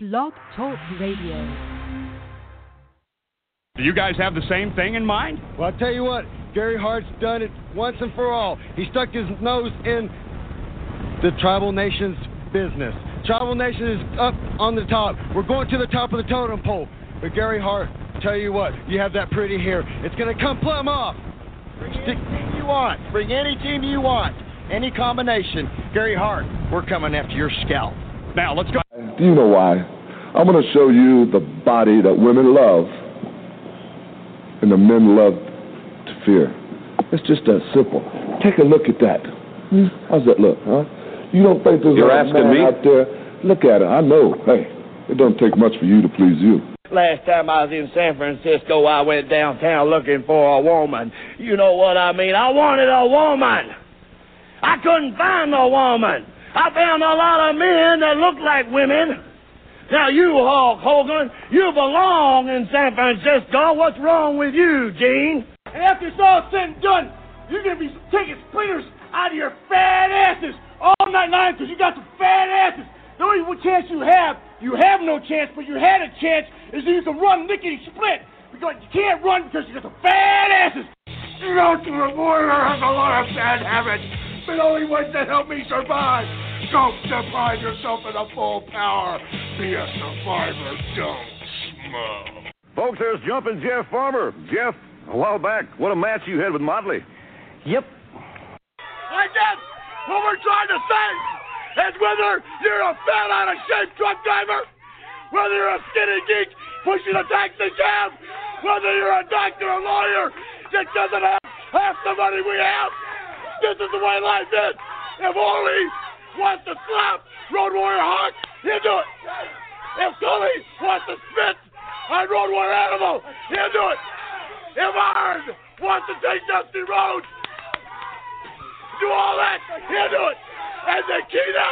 Blog Talk Radio. Do you guys have the same thing in mind? Well, I'll tell you what, Gary Hart's done it once and for all. He stuck his nose in the tribal nation's business. Tribal nation is up on the top. We're going to the top of the totem pole. But Gary Hart, tell you what, you have that pretty hair. It's going to come plumb off. Bring any team you want. Bring any team you want. Any combination. Gary Hart, we're coming after your scalp. Now, let's go. Do you know why? I'm going to show you the body that women love and the men love to fear. It's just that simple. Take a look at that. How's that look, huh? You don't think there's a man me? Out there? Look at her. I know. Hey, it don't take much for you to please you. Last time I was in San Francisco, I went downtown looking for a woman. You know what I mean? I wanted a woman. I couldn't find no woman. I found a lot of men that look like women. Now, you, Hulk Hogan, you belong in San Francisco. What's wrong with you, Gene? And after it's all said and done, you're going to be taking splinters out of your fat asses all night long because you got some fat asses. The only chance you have no chance, but you had a chance, is that you can run lickety-split. Because you can't run because you got some fat asses. You know, to a warrior has a lot of bad habits, but only ones that help me survive. Don't deprive yourself of the full power. Be a survivor. Don't smile. Folks, there's Jumpin' Jeff Farmer. Jeff, a while back, what a match you had with Motley. Yep. Like that, what we're trying to say is whether you're a fat, out-of-shape truck driver, whether you're a skinny geek pushing a taxi cab, whether you're a doctor or lawyer that doesn't have half the money we have, this is the way life is. If Ollie wants to slap Road Warrior Hawk, he'll do it. If Tully wants to spit on Road Warrior Animal, he'll do it. If Iron wants to take Dusty Rhodes, do all that, he'll do it. And then Keena,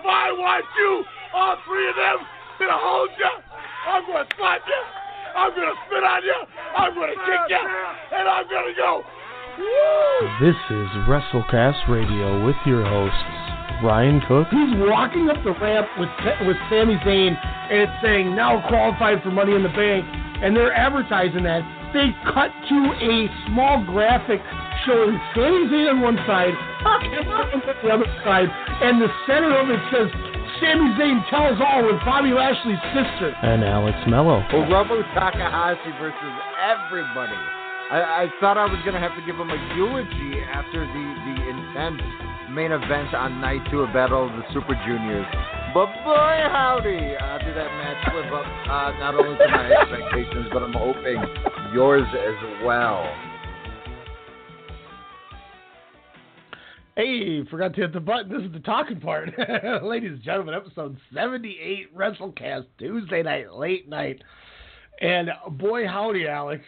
if I want you, all three of them, gonna hold you, I'm gonna slap you, I'm gonna spit on you, I'm gonna kick you, and I'm gonna go. This is WrestleCast Radio with your hosts, Ryan Cook. He's walking up the ramp with Sami Zayn, and it's saying, now qualified for Money in the Bank, and they're advertising that. They cut to a small graphic showing Sami Zayn on one side, the other side, and the center of it says, Sami Zayn tells all with Bobby Lashley's sister. And Alex Mello. Hiromu Takahashi versus everybody. I thought I was going to have to give him a eulogy after the intense main event on night 2 of Battle of the Super Juniors. But boy, howdy, did that match live up not only to my expectations, but I'm hoping yours as well. Hey, forgot to hit the button. This is the talking part. Ladies and gentlemen, episode 78, WrestleCast, Tuesday night, late night. And boy, howdy, Alex.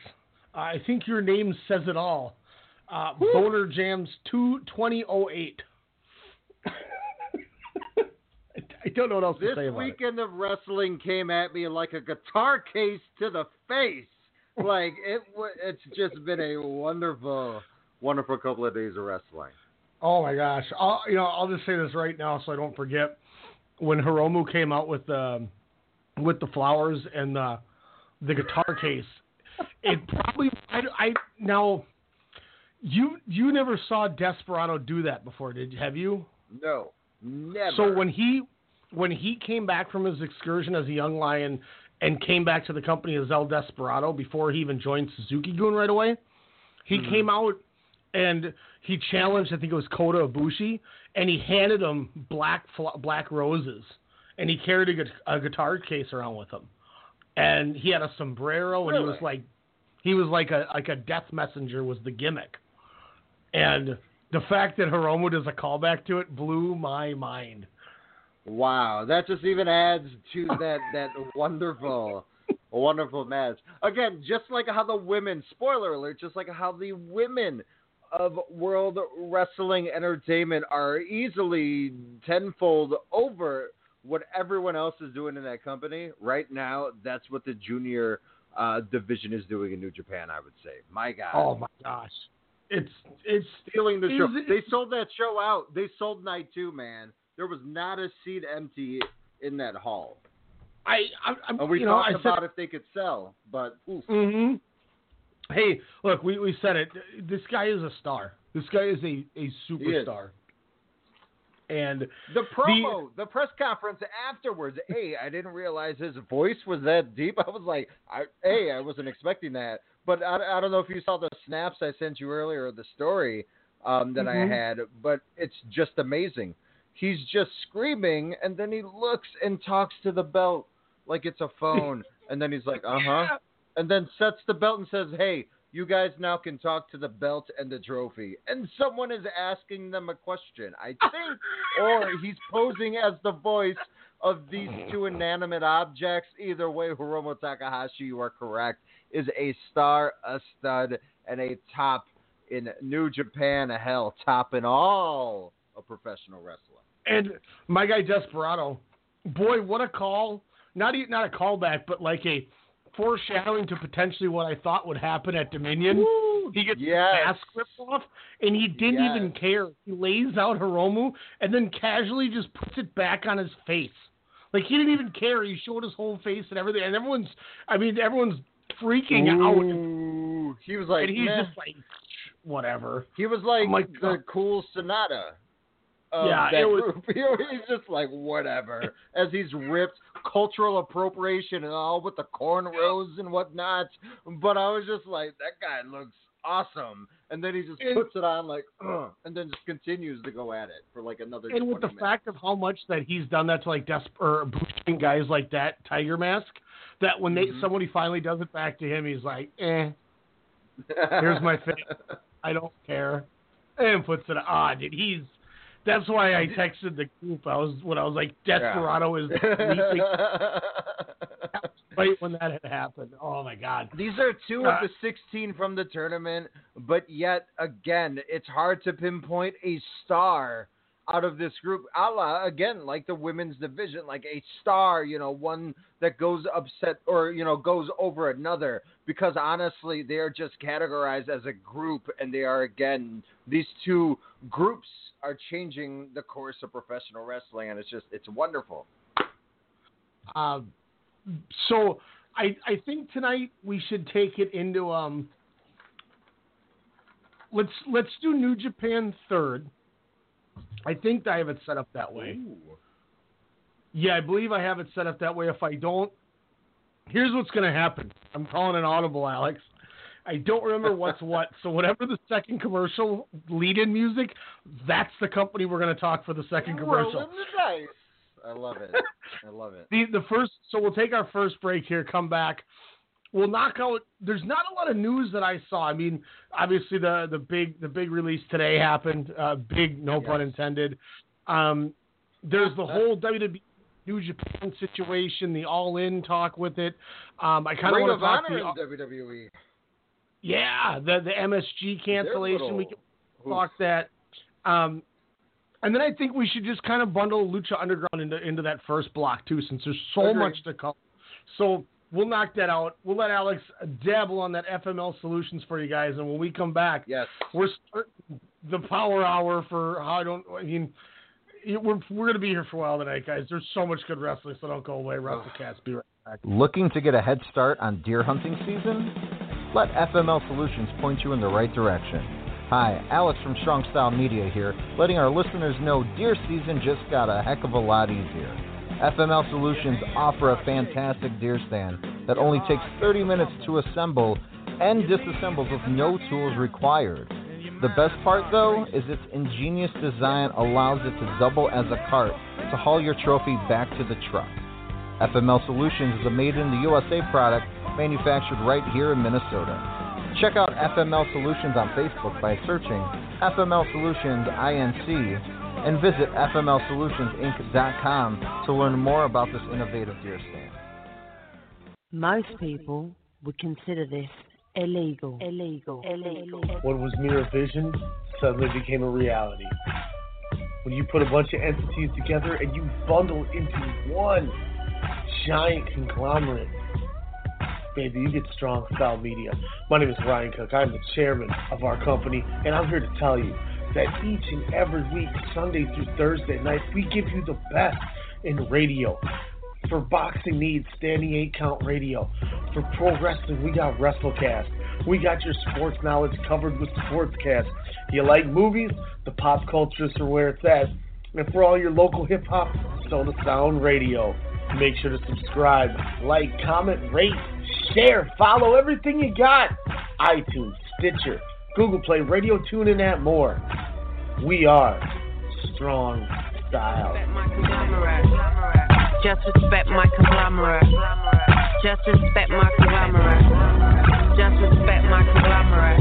I think your name says it all. Boner Jams 2008. I don't know what else to say about it. This weekend of wrestling came at me like a guitar case to the face. Like, it's just been a wonderful, wonderful couple of days of wrestling. Oh, my gosh. I'll just say this right now so I don't forget. When Hiromu came out with the flowers and the guitar case, it probably, you never saw Desperado do that before, did you? Have you? No, never. So when he came back from his excursion as a young lion and came back to the company as El Desperado before he even joined Suzuki-Gun right away, he came out and he challenged, I think it was Kota Ibushi, and he handed him black roses, and he carried a guitar case around with him. And he had a sombrero, and really? he was like a death messenger was the gimmick. And the fact that Hiromu does a callback to it blew my mind. Wow, that just even adds to that wonderful, wonderful match. Again, just like how the women, spoiler alert, just like how the women of World Wrestling Entertainment are easily tenfold over what everyone else is doing in that company right now. That's what the junior division is doing in New Japan, I would say. My God. Oh, my gosh. It's stealing the show. They sold that show out. They sold night 2, man. There was not a seat empty in that hall. We talked about if they could sell, but mm-hmm. Hey, look, we said it. This guy is a star. This guy is a superstar. And the promo, the press conference afterwards. Hey, I didn't realize his voice was that deep. I was like, I wasn't expecting that. But I don't know if you saw the snaps I sent you earlier of the story that mm-hmm. I had. But it's just amazing. He's just screaming, and then he looks and talks to the belt like it's a phone. And then he's like, and then sets the belt and says, hey, you guys now can talk to the belt and the trophy. And someone is asking them a question, I think. Or he's posing as the voice of these two inanimate objects. Either way, Hiromu Takahashi, you are correct, is a star, a stud, and a top in New Japan. Hell, top in all of professional wrestling. And my guy Desperado, boy, what a call. Not a callback, but like a foreshadowing to potentially what I thought would happen at Dominion. Woo! He gets his ass ripped off, and he didn't even care. He lays out Hiromu and then casually just puts it back on his face. Like, he didn't even care. He showed his whole face and everything. And everyone's freaking out. He was like, and he's just like, whatever. He was like the cool Sonata. He's just like, whatever. As he's ripped cultural appropriation and all with the cornrows and whatnot. But I was just like, that guy looks awesome. And then he just puts it on like, and then just continues to go at it for like another 20 minutes. And with the fact of how much that he's done that's like boosting guys like that, Tiger Mask, that when somebody finally does it back to him, he's like, here's my face. I don't care. And puts it on. That's why I texted the group. I was like, Desperado is leaping. Right when that had happened. Oh my God! These are two of the 16 from the tournament, but yet again, it's hard to pinpoint a star out of this group. Like the women's division, like a star, one that goes upset or goes over another. Because honestly, they are just categorized as a group, and they are these two groups are changing the course of professional wrestling, and it's wonderful. So I think tonight we should take it into let's do New Japan third. I think I have it set up that way. Ooh. Yeah, I believe I have it set up that way. If I don't, here's what's going to happen. I'm calling an audible, Alex. I don't remember what's what. So whatever the second commercial lead-in music, that's the company we're going to talk for the second commercial. Nice. I love it. I love it. So we'll take our first break here, come back. We'll knock out. There's not a lot of news that I saw. I mean, obviously the big release today happened. Big, no pun intended. There's the whole WWE New Japan situation, the All In talk with it. I kind of want to talk to the WWE. Yeah, the MSG cancellation. We can talk that. And then I think we should just kind of bundle Lucha Underground into that first block too, since there's so much to come. So. We'll knock that out. We'll let Alex dabble on that FML Solutions for you guys. And when we come back, we're starting the power hour for we're going to be here for a while tonight, guys. There's so much good wrestling, so don't go away. Wrestle Cats, be right back. Looking to get a head start on deer hunting season? Let FML Solutions point you in the right direction. Hi, Alex from Strong Style Media here, letting our listeners know deer season just got a heck of a lot easier. FML Solutions offer a fantastic deer stand that only takes 30 minutes to assemble and disassembles with no tools required. The best part, though, is its ingenious design allows it to double as a cart to haul your trophy back to the truck. FML Solutions is a made-in-the-USA product manufactured right here in Minnesota. Check out FML Solutions on Facebook by searching FML Solutions INC. And visit FMLSolutionsInc.com to learn more about this innovative deer stand. Most people would consider this illegal. What was mere vision suddenly became a reality. When you put a bunch of entities together and you bundle into one giant conglomerate, baby, you get Strong Style Media. My name is Ryan Cook. I'm the chairman of our company, and I'm here to tell you that each and every week, Sunday through Thursday night, we give you the best in radio. For boxing needs, Standing 8 Count Radio. For pro wrestling, we got WrestleCast. We got your sports knowledge covered with SportsCast. You like movies? The pop cultures are where it's at. And for all your local hip-hop, Soda Sound Radio. Make sure to subscribe, like, comment, rate, share, follow everything you got. iTunes, Stitcher, Google Play, Radio Tune, and that more. We are Strong Style. Just respect my conglomerate. Just respect my conglomerate. Just respect my conglomerate.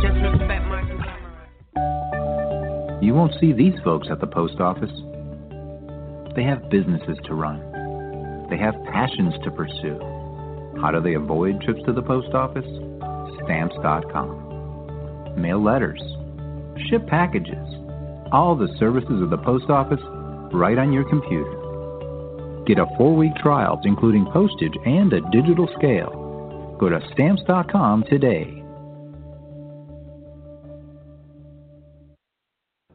Just respect my conglomerate. You won't see these folks at the post office. They have businesses to run. They have passions to pursue. How do they avoid trips to the post office? Stamps.com. Mail letters. Ship packages. All the services of the post office right on your computer. Get a 4-week trial, including postage and a digital scale. Go to Stamps.com today.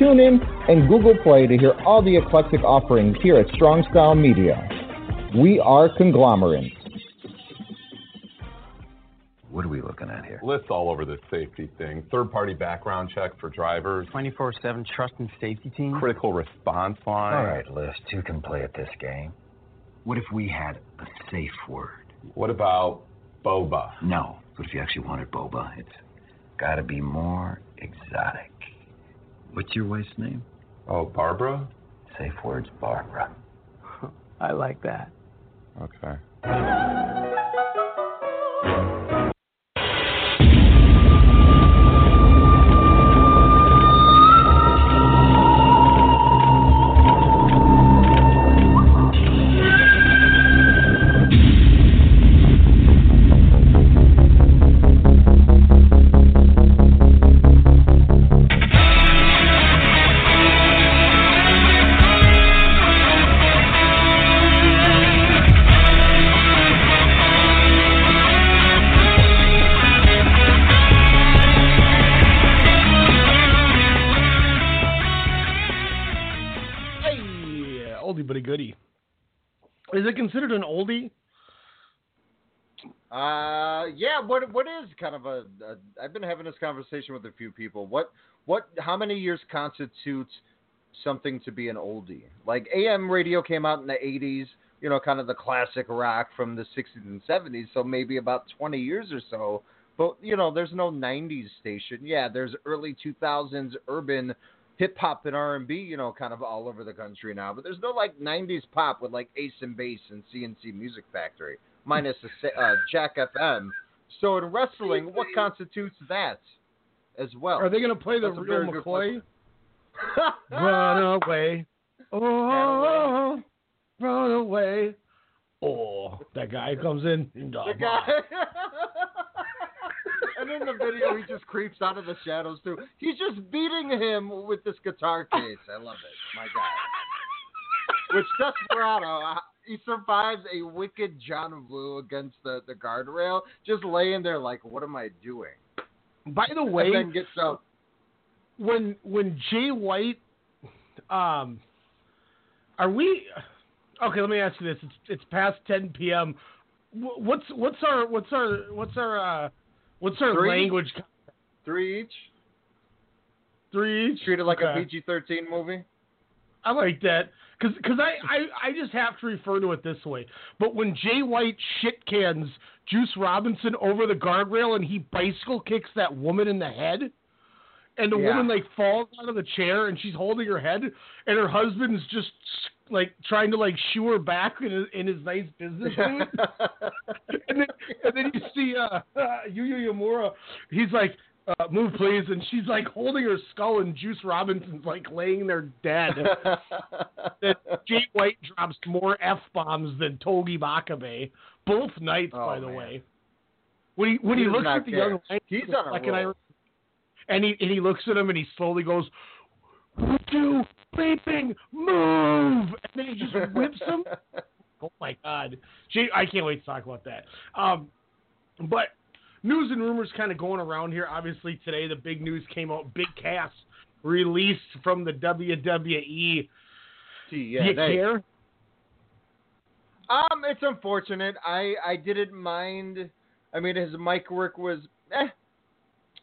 TuneIn, and Google Play to hear all the eclectic offerings here at Strong Style Media. We are conglomerates. What are we looking at here? Lists all over this safety thing. Third-party background check for drivers. 24/7 trust and safety team. Critical response line. All right, List, you can play at this game. What if we had a safe word? What about boba? No. What if you actually wanted boba? It's got to be more exotic. What's your wife's name? Oh, Barbara? Safe word's Barbara. I like that. Okay. Is it considered an oldie? Yeah. What is kind of a? I've been having this conversation with a few people. What? How many years constitutes something to be an oldie? Like AM radio came out in the 80s. You know, kind of the classic rock from the 60s and 70s. So maybe about 20 years or so. But you know, there's no 90s station. Yeah, there's early 2000s urban hip hop and R&B, you know, kind of all over the country now. But there's no like 90s pop with like Ace and Base and CNC Music Factory, minus Jack FM. So in wrestling, what constitutes that as well? Are they going to play the real McCoy? Run away. Oh, run away. Oh, that guy comes in. The guy. And in the video, he just creeps out of the shadows, too. He's just beating him with this guitar case. I love it. My God. Which Desperado, he survives a wicked John Woo against the guardrail, just laying there like, what am I doing? By the way, and then gets up. When Jay White, are we... Okay, let me ask you this. It's past 10 p.m. What's our three language? Three each. Treat it like a PG-13 movie. I like that because I just have to refer to it this way. But when Jay White shit cans Juice Robinson over the guardrail and he bicycle kicks that woman in the head, and the woman like falls out of the chair and she's holding her head and her husband's just like trying to like shoo her back in his nice business suit. And then you see Yu Yu Yamura. He's like, move please. And she's like holding her skull and Juice Robinson's like laying there dead. That Jay White drops more F-bombs than Togi Makabe. Both nights, by the way. When he looks at the young lady, he's on a roll. And he looks at him and he slowly goes, "What you bleeping move?" And then he just whips him. Oh my God, I can't wait to talk about that. But news and rumors kind of going around here. Obviously today the big news came out: Big Cass released from the WWE. Do you care? It's unfortunate. I didn't mind. I mean, his mic work was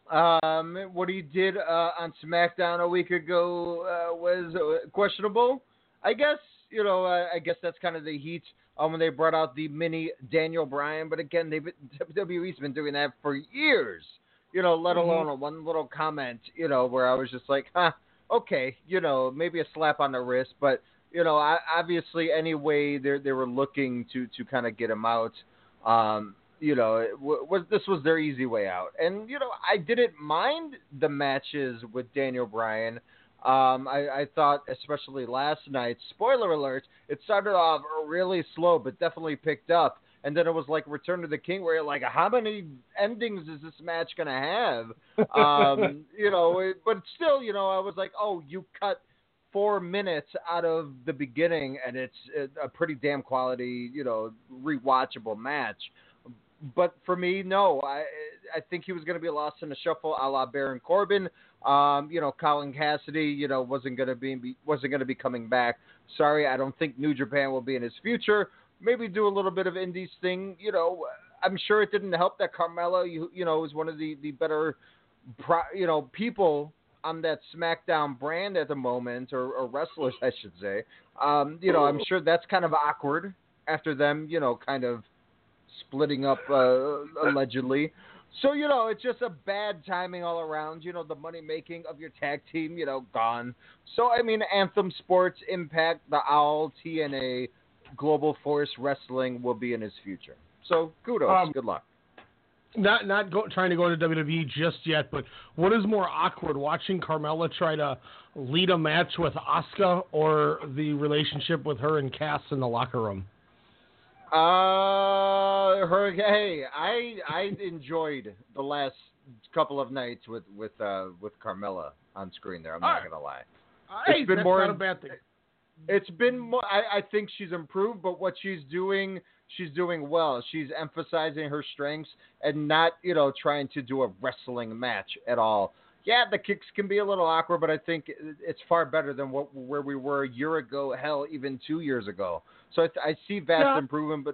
what he did on SmackDown a week ago was questionable, I guess. You know, I guess that's kind of the heat when they brought out the mini Daniel Bryan. But again, WWE's been doing that for years, you know, let alone one little comment, you know, where I was just like, okay, you know, maybe a slap on the wrist. But, you know, obviously anyway, they were looking to kind of get him out. You know, this was their easy way out. And, you know, I didn't mind the matches with Daniel Bryan. I thought, especially last night, spoiler alert, it started off really slow, but definitely picked up. And then it was like Return to the King, where you're like, how many endings is this match going to have? You know, but still, you know, I was like, oh, you cut 4 minutes out of the beginning, and it's a pretty damn quality, you know, rewatchable match. But for me, no. I think he was going to be lost in the shuffle, a la Baron Corbin. You know, Colin Cassidy, you know, wasn't going to be coming back. Sorry, I don't think New Japan will be in his future. Maybe do a little bit of Indies thing. You know, I'm sure it didn't help that Carmella, you know, was one of the better, you know, people on that SmackDown brand at the moment, or wrestlers, I should say. You know, I'm sure that's kind of awkward after them, you know, kind of splitting up allegedly. So, you know, it's just a bad timing all around, you know, the money making of your tag team, you know, gone. So, I mean, Anthem Sports, Impact, The Owl, TNA, Global Force Wrestling will be in his future. So, kudos. Good luck. Not trying to go to WWE just yet, but what is more awkward, watching Carmella try to lead a match with Asuka or the relationship with her and Cass in the locker room? Hey, I enjoyed the last couple of nights with Carmella on screen there. I'm not gonna lie. That's not a bad thing. It's been more. I think she's improved, but what she's doing well. She's emphasizing her strengths and not, you know, trying to do a wrestling match at all. Yeah, the kicks can be a little awkward, but I think it's far better than where we were a year ago, hell, even 2 years ago. So I see vast improvement,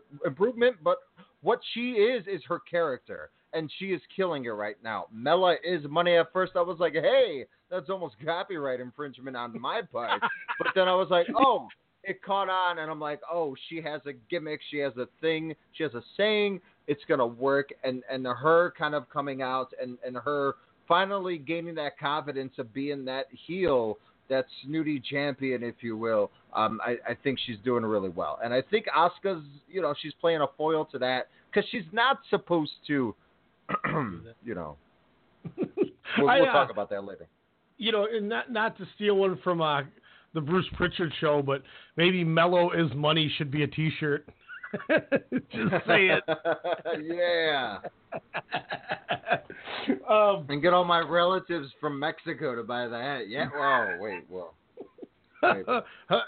but what she is her character, and she is killing it right now. Mella is money. At first, I was like, hey, that's almost copyright infringement on my part. But then I was like, oh, it caught on, and I'm like, oh, she has a gimmick. She has a thing. She has a saying. It's going to work, and her kind of coming out and her – finally gaining that confidence of being that heel, that snooty champion, if you will. I think she's doing really well. And I think Asuka's, you know, she's playing a foil to that because she's not supposed to, you know. We'll talk about that later. You know, and not to steal one from the Bruce Pritchard show, but maybe Mello is Money should be a T-shirt. Just say it. Yeah. And get all my relatives from Mexico to buy that. Yeah. Oh, wait. Well,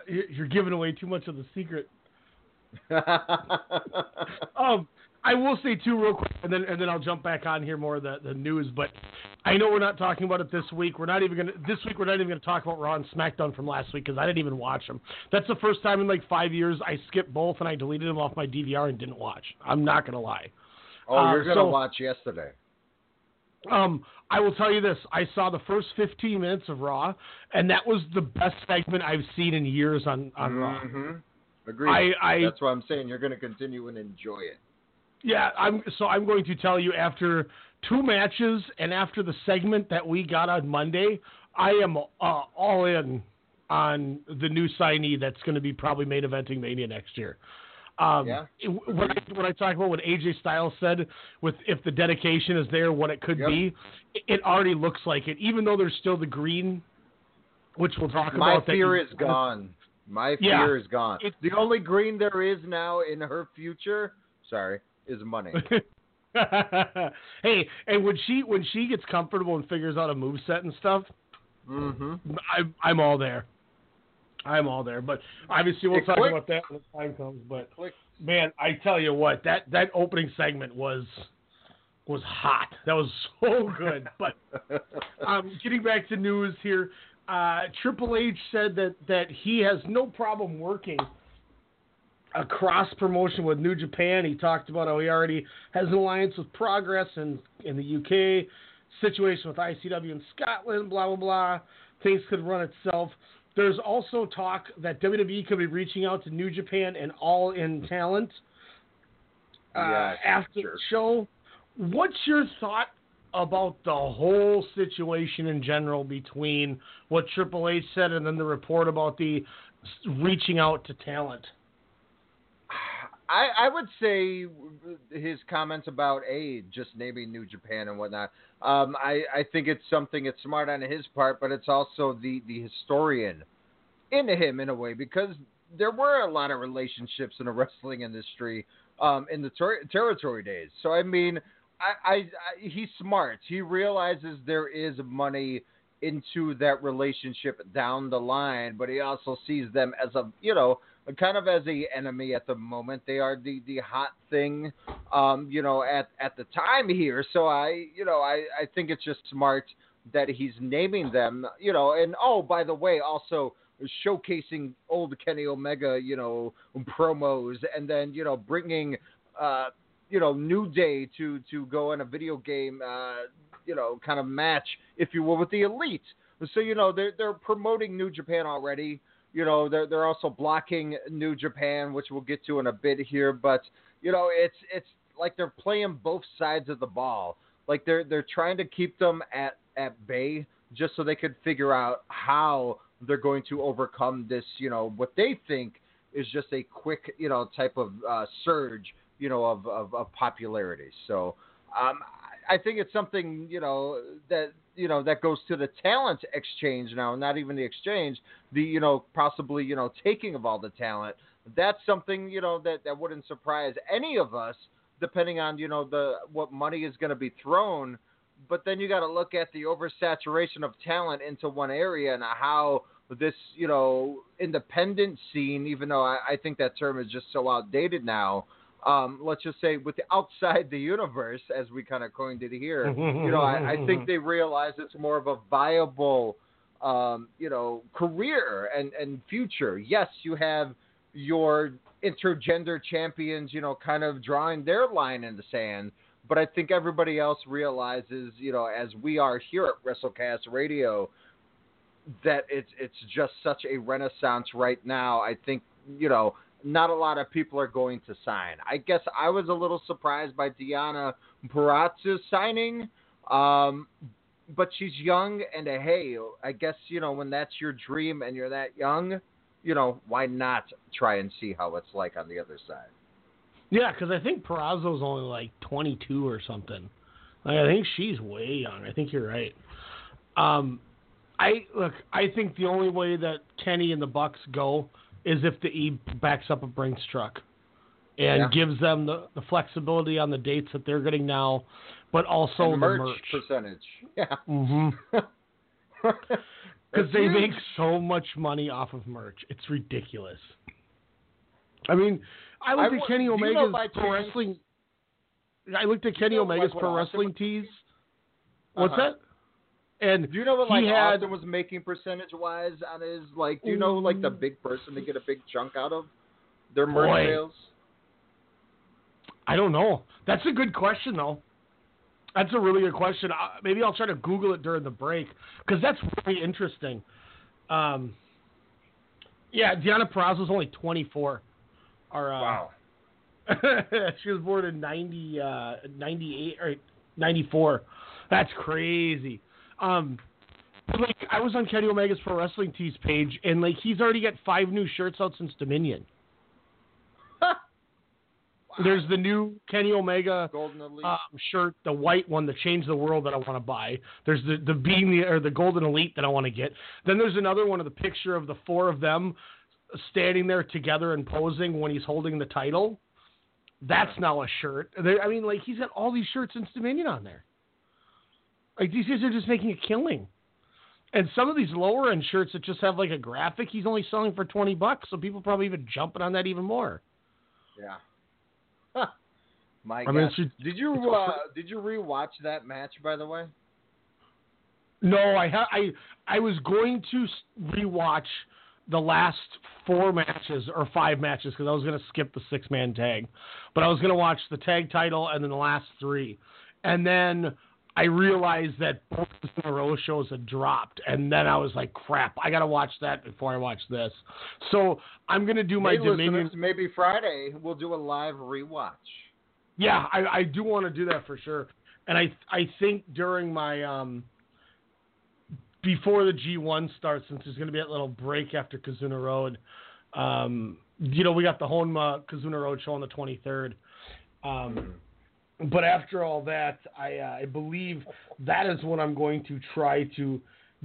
you're giving away too much of the secret. I will say too, real quick, and then I'll jump back on here more of the news. But I know we're not talking about it this week. We're not even gonna talk about Raw and SmackDown from last week because I didn't even watch them. That's the first time in like 5 years I skipped both and I deleted them off my DVR and didn't watch. I'm not gonna lie. Oh, you're gonna watch yesterday. I will tell you this. I saw the first 15 minutes of Raw, and that was the best segment I've seen in years on Raw. Agreed. That's why I'm saying you're gonna continue and enjoy it. Yeah, I'm going to tell you after two matches and after the segment that we got on Monday, I am all in on the new signee that's going to be probably main eventing Mania next year. When I talk about what AJ Styles said, with if the dedication is there, what it could be, it already looks like it. Even though there's still the green, which we'll talk about. My fear is gone. My fear is gone. The only green there is now in her future, is money. Hey, and when she gets comfortable and figures out a moveset and stuff, I'm all there. I'm all there, but obviously we'll talk about that when the time comes. But man, I tell you what, that opening segment was hot. That was so good. But getting back to news here, Triple H said that he has no problem working a cross promotion with New Japan. He talked about how he already has an alliance with Progress in the UK, situation with ICW in Scotland, blah blah blah. Things could run itself. There's also talk that WWE could be reaching out to New Japan and All In Talent after the show. What's your thought about the whole situation in general between what Triple H said and then the report about the reaching out to talent? I would say his comments about just naming New Japan and whatnot. I think it's something that's smart on his part, but it's also the historian in him in a way, because there were a lot of relationships in the wrestling industry in the territory days. So I mean, he's smart. He realizes there is money into that relationship down the line, but he also sees them as kind of as a enemy at the moment. They are the hot thing, at the time here. So I think it's just smart that he's naming them, and by the way, also showcasing old Kenny Omega, promos, and then, bringing, New Day to go in a video game, kind of match, if you will, with the Elite. So, they're promoting New Japan already. They're also blocking New Japan, which we'll get to in a bit here. But it's like they're playing both sides of the ball. Like they're trying to keep them at bay, just so they could figure out how they're going to overcome this. What they think is just a quick type of surge of popularity. So I think it's something that goes to the talent exchange now, not even the exchange, the, possibly, taking of all the talent. That's something, that wouldn't surprise any of us, depending on, what money is going to be thrown. But then you got to look at the oversaturation of talent into one area and how this, independent scene, even though I think that term is just so outdated now, let's just say with the outside the universe, as we kind of coined it here, I think they realize it's more of a viable, career and future. Yes, you have your intergender champions, kind of drawing their line in the sand, but I think everybody else realizes, as we are here at WrestleCast Radio, that it's just such a renaissance right now. I think, not a lot of people are going to sign. I guess I was a little surprised by Deonna Purrazza's signing, but she's young, and hey, I guess, when that's your dream and you're that young, why not try and see how it's like on the other side? Yeah, because I think Purrazza's only like 22 or something. I think she's way young. I think you're right. I think the only way that Kenny and the Bucks go is if the E backs up a Brinks truck and gives them the flexibility on the dates that they're getting now, but also and the merch percentage. Yeah. Because they make so much money off of merch. It's ridiculous. I mean, I looked at Kenny Omega's pro wrestling. I looked at Kenny Omega's pro wrestling tees. What's that? And do you know what Austin was making percentage-wise on his, do you know, the big person to get a big chunk out of their merch sales? I don't know. That's a good question, though. That's a really good question. Maybe I'll try to Google it during the break, because that's really interesting. Deonna Purrazza was only 24. Wow. She was born in 98 or 94. That's crazy. I was on Kenny Omega's Pro Wrestling Tees page, and he's already got 5 new shirts out since Dominion. There's the new Kenny Omega Golden Elite shirt, the white one, the Change the World that I want to buy. There's the being the or the Golden Elite that I want to get. Then there's another one of the picture of the four of them standing there together and posing when he's holding the title. That's now a shirt. I mean, like, he's got all these shirts in Dominion on there. Like, these guys are just making a killing. And some of these lower end shirts that just have like a graphic, he's only selling for $20, so people probably even jumping on that even more. Yeah. Huh. My God. I mean, did you rewatch that match, by the way? No, I was going to rewatch the last four matches or five matches because I was going to skip the 6-man tag, but I was going to watch the tag title and then the last three, and then I realized that both of the row shows had dropped, and then I was like, crap, I got to watch that before I watch this. So I'm going to do my Dominion. Maybe Friday we'll do a live rewatch. Yeah, I do want to do that for sure. And I think during my before the G1 starts, since there's going to be that little break after Kazuna Road, you know, we got the Honma Kazuna Road show on the 23rd. But after all that, I believe that is when I'm going to try to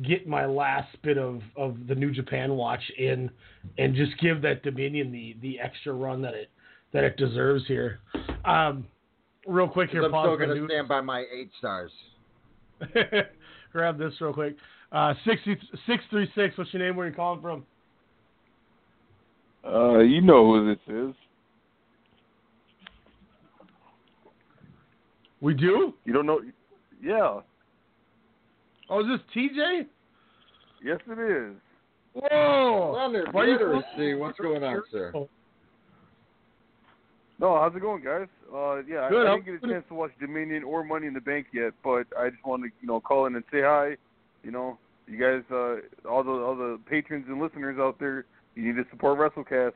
get my last bit of the New Japan watch in and just give that Dominion the extra run that it deserves here. Real quick here, I'm still going to stand by my 8 stars. Grab this real quick. 636, what's your name? Where are you calling from? You know who this is. We do? You don't know? Yeah. Oh, is this TJ? Yes, it is. Whoa! See what's going on, sir. No, how's it going, guys? Yeah, good. I didn't get a chance to watch Dominion or Money in the Bank yet, but I just wanted to, call in and say hi. You know, you guys, all the patrons and listeners out there, you need to support WrestleCast.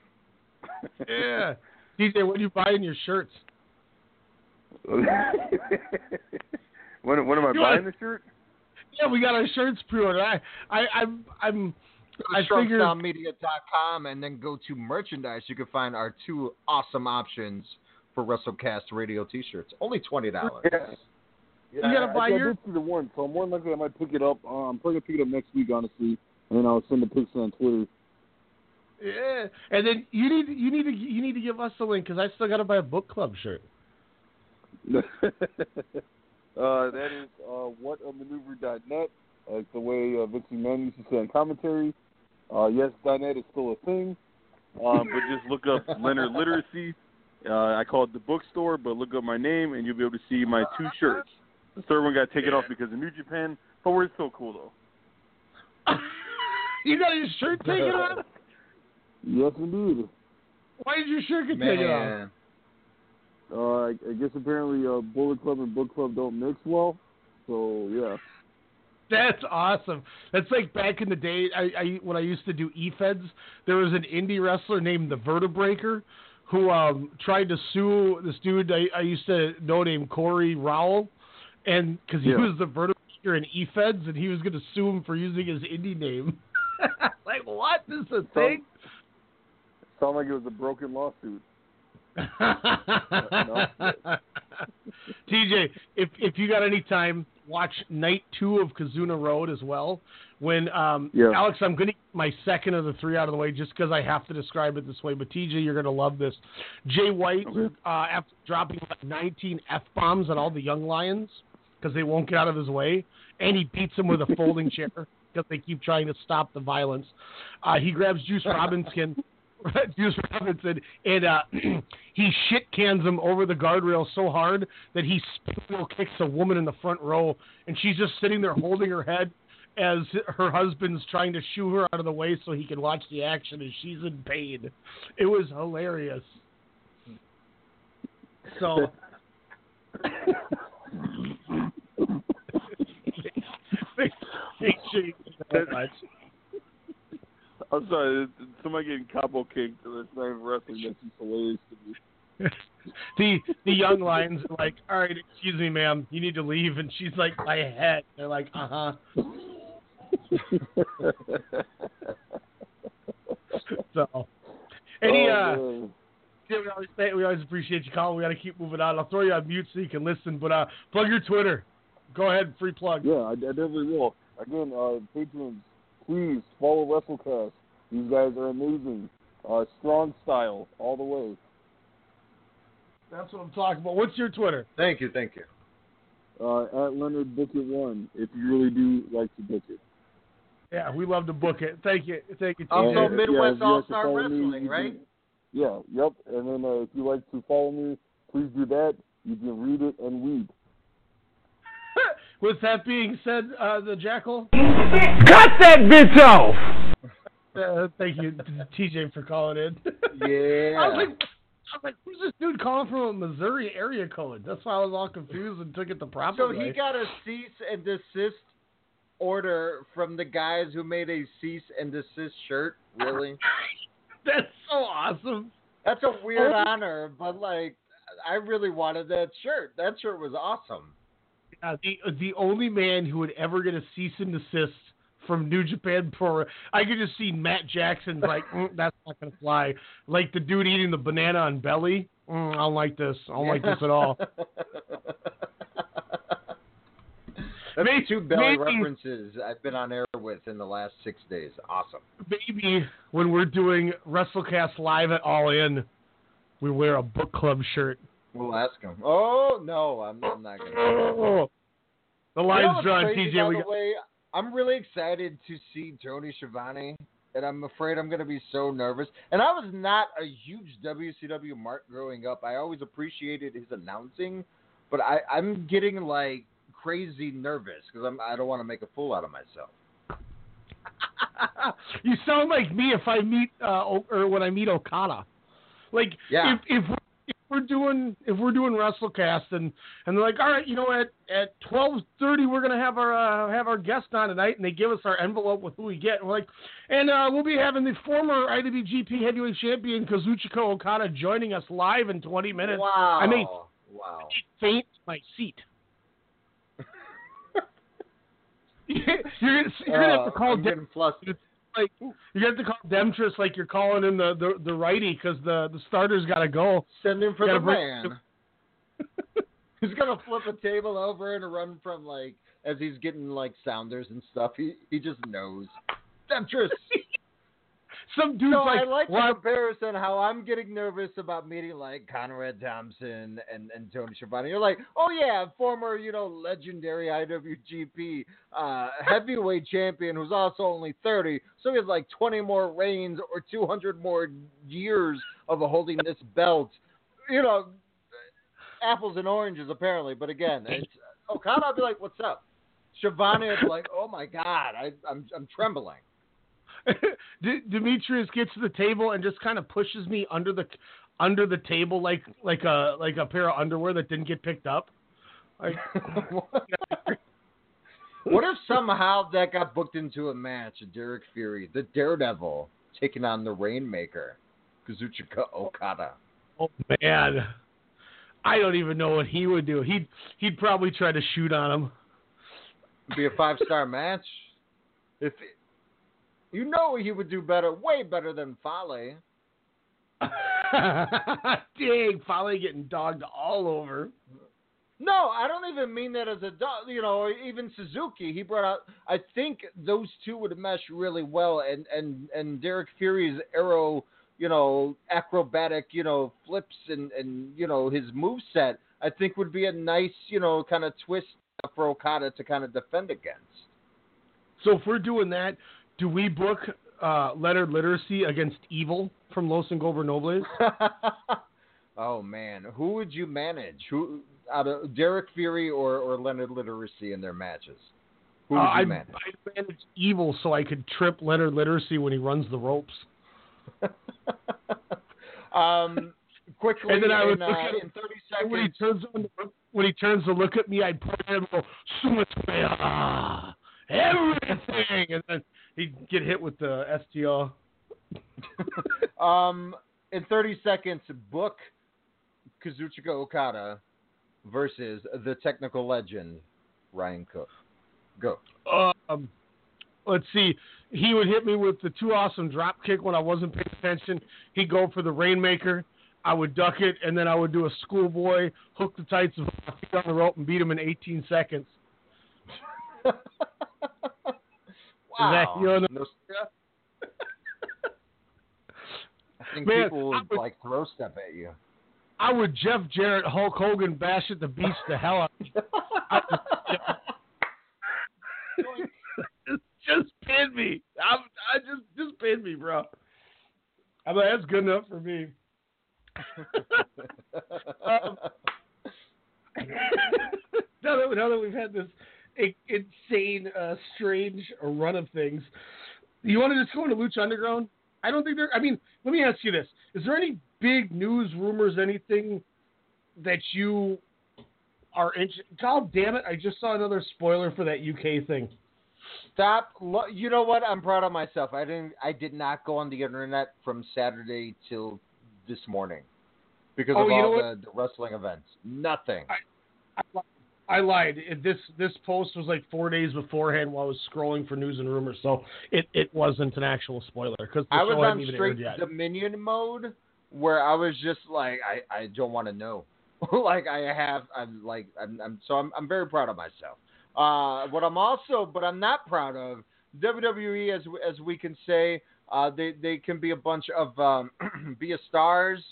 Yeah. TJ, what are you buying your shirts? When am I buying the shirt? Yeah, we got our shirts pre-ordered. I figured TrumpTownMedia.com and then go to merchandise. You can find our 2 awesome options for WrestleCast Radio T-shirts. Only $20. Yeah. You gotta buy your. I did see the one, so I'm more likely I might pick it up. I'm probably gonna pick it up next week, honestly, and then I'll send the picture on Twitter. Yeah, and then you need to give us the link because I still gotta buy a book club shirt. That is whatamaneuver.net. It's the way Vince McMahon used to say in commentary. Yes, .net is still a thing, but just look up Leonard Literacy. I call it the bookstore, but look up my name and you'll be able to see my 2 shirts. The third one got taken off because of New Japan, but we're still cool though. You got your shirt taken off? Yes, indeed. Why did your shirt get taken off? I guess apparently Bullet Club and Book Club don't mix well, so yeah. That's awesome. That's like back in the day when I used to do E-Feds, there was an indie wrestler named the Vertebraker who tried to sue this dude I used to know named Corey Rowell, and because he was the Vertebraker in E-Feds, and he was going to sue him for using his indie name. Like, what? This is a thing? Sounds like it was a broken lawsuit. TJ, if you got any time, watch night 2 of Kazuna Road as well. When Alex, I'm going to get my second of the 3 out of the way just because I have to describe it this way. But TJ, you're going to love this. Jay White, after dropping like 19 F-bombs on all the young lions because they won't get out of his way, and he beats them with a folding chair because they keep trying to stop the violence. He grabs Juice Robinson, and he shit cans him over the guardrail so hard that he spinal kicks a woman in the front row, and she's just sitting there holding her head as her husband's trying to shoo her out of the way so he can watch the action, and she's in pain. It was hilarious. So... I'm sorry, somebody getting combo kicked. That's not even wrestling. That's just hilarious to me. The young lions are like, all right, excuse me, ma'am, you need to leave. And she's like, my head. They're like, So, any Yeah, we always say it. We always appreciate you calling. We got to keep moving on. I'll throw you on mute so you can listen, but plug your Twitter. Go ahead, free plug. Yeah, I definitely will. Again, patrons, please follow WrestleCast. You guys are amazing. Strong style all the way. That's what I'm talking about. What's your Twitter? Thank you. At Leonard Book It One, if you really do like to book it. Yeah, we love to book it. Thank you. Also, Midwest All-Star Wrestling, right? Yeah, yep. And then if you like to follow me, please do that. You can read it and weed. With that being said, the Jackal. Cut that bitch off! Thank you, TJ, for calling in. Yeah. I was like, who's this dude calling from a Missouri area code? That's why I was all confused and took it the proper way. So he got a cease and desist order from the guys who made a cease and desist shirt? Really? That's so awesome. That's a weird honor, but like, I really wanted that shirt. That shirt was awesome. The only man who would ever get a cease and desist from New Japan Pro, I could just see Matt Jackson's like, that's not going to fly. Like the dude eating the banana on Belly. I don't like this. I don't like this at all. That's maybe, two Belly references I've been on air with in the last 6 days. Awesome. Maybe when we're doing WrestleCast Live at All In, we wear a book club shirt. We'll ask him. Oh, no, I'm not going to. Oh. The line's drawn, TJ. I'm really excited to see Tony Schiavone, and I'm afraid I'm going to be so nervous. And I was not a huge WCW mark growing up. I always appreciated his announcing, but I'm getting, like, crazy nervous because I don't want to make a fool out of myself. You sound like me if I meet or when I meet Okada. Like, yeah. If we're doing WrestleCast and they're like, all right, you know, at 12:30 we're gonna have our guest on tonight, and they give us our envelope with who we get, and we're like, and we'll be having the former IWGP Heavyweight Champion Kazuchika Okada joining us live in 20 minutes. Wow! I faint my seat. You're gonna have to call. I'm getting flustered. Like, you have to call Demetrius like you're calling in the righty because the starter's got to go. Send him for the man. He's going to flip a table over and run from, like, as he's getting, like, sounders and stuff. He just knows. Demetrius! Some dude's so like... I like the comparison how I'm getting nervous about meeting, like, Conrad Thompson and Tony Schiavone. You're like, oh, yeah, former, you know, legendary IWGP heavyweight champion who's also only 30. So he has, like, 20 more reigns or 200 more years of holding this belt. You know, apples and oranges, apparently. But, again, it's, Okada would be like, what's up? Schiavone would be like, oh, my God, I'm trembling. Demetrius gets to the table and just kind of pushes me under the table like a pair of underwear that didn't get picked up. What if somehow that got booked into a match? Derek Fury, the Daredevil, taking on the Rainmaker, Kazuchika Okada. Oh man, I don't even know what he would do. He'd probably try to shoot on him. It'd be a 5-star match. You know he would do better, way better than Fale. Dang, Fale getting dogged all over. No, I don't even mean that as a dog. You know, even Suzuki, he brought out. I think those two would mesh really well, and Derek Fury's arrow, you know, acrobatic, you know, flips and you know his moveset, I think would be a nice, you know, kind of twist for Okada to kind of defend against. So if we're doing that. Do we book Leonard Literacy against Evil from Los Ingobernables? Oh, man. Who would you manage? Who out of Derek Fury or Leonard Literacy in their matches? Who would you manage? I'd manage Evil so I could trip Leonard Literacy when he runs the ropes. Quickly, and then I would in 30 seconds. When he turns to look at me, I'd point at him and go, Sumitsuya! Everything! And then he'd get hit with the STL. In 30 seconds, book Kazuchika Okada versus the technical legend, Ryan Cook. Go. Let's see. He would hit me with the 2 awesome drop kick when I wasn't paying attention. He'd go for the Rainmaker. I would duck it, and then I would do a schoolboy, hook the tights and feet on the rope and beat him in 18 seconds. Wow. I think people would like throw stuff at you. I would Jeff Jarrett, Hulk Hogan bash at the beast the hell out of you. Just pin me. I just pin me, bro. I'm like, that's good enough for me. Now that we've had this insane, strange run of things, you want to just go into Lucha Underground? I don't think there. I mean, let me ask you this: is there any big news, rumors, anything that you are interested? God damn it! I just saw another spoiler for that UK thing. Stop! You know what? I'm proud of myself. I did not go on the internet from Saturday till this morning because of all the wrestling events. Nothing. I lied. This post was like 4 days beforehand while I was scrolling for news and rumors, so it wasn't an actual spoiler. Because I was on straight Dominion mode where I was just like, I don't want to know. I'm very proud of myself. What I'm I'm not proud of, WWE, as we can say, they can be a bunch of be a stars,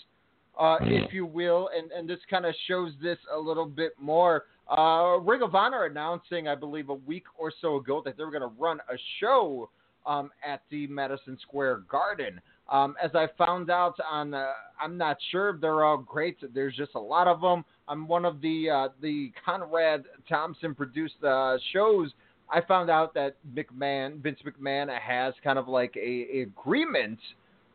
if you will, and this kind of shows this a little bit more. Ring of Honor announcing, I believe, a week or so ago that they were going to run a show at the Madison Square Garden. As I found out on, I'm not sure if they're all great. There's just a lot of them. On one of the Conrad Thompson produced shows, I found out that Vince McMahon, has kind of like a agreement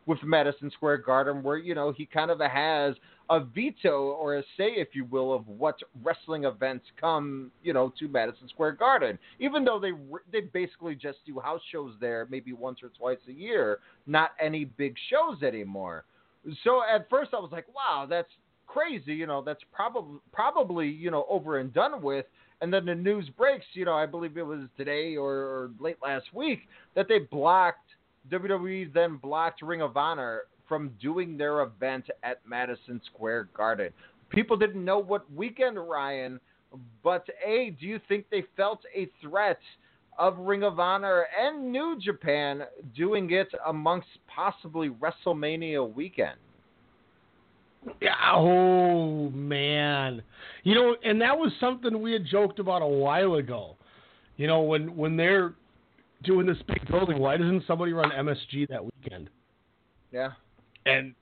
with Madison Square Garden where, you know, he kind of has a veto or a say, if you will, of what wrestling events come, you know, to Madison Square Garden, even though they basically just do house shows there maybe once or twice a year, not any big shows anymore. So at first I was like, wow, that's crazy. You know, that's probably, you know, over and done with. And then the news breaks, you know, I believe it was today or late last week that they blocked WWE then blocked Ring of Honor from doing their event at Madison Square Garden. People didn't know what weekend, Ryan, but do you think they felt a threat of Ring of Honor and New Japan doing it amongst possibly WrestleMania weekend? Yeah, oh, man. You know, and that was something we had joked about a while ago. You know, when they're doing this big building, why doesn't somebody run MSG that weekend? Yeah. And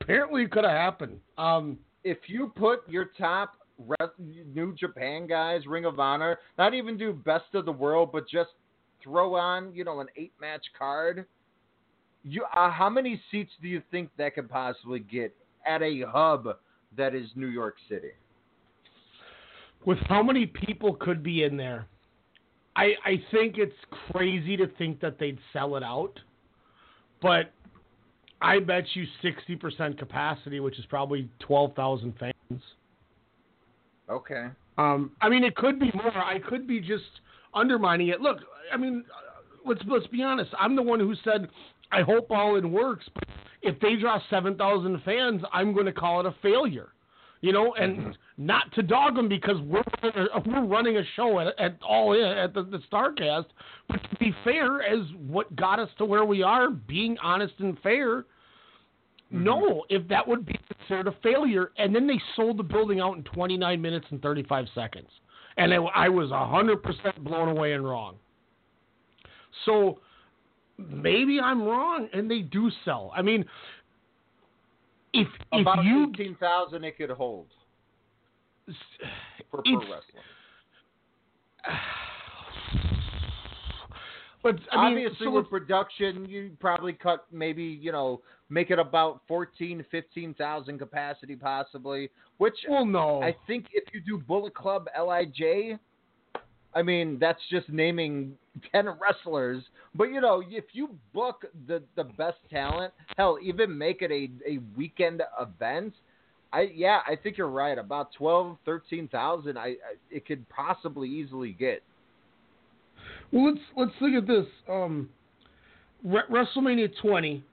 apparently it could have happened. If you put your top New Japan guys, Ring of Honor, not even do Best of the World, but just throw on, you know, an 8-match card, how many seats do you think that could possibly get at a hub that is New York City? With how many people could be in there? I think it's crazy to think that they'd sell it out, but I bet you 60% capacity, which is probably 12,000 fans. Okay. I mean, it could be more. I could be just undermining it. Look, I mean, let's be honest. I'm the one who said, I hope all in works, but if they draw 7,000 fans, I'm going to call it a failure. You know, and not to dog them because we're running a show at All In at the StarCast. But to be fair, as what got us to where we are, being honest and fair, no, if that would be considered a failure. And then they sold the building out in 29 minutes and 35 seconds. And I was 100% blown away and wrong. So maybe I'm wrong and they do sell. I mean, About 18,000 it could hold for pro wrestling. But I mean, obviously, with production, you probably cut maybe, you know, make it about 14,000, 15,000 capacity possibly. Which, well, no. I think if you do Bullet Club, LIJ, I mean, that's just naming 10 wrestlers. But, you know, if you book the best talent, hell, even make it a weekend event, I think you're right. About 12,000, 13,000, it could possibly easily get. Well, let's look at this. WrestleMania 20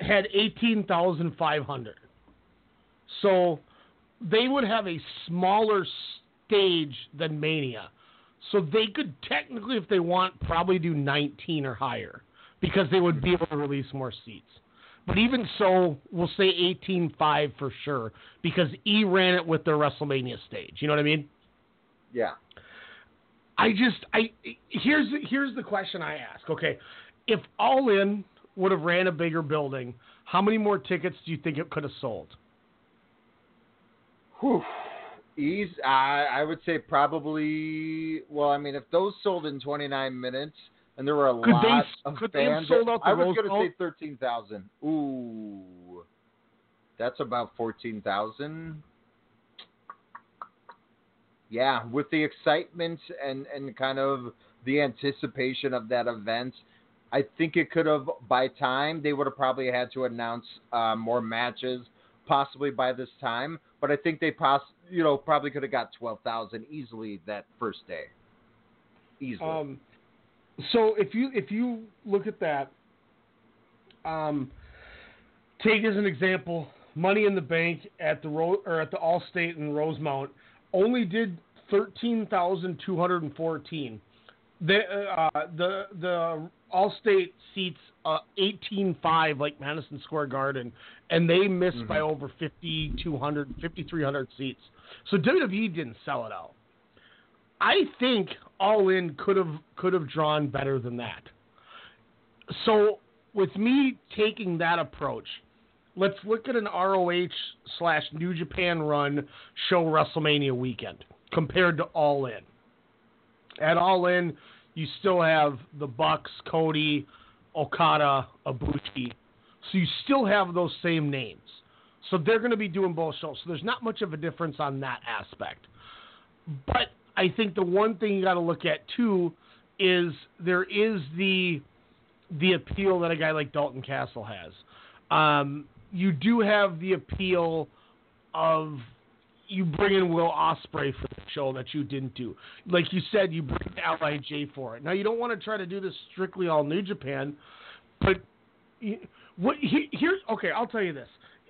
had 18,500. So they would have a smaller stage than Mania. So they could technically, if they want, probably do 19 or higher because they would be able to release more seats. But even so, we'll say 18.5 for sure because E ran it with their WrestleMania stage. You know what I mean? Yeah. Here's the question I ask. Okay, if All In would have ran a bigger building, how many more tickets do you think it could have sold? Whew. I would say probably, well, I mean, if those sold in 29 minutes and there were a lot of fans, I was going to say 13,000. Ooh, that's about 14,000. Yeah, with the excitement and kind of the anticipation of that event, I think it could have, by time, they would have probably had to announce more matches possibly by this time. But I think they probably could have got 12,000 easily that first day. Easily. So if you look at that, take as an example, Money in the Bank at the Allstate in Rosemount only did 13,214. The Allstate seats 18.5 like Madison Square Garden, and they missed by over 5,200, 5,300 seats. So WWE didn't sell it out. I think All In could have drawn better than that. So with me taking that approach, let's look at an ROH/New Japan run show WrestleMania weekend compared to All In. At All In, you still have the Bucks, Cody, Okada, Ibushi. So you still have those same names. So they're going to be doing both shows. So there's not much of a difference on that aspect. But I think the one thing you got to look at, too, is there is the appeal that a guy like Dalton Castle has. You do have the appeal of you bring in Will Ospreay for the show that you didn't do. Like you said, you bring LIJ for it. Now, you don't want to try to do this strictly all New Japan, but okay, I'll tell you this.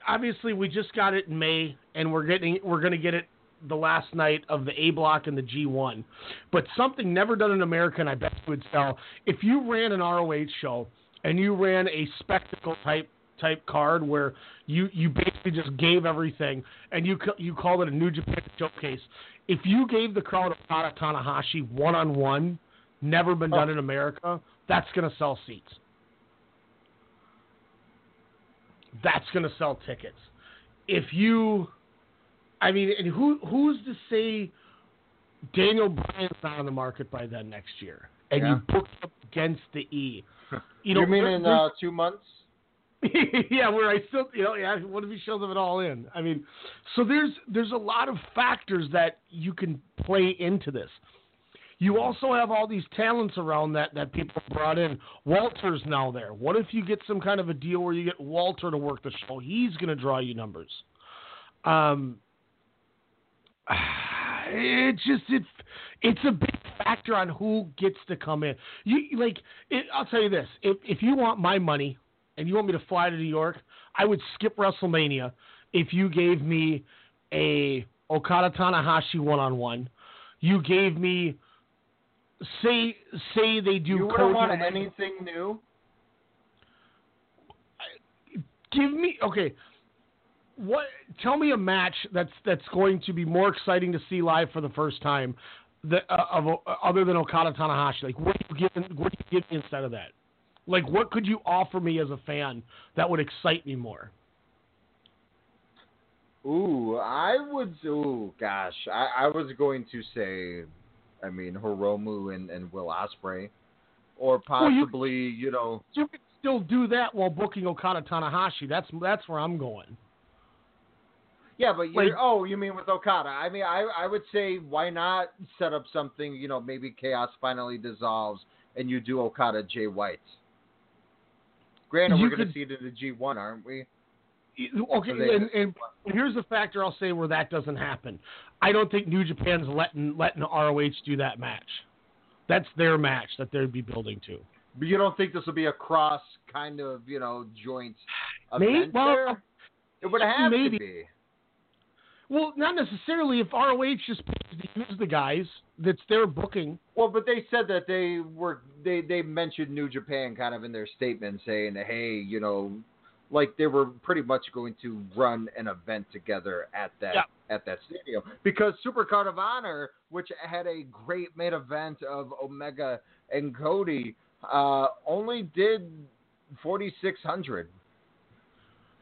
Obviously, we just got it in May, and we're going to get it the last night of the A Block and the G1. But something never done in America, and I bet you would sell, if you ran an ROH show and you ran a spectacle type card where you basically just gave everything and you called it a New Japan showcase. If you gave the crowd Okada Tanahashi one-on-one, never been done in America, that's going to sell seats. That's going to sell tickets. And who's to say Daniel Bryan's not on the market by then next year? And you booked up against the E. You mean in 2 months? Yeah, where I still, what if he shows them it all in? I mean, so there's a lot of factors that you can play into this. You also have all these talents around that people brought in. Walter's now there. What if you get some kind of a deal where you get Walter to work the show? He's going to draw you numbers. It's a big factor on who gets to come in. I'll tell you this: if you want my money and you want me to fly to New York, I would skip WrestleMania if you gave me a Okada Tanahashi one-on-one. You gave me, say they do. You wouldn't want anything new? Give me, okay. Tell me a match that's going to be more exciting to see live for the first time other than Okada Tanahashi. Like, what do you give me instead of that? Like, what could you offer me as a fan that would excite me more? I was going to say, Hiromu and Will Ospreay. Or possibly, you could still do that while booking Okada Tanahashi. That's where I'm going. Yeah, but you mean with Okada? I mean, I would say, why not set up something, maybe Chaos finally dissolves and you do Okada Jay White. Granted, we're going to see it in the G1, aren't we? Okay, and here's the factor I'll say where that doesn't happen. I don't think New Japan's letting ROH do that match. That's their match that they'd be building to. But you don't think this will be a cross kind of, you know, joint event? Well, it would have to be. Well, not necessarily if ROH just used the guys that's their booking. Well, but they said that they were they mentioned New Japan kind of in their statement saying, hey, you know, like they were pretty much going to run an event together at that at that stadium, because Supercard of Honor, which had a great main event of Omega and Cody, only did 4,600.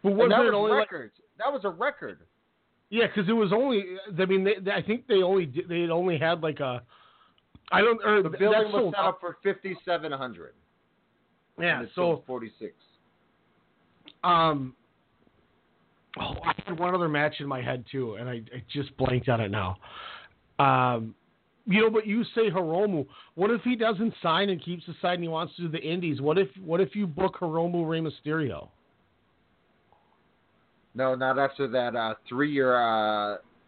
But wasn't that was only record. That was a record. Yeah, because it was only. I mean, I think they only had like a. I don't. Or the building was set up for 5,700. Yeah, so 46. I had one other match in my head too, and I just blanked on it now. You know, but you say Hiromu. What if he doesn't sign and keeps deciding he wants to do the indies? What if you book Hiromu Rey Mysterio? No, not after that 3-year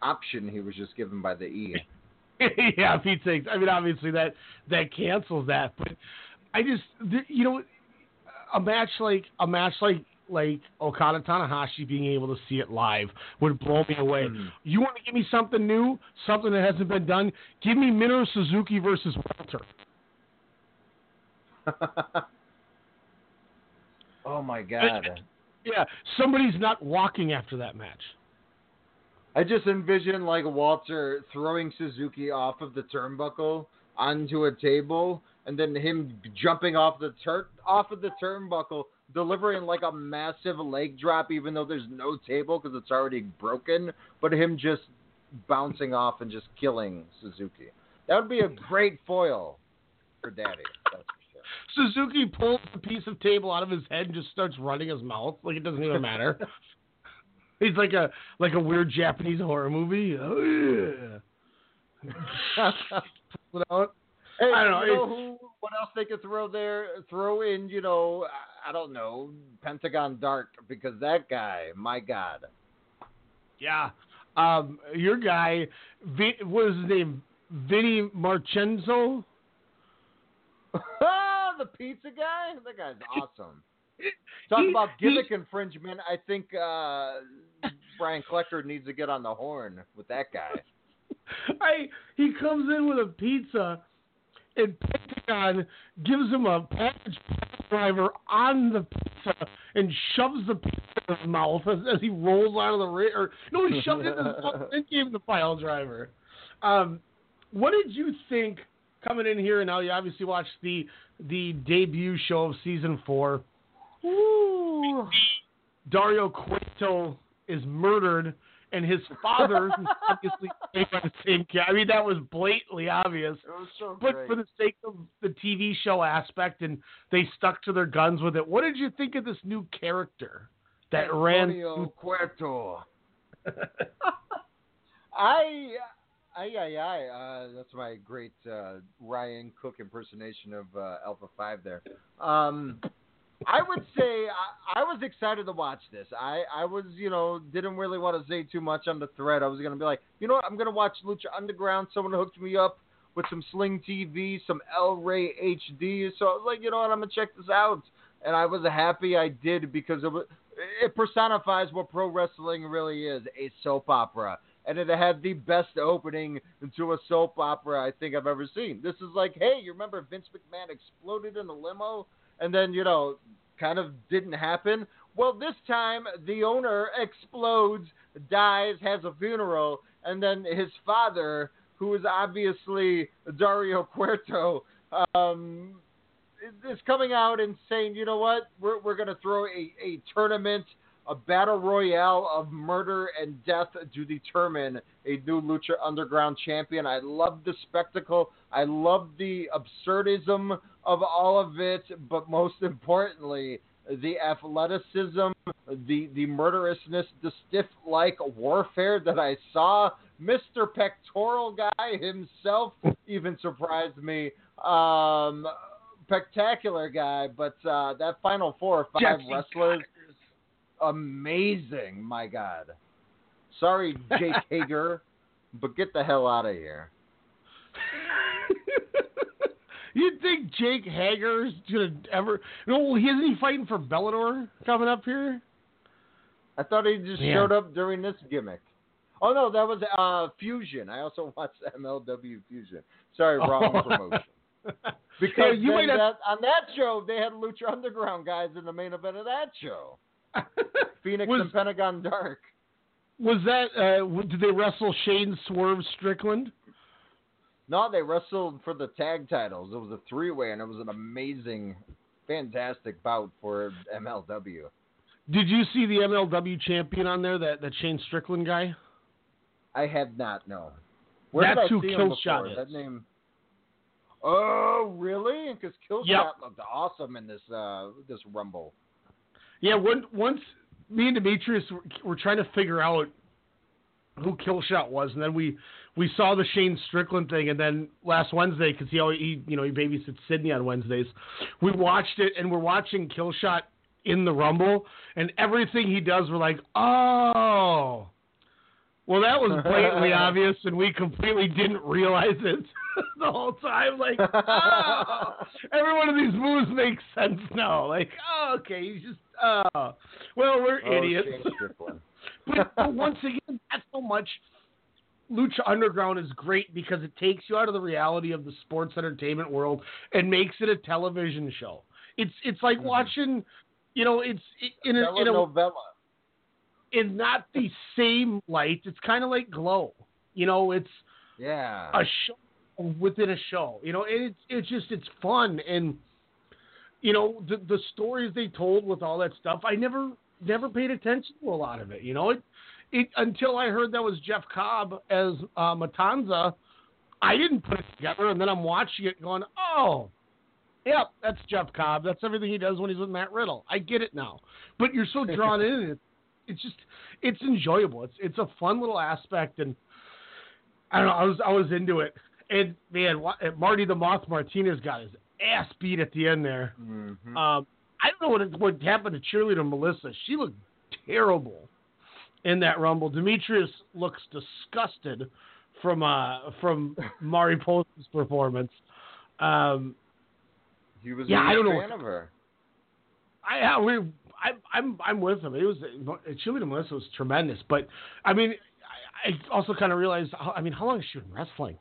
option he was just given by the E. Yeah, if he takes. I mean, obviously that cancels that. But I just, you know, a match like Okada Tanahashi being able to see it live would blow me away. Mm-hmm. You want to give me something new, something that hasn't been done? Give me Minoru Suzuki versus Walter. Oh my God. Yeah, somebody's not walking after that match. I just envision like Walter throwing Suzuki off of the turnbuckle onto a table, and then him jumping off of the turnbuckle, delivering like a massive leg drop, even though there's no table because it's already broken, but him just bouncing off and just killing Suzuki. That would be a great foil for Daddy. That's for sure. Suzuki pulls a piece of table out of his head and just starts running his mouth like it doesn't even matter. He's like a weird Japanese horror movie. Oh, yeah. Hey, I don't know. You know what else they could throw there? Throw in, you know, I don't know, Pentagon Dark, because that guy, my God. Yeah. Your guy, what is his name? Vinny Marchenzo? The pizza guy? That guy's awesome. Talking about gimmick infringement, I think Brian Klecker needs to get on the horn with that guy. He comes in with a pizza, and Pentagon gives him a package driver on the pizza and shoves the pizza in his mouth as he rolls out of the ring. No, he shoved it in his mouth and gave him the pile driver. What did you think coming in here? And now you obviously watched the debut show of season 4. Ooh. Dario Cueto is murdered, and his father is obviously played by the same guy. I mean, that was blatantly obvious. It was so great. But for the sake of the TV show aspect, and they stuck to their guns with it. What did you think of this new character that ran? Dario Cueto. That's my great Ryan Cook impersonation of Alpha 5 there. I would say I was excited to watch this. I was, you know, didn't really want to say too much on the thread. I was going to be like, you know what? I'm going to watch Lucha Underground. Someone hooked me up with some Sling TV, some El Rey HD. So I was like, you know what? I'm going to check this out. And I was happy I did, because it personifies what pro wrestling really is, a soap opera. And it had the best opening to a soap opera I think I've ever seen. This is like, hey, you remember Vince McMahon exploded in a limo? And then, you know, kind of didn't happen. Well, this time the owner explodes, dies, has a funeral, and then his father, who is obviously Dario Cueto, is coming out and saying, you know what, we're going to throw a tournament, a battle royale of murder and death to determine a new Lucha Underground champion. I love the spectacle. I love the absurdism of all of it, but most importantly, the athleticism, the murderousness, the stiff-like warfare that I saw. Mr. Pectoral Guy himself even surprised me. Spectacular guy, but that final 4 or 5 Jesse wrestlers, amazing, my God. Sorry, Jake Hager, but get the hell out of here. You think Jake Hager's gonna ever? No, isn't he fighting for Bellator coming up here? I thought he just showed up during this gimmick. Oh no, that was Fusion. I also watched MLW Fusion. Sorry, wrong promotion. Because you might have... on that show they had Lucha Underground guys in the main event of that show. Phoenix and Pentagon Dark. Was that? Did they wrestle Shane Swerve Strickland? No, they wrestled for the tag titles. It was a three-way, and it was an amazing, fantastic bout for MLW. Did you see the MLW champion on there, that Shane Strickland guy? I have not, no. That's who Killshot is. That name... Oh, really? Because Killshot looked awesome in this Rumble. Yeah, once me and Demetrius were trying to figure out who Killshot was, and then we saw the Shane Strickland thing, and then last Wednesday, because he babysits Sydney on Wednesdays, we watched it, and we're watching Killshot in the Rumble, and everything he does, we're like, oh, well, that was blatantly obvious, and we completely didn't realize it the whole time. Like, oh, every one of these moves makes sense now. Like, oh, okay, he's just, we're idiots. But once again, that's how much Lucha Underground is great, because it takes you out of the reality of the sports entertainment world and makes it a television show. It's like watching, in a novella. It's not the same light. It's kind of like Glow. It's a show within a show. And it's fun, and the stories they told with all that stuff. I never paid attention to a lot of it. It until I heard that was Jeff Cobb as Matanza. I didn't put it together, and then I'm watching it going, oh, yeah, that's Jeff Cobb. That's everything he does when he's with Matt Riddle. I get it now. But you're so drawn in it. It's just, it's enjoyable. It's a fun little aspect, and I don't know. I was into it, and man, Marty the Moth Martinez got his ass beat at the end there. Mm-hmm. I don't know what happened to cheerleader Melissa. She looked terrible in that Rumble. Demetrius looks disgusted from Mari Post's performance. He was a fan of her. I'm with him. It was cheerleader Melissa was tremendous, but I mean, I also kind of realized. How long has she been wrestling?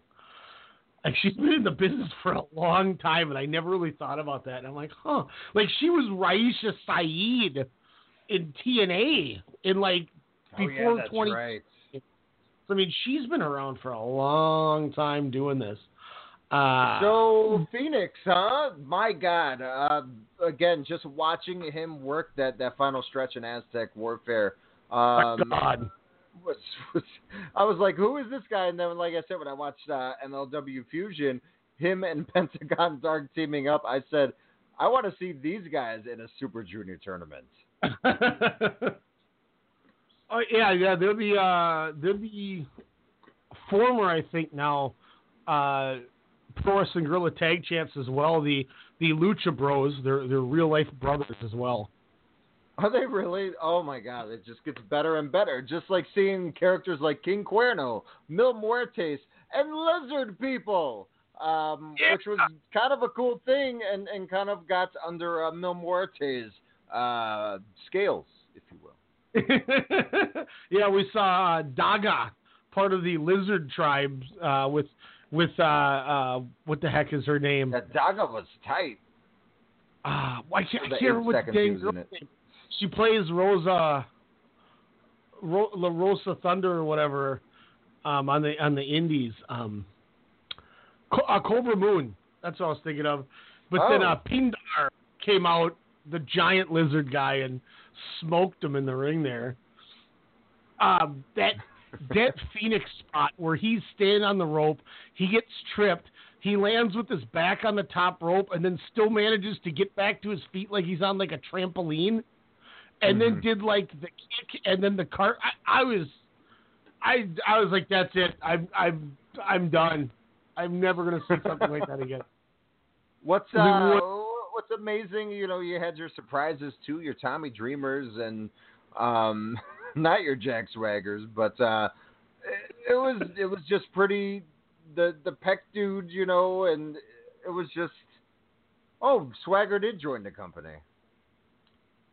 Like, she's been in the business for a long time, and I never really thought about that. And I'm like, huh? Like, she was Raisha Saeed in TNA in before 20. Right. I mean, she's been around for a long time doing this. So Phoenix, huh? My God! Again, just watching him work that final stretch in Aztec Warfare. God, I was like, who is this guy? And then, like I said, when I watched MLW Fusion, him and Pentagon Dark teaming up, I said, I want to see these guys in a Super Junior tournament. Oh yeah. There'll be former, I think now. Pro Wrestling Guerrilla Tag Champs as well. The Lucha Bros, they're real life brothers as well. Are they really? Oh my God! It just gets better and better. Just like seeing characters like King Cuerno, Mil Muertes, and Lizard People, which was kind of a cool thing, and kind of got under Mil Muertes' scales, if you will. Yeah, we saw Daga, part of the Lizard Tribe, with what the heck is her name? That Daga was tight. I can't remember what dang girl name. She plays La Rosa Thunder or whatever on the Indies. Cobra Moon. That's what I was thinking of. But then Pindar came out, the giant lizard guy, and smoked him in the ring there. That Phoenix spot where he's standing on the rope, he gets tripped, he lands with his back on the top rope, and then still manages to get back to his feet like he's on like a trampoline, and then did like the kick and then the cart. I was like, that's it. I'm done. I'm never gonna see something like that again. What's amazing? You had your surprises too, your Tommy Dreamers and. Not your Jack Swaggers, but it was just pretty the Peck dude, and it was just Oh, Swagger did join the company.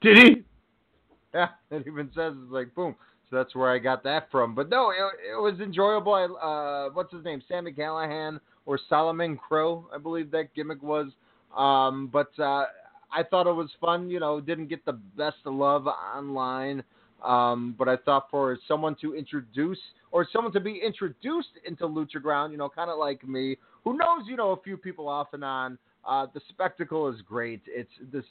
Did he? Yeah, it even says, it's like, boom. So that's where I got that from. But no, it was enjoyable. What's his name? Sammy Callahan or Solomon Crow, I believe that gimmick was. But I thought it was fun. You know, didn't get the best of love online. But I thought for someone to introduce or someone to be introduced into Lucha Ground, you know, kind of like me, who knows, you know, a few people off and on. The spectacle is great. It's this.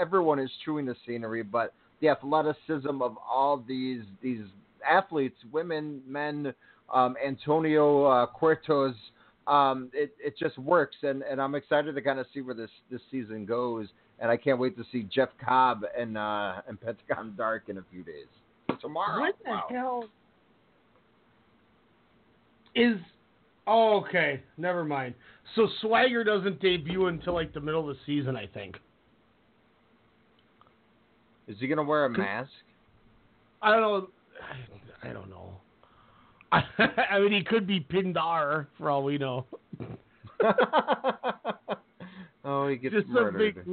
Everyone is chewing the scenery, but the athleticism of all these athletes, women, men, Antonio Cuertos, it just works. And I'm excited to kind of see where this season goes. And I can't wait to see Jeff Cobb and Pentagon Dark in a few days. Tomorrow. What the hell is... Oh, okay. Never mind. So Swagger doesn't debut until like the middle of the season, I think. Is he going to wear a mask? I don't know. I don't know. I mean, he could be Pindar for all we know. Oh, he gets just murdered. Just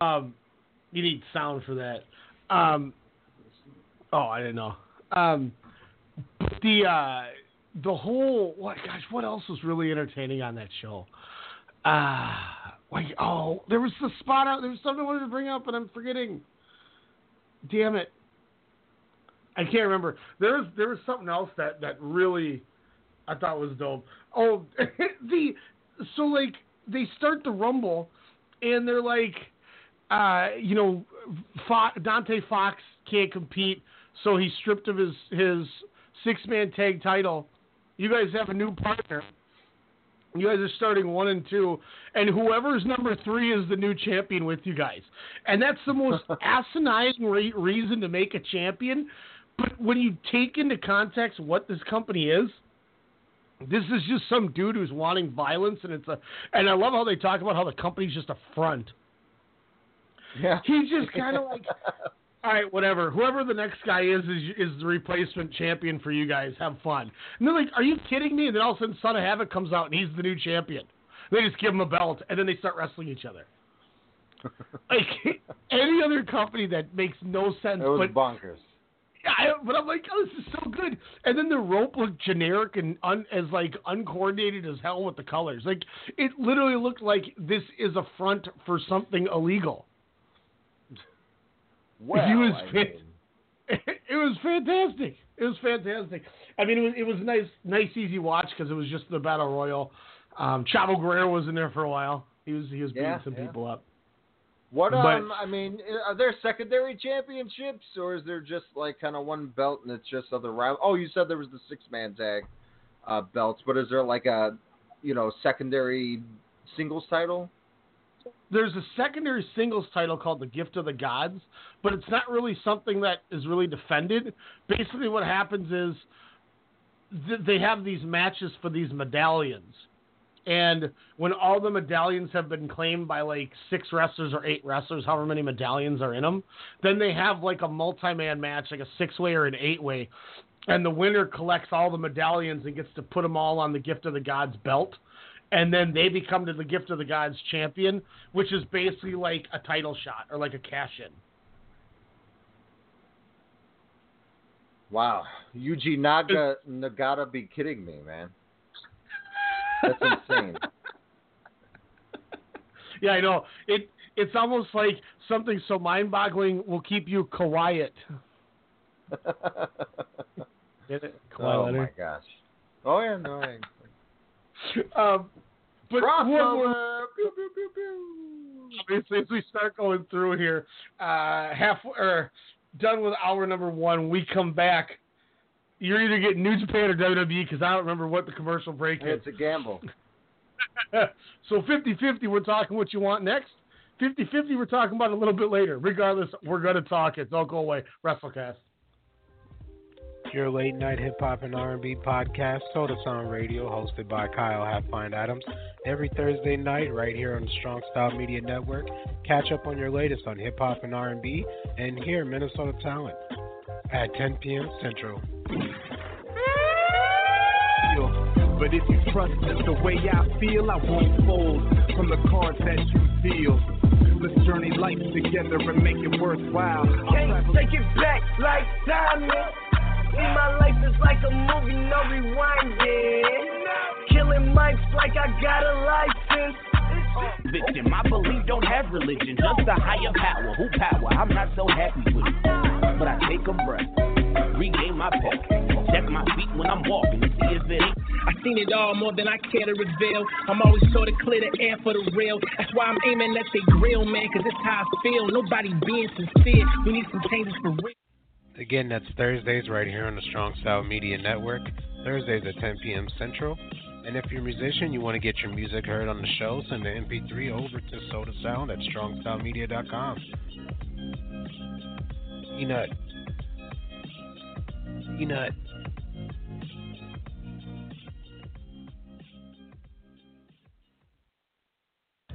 a big... you need sound for that. Oh, I didn't know. The whole... Oh, gosh, what else was really entertaining on that show? There was the spot out. There was something I wanted to bring up, and I'm forgetting. Damn it. I can't remember. There was something else that really I thought was dope. Oh, so like they start the Rumble, and they're like, you know, Dante Fox can't compete, so he stripped of his 6-man tag title. You guys have a new partner. You guys are starting 1 and 2, and whoever's number 3 is the new champion with you guys. And that's the most asinine reason to make a champion. But when you take into context what this company is, this is just some dude who's wanting violence, and I love how they talk about how the company's just a front. Yeah. He's just kind of like, all right, whatever. Whoever the next guy is the replacement champion for you guys. Have fun. And they're like, are you kidding me? And then all of a sudden Son of Havoc comes out and he's the new champion. They just give him a belt, and then they start wrestling each other. Like any other company, that makes no sense. It was bonkers. But I'm like, oh, this is so good. And then the rope looked generic and as like uncoordinated as hell with the colors. Like it literally looked like this is a front for something illegal. Well, it was fantastic. It was fantastic. I mean, it was nice, easy watch because it was just the Battle Royal. Chavo Guerrero was in there for a while. He was beating some people up. I mean, are there secondary championships, or is there just like kind of one belt and it's just other rivals? Oh, you said there was the 6-man tag belts, but is there like a, you know, secondary singles title? There's a secondary singles title called the Gift of the Gods, but it's not really something that is really defended. Basically what happens is they have these matches for these medallions. And when all the medallions have been claimed by like 6 wrestlers or 8 wrestlers, however many medallions are in them, then they have like a multi-man match, like a 6-way or an 8-way. And the winner collects all the medallions and gets to put them all on the Gift of the Gods belt. And then they become the Gift of the Gods champion, which is basically like a title shot or like a cash-in. Wow. Yuji Nagata be kidding me, man. That's insane. Yeah, I know. It's almost like something so mind-boggling will keep you quiet. Get it? Oh, my gosh. Oh, yeah, no, but pew, pew, pew, pew. Obviously, as we start going through here, done with hour number 1, we come back. You're either getting New Japan or WWE because I don't remember what the commercial break is. It's a gamble. So 50-50, we're talking what you want next. 50-50, we're talking about a little bit later. Regardless, we're going to talk it. Don't go away. WrestleCast. Your late night hip hop and R&B podcast, Soda Sound Radio, hosted by Kyle Halfpine Adams, every Thursday night right here on the Strong Style Media Network. Catch up on your latest on hip hop and R&B and hear Minnesota talent at 10 p.m. Central. But if you trust the way I feel, I won't fold from the cards that you deal. Let's journey life together and make it worthwhile. Can't take it back like time. In my life is like a movie, no rewinding. Killing mics like I got a license. Victim, I believe don't have religion, just a higher power. Who power? I'm not so happy with it. But I take a breath, regain my pep, check my feet when I'm walking to see if it ain't. I seen it all more than I care to reveal. I'm always sure to clear the air for the real. That's why I'm aiming at the grill, man, because it's how I feel. Nobody being sincere. We need some changes for real. Again, that's Thursdays right here on the Strong Style Media Network. Thursdays at 10 p.m. Central. And if you're a musician, you want to get your music heard on the show, send the MP3 over to SodaSound at StrongStyleMedia.com. Peanut.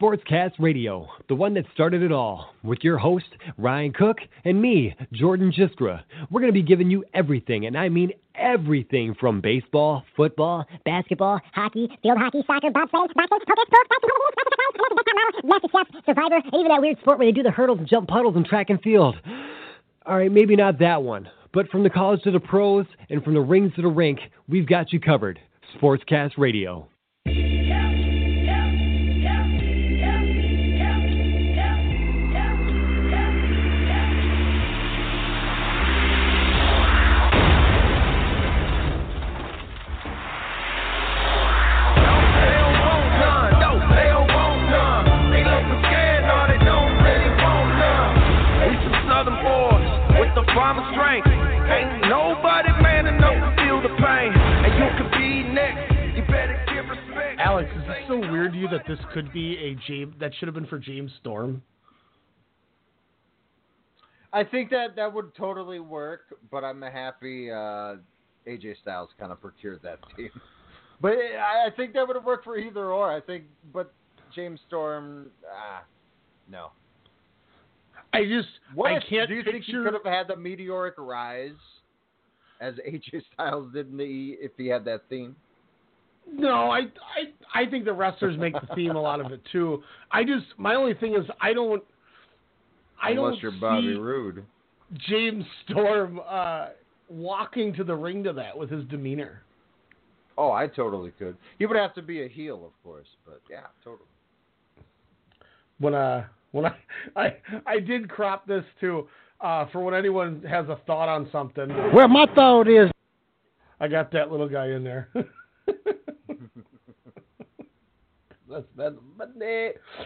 Sportscast Radio, the one that started it all, with your host, Ryan Cook, and me, Jordan Jistra. We're going to be giving you everything, and I mean everything from baseball, football, basketball, hockey, field hockey, soccer, bobsleigh, Survivor, even that weird sport where they do the hurdles and jump puddles and track and field. All right, maybe not that one, but from the college to the pros and from the rings to the rink, we've got you covered. Sportscast Radio. Farmer strength, ain't nobody man enough to feel the pain, and you could be next, you better give respect. Alex, is this so weird to you that this could be that should have been for James Storm? I think that would totally work, but I'm happy AJ Styles kind of procured that team. But I think that would have worked for either or, I think, but James Storm, no. Do you think he could have had the meteoric rise as AJ Styles did if he had that theme? No, I think the wrestlers make the theme a lot of it too. My only thing is unless you're Bobby Roode, James Storm walking to the ring to that with his demeanor. Oh, I totally could. He would have to be a heel, of course, but yeah, totally. When I did crop this too, for when anyone has a thought on something. Well, my thought is, I got that little guy in there. That's bad.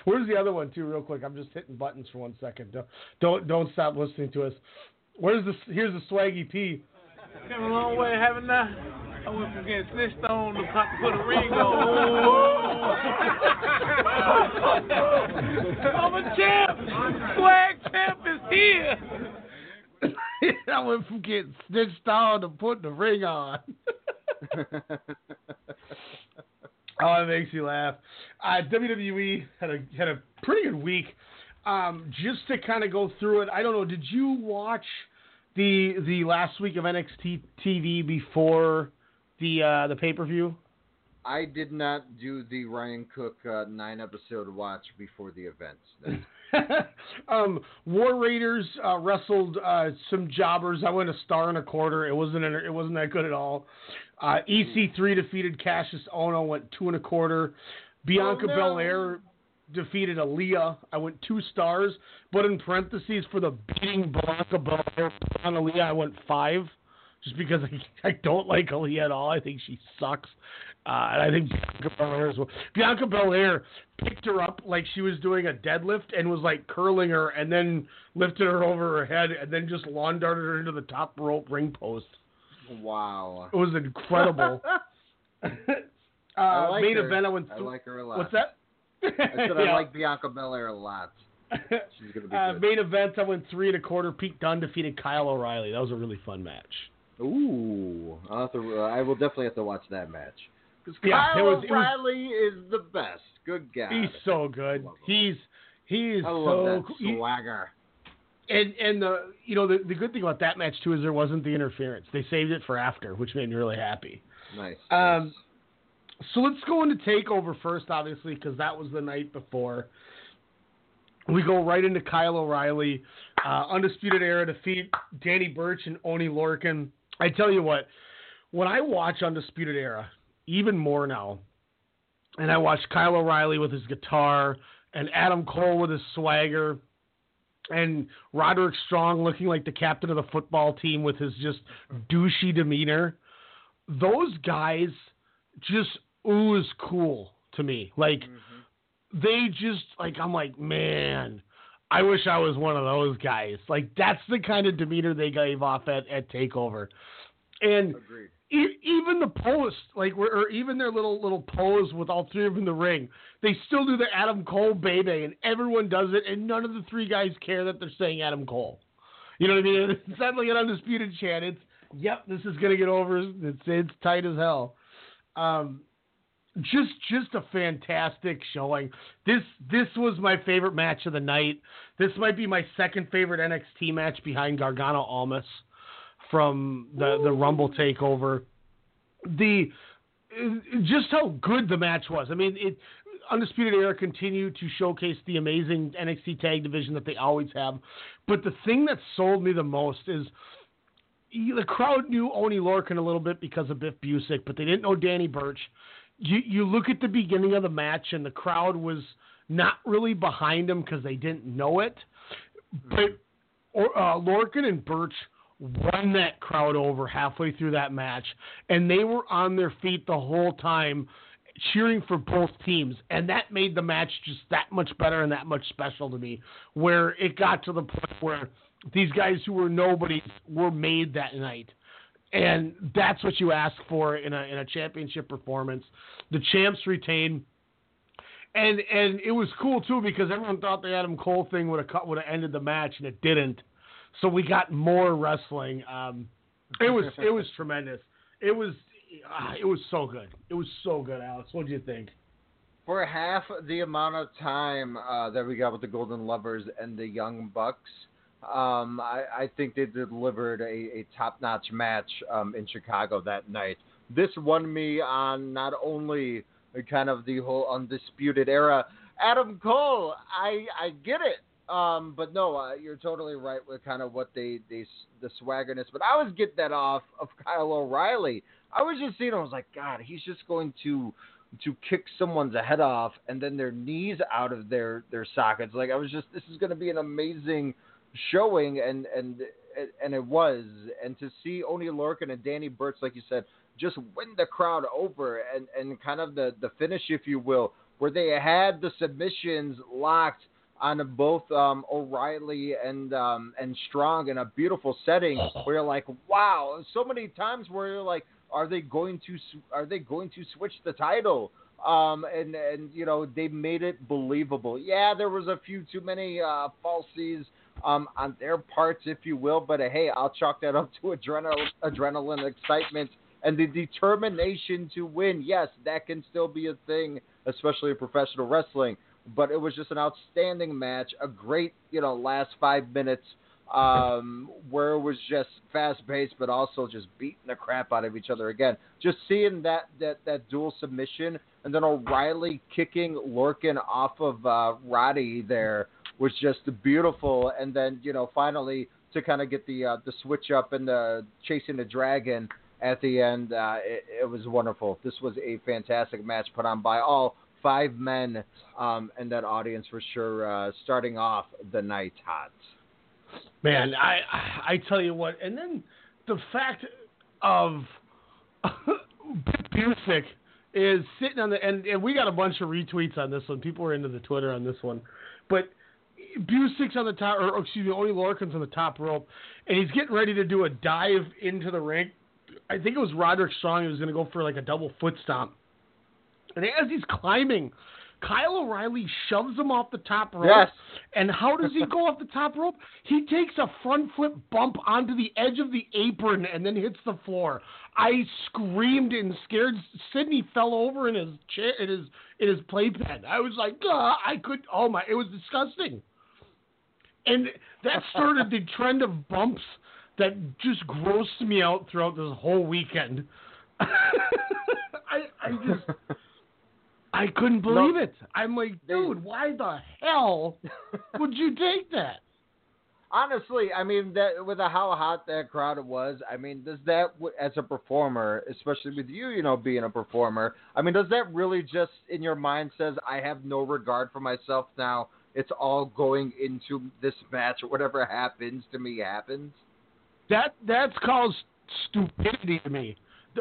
Where's the other one too, real quick? I'm just hitting buttons for 1 second. Don't stop listening to us. Here's the Swaggy P. Came a long way, haven't I? I went from getting snitched on to put a ring on. I'm a champ. Swag champ is here. I went from getting snitched on to putting the ring on. Oh, it makes you laugh. WWE had a pretty good week. Just to kind of go through it, I don't know. Did you watch the last week of NXT TV before the pay-per-view? I did not do the Ryan Cook 9-episode watch before the events. War Raiders wrestled some jobbers. I went 1.25. It wasn't that good at all. EC3 defeated Cassius Ohno. Went 2.25. Bianca Belair defeated Aaliyah. I went 2 stars, but in parentheses for the beating Bianca Belair on Aaliyah, I went 5, just because I don't like Aaliyah at all. I think she sucks. And I think Bianca Belair as well. Bianca Belair picked her up like she was doing a deadlift and was like curling her and then lifted her over her head and then just lawn darted her into the top rope ring post. Wow. It was incredible. I like her. Event, I like her a lot. What's that? I said I like Bianca Belair a lot. She's gonna be good. Main event, I went 3.25. Pete Dunne defeated Kyle O'Reilly. That was a really fun match. Ooh, I will definitely have to watch that match. Because Kyle O'Reilly is the best. Good guy. He's so good. He's so cool. Swagger. And the good thing about that match too is there wasn't the interference. They saved it for after, which made me really happy. Nice. Nice. So let's go into TakeOver first, obviously, because that was the night before. We go right into Kyle O'Reilly, Undisputed Era defeat Danny Burch and Oney Lorcan. I tell you what, when I watch Undisputed Era, even more now, and I watch Kyle O'Reilly with his guitar and Adam Cole with his swagger and Roderick Strong looking like the captain of the football team with his just douchey demeanor, those guys just ooze cool to me. Like, they just, like, I'm like, man, I wish I was one of those guys. Like, that's the kind of demeanor they gave off at TakeOver. And even the pose, like, or even their little pose with all three of them in the ring, they still do the Adam Cole baby, and everyone does it, and none of the three guys care that they're saying Adam Cole. You know what I mean? It's not like an undisputed chant. It's, yep, this is going to get over. It's tight as hell. Just a fantastic showing. This was my favorite match of the night. This might be my second favorite NXT match behind Gargano Almas from the Rumble TakeOver. Just how good the match was. I mean, Undisputed Era continued to showcase the amazing NXT tag division that they always have. But the thing that sold me the most is the crowd knew Oney Lorcan a little bit because of Biff Busick, but they didn't know Danny Burch. You look at the beginning of the match, and the crowd was not really behind him because they didn't know it. But Lorcan and Burch won that crowd over halfway through that match, and they were on their feet the whole time cheering for both teams, and that made the match just that much better and that much special to me, where it got to the point where these guys who were nobodies were made that night. And that's what you ask for in a championship performance. The champs retain. And it was cool, too, because everyone thought the Adam Cole thing would have ended the match, and it didn't. So we got more wrestling. It was tremendous. It was so good. It was so good, Alex. What did you think? For half the amount of time that we got with the Golden Lovers and the Young Bucks, I think they delivered a top-notch match in Chicago that night. This won me on not only kind of the whole Undisputed Era. Adam Cole, I get it. But no, you're totally right with kind of what the swaggerness. But I always get that off of Kyle O'Reilly. I was just seeing him. I was like, God, he's just going to kick someone's head off and then their knees out of their sockets. Like, I was just, this is going to be an amazing showing, and it was. And to see Oney Lorcan and Danny Burch, like you said, just win the crowd over, and kind of the finish, if you will, where they had the submissions locked on both O'Reilly and Strong in a beautiful setting, where you're like, wow, so many times where you're like, are they going to switch the title? They made it believable. Yeah, there was a few too many falsies on their parts, if you will, but hey, I'll chalk that up to adrenaline, excitement, and the determination to win. Yes, that can still be a thing, especially in professional wrestling. But it was just an outstanding match, a great, last 5 minutes where it was just fast-paced, but also just beating the crap out of each other again. Just seeing that dual submission, and then O'Reilly kicking Lorcan off of Roddy there was just beautiful. And then, you know, finally to kind of get the switch up and the chasing the dragon at the end, it was wonderful. This was a fantastic match put on by all five men in that audience for sure, starting off the night hot. Man, I tell you what, and then the fact of Busick is sitting on the and we got a bunch of retweets on this one. People were into the Twitter on this one, but Busick's on the top, or excuse me, Oney Lorcan's on the top rope, and he's getting ready to do a dive into the ring. I think it was Roderick Strong who was going to go for like a double foot stomp, and as he's climbing, Kyle O'Reilly shoves him off the top rope. Yes. And how does he go off the top rope? He takes a front flip bump onto the edge of the apron and then hits the floor. I screamed and scared. Sydney fell over in his chair, in his playpen. I was like, I could. Oh my! It was disgusting. And that started the trend of bumps that just grossed me out throughout this whole weekend. I couldn't believe it. I'm like, dude, why the hell would you take that? Honestly, I mean, that with how hot that crowd was, I mean, does that, as a performer, especially with you, you know, being a performer, I mean, does that really just, in your mind, says, I have no regard for myself now, it's all going into this match, or whatever happens to me happens? That's called stupidity to me.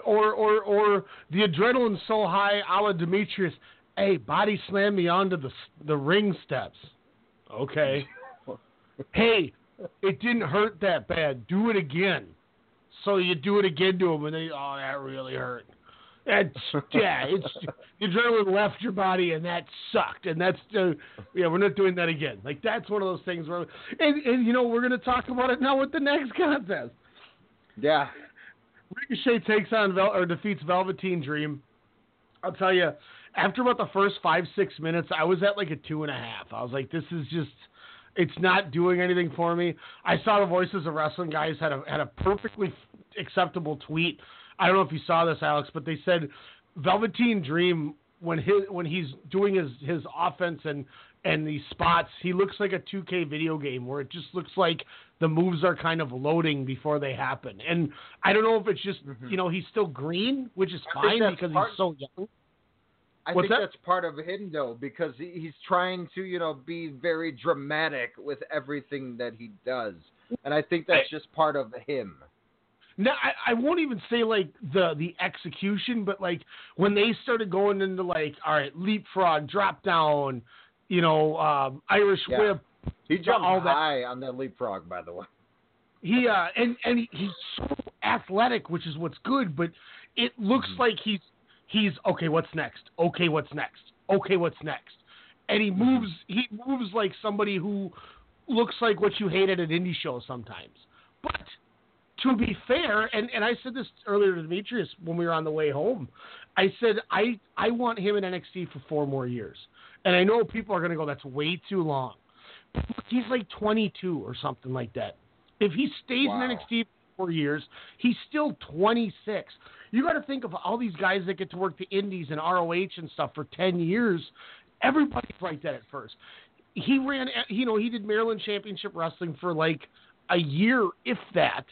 Or the adrenaline so high, a la Demetrius, hey, body slam me onto the ring steps. Okay. Hey, it didn't hurt that bad. Do it again. So you do it again to him, and they, oh, that really hurt. It's the adrenaline left your body, and that sucked. And that's, we're not doing that again. Like, that's one of those things where, and you know, we're going to talk about it now with the next contest. Yeah. Ricochet takes on or defeats Velveteen Dream. I'll tell you, after about the first 5-6 minutes, I was at like a 2.5. I was like, this is just, it's not doing anything for me. I saw the Voices of Wrestling guys had a perfectly acceptable tweet. I don't know if you saw this, Alex, but they said Velveteen Dream when he's doing his offense and these spots, he looks like a 2K video game where it just looks like the moves are kind of loading before they happen. And I don't know if it's just, you know, he's still green, which is fine because he's so young. I think that's part of him, though, because he's trying to, you know, be very dramatic with everything that he does. And I think that's just part of him. Now, I won't even say, like, the execution, but, like, when they started going into, like, all right, leapfrog, drop down, you know, Irish whip. He jumped all high on that leapfrog, by the way. He he's so athletic, which is what's good. But it looks like he's okay. What's next? Okay, what's next? Okay, what's next? And he moves. He moves like somebody who looks like what you hate at an indie show sometimes. But to be fair, and I said this earlier to Demetrius when we were on the way home. I said I want him in NXT for 4 more years. And I know people are going to go, that's way too long. He's like 22 or something like that. If he stays in NXT for 4 years, he's still 26. You got to think of all these guys that get to work the indies and ROH and stuff for 10 years. Everybody's like that at first. He ran, you know, he did Maryland Championship Wrestling for like a year, if that,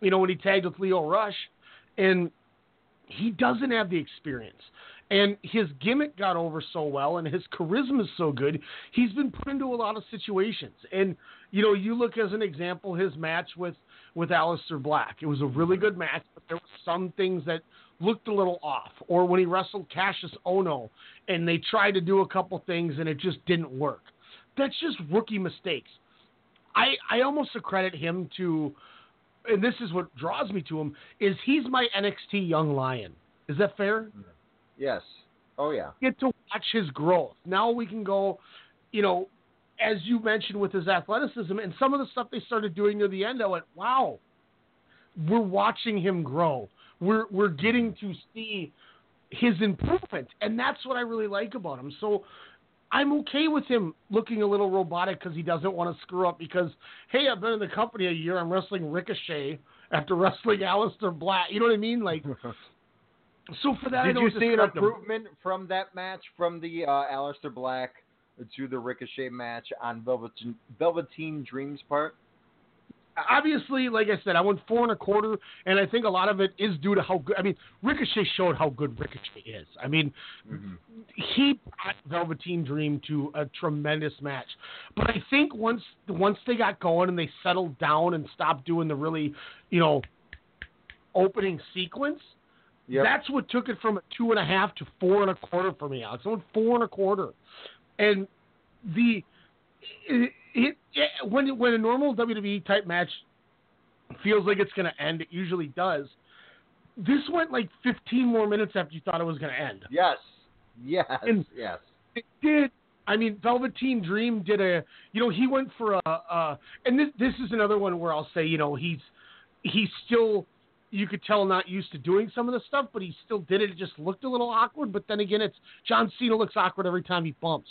you know, when he tagged with Lio Rush. And he doesn't have the experience. And his gimmick got over so well, and his charisma is so good, he's been put into a lot of situations. And, you know, you look as an example, his match with Aleister Black. It was a really good match, but there were some things that looked a little off. Or when he wrestled Cassius Ohno, and they tried to do a couple things, and it just didn't work. That's just rookie mistakes. I almost accredit him to, and this is what draws me to him, is he's my NXT young lion. Is that fair? Mm-hmm. Yes. Oh, yeah. Get to watch his growth. Now we can go, you know, as you mentioned with his athleticism and some of the stuff they started doing near the end, I went, wow, we're watching him grow. We're getting to see his improvement, and that's what I really like about him. So I'm okay with him looking a little robotic because he doesn't want to screw up because, hey, I've been in the company a year. I'm wrestling Ricochet after wrestling Aleister Black. You know what I mean? Like – So for that, did you see an improvement from that match from the Aleister Black to the Ricochet match on Velveteen Dream's part? Obviously, like I said, I went 4.25, and I think a lot of it is due to how good. I mean, Ricochet showed how good Ricochet is. I mean, he brought Velveteen Dream to a tremendous match. But I think once they got going and they settled down and stopped doing the really, opening sequence, that's what took it from a 2.5 to 4.25 for me, Alex. I went 4.25, and when a normal WWE type match feels like it's going to end, it usually does. This went like 15 more minutes after you thought it was going to end. Yes. It did. I mean, Velveteen Dream did he went for and this is another one where I'll say, he's still, you could tell, not used to doing some of the stuff, but he still did it. It just looked a little awkward. But then again, it's John Cena looks awkward every time he bumps.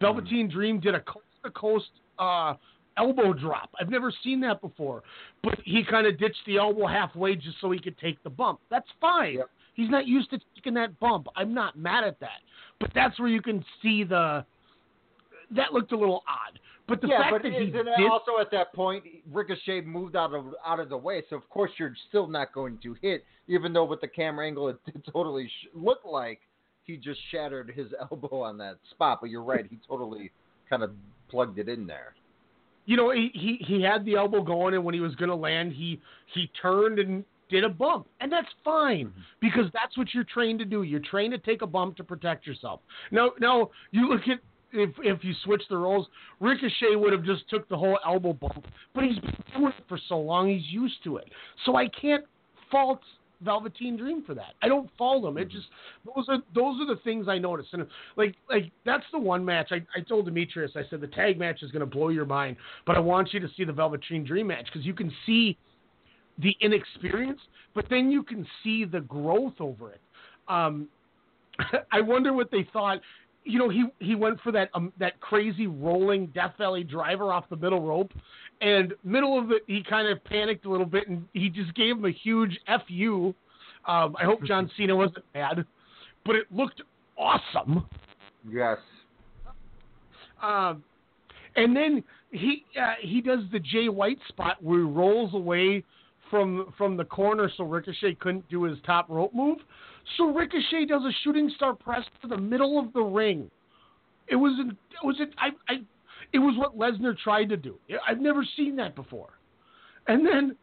Velveteen Dream did a coast-to-coast elbow drop. I've never seen that before. But he kind of ditched the elbow halfway just so he could take the bump. That's fine. Yep. He's not used to taking that bump. I'm not mad at that. But that's where you can see that looked a little odd. But the fact that he did... Also at that point, Ricochet moved out of the way, so of course you're still not going to hit, even though with the camera angle it totally looked like he just shattered his elbow on that spot. But you're right, he totally kind of plugged it in there. He had the elbow going, and when he was going to land, he turned and did a bump. And that's fine, because that's what you're trained to do. You're trained to take a bump to protect yourself. Now you look at, if you switch the roles, Ricochet would have just took the whole elbow bump, but he's been doing it for so long, he's used to it. So I can't fault Velveteen Dream for that. I don't fault him. It just, those are the things I noticed. And like that's the one match I told Demetrius, I said, the tag match is going to blow your mind, but I want you to see the Velveteen Dream match, because you can see the inexperience, but then you can see the growth over it. I wonder what they thought. He went for that crazy rolling Death Valley driver off the middle rope, and middle of it, he kind of panicked a little bit, and he just gave him a huge F.U. I hope John Cena wasn't mad, but it looked awesome. Yes. And then he does the Jay White spot where he rolls away from the corner so Ricochet couldn't do his top rope move. So Ricochet does a shooting star press to the middle of the ring. It was what Lesnar tried to do. I've never seen that before. And then,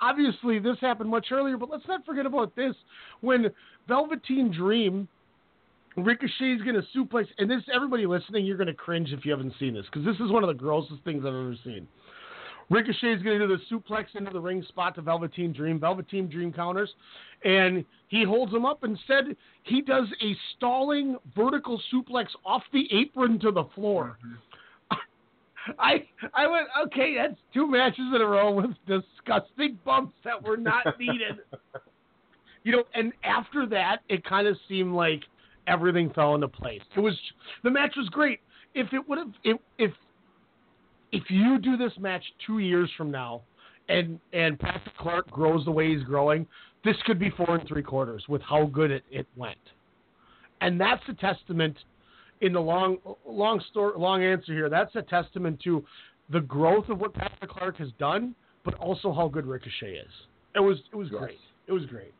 obviously, this happened much earlier, but let's not forget about this. When Velveteen Dream, Ricochet's going to suplex, and this, everybody listening, you're going to cringe if you haven't seen this, because this is one of the grossest things I've ever seen. Ricochet's going to do the suplex into the ring spot to Velveteen Dream. Velveteen Dream counters, and he holds him up. Instead, he does a stalling vertical suplex off the apron to the floor. I went, okay, that's two matches in a row with disgusting bumps that were not needed. And after that, it kind of seemed like everything fell into place. The match was great. If you do this match 2 years from now and Patrick Clark grows the way he's growing, this could be 4.75 with how good it went. And that's a testament, in the long answer here, that's a testament to the growth of what Patrick Clark has done, but also how good Ricochet is. It was great. It was great.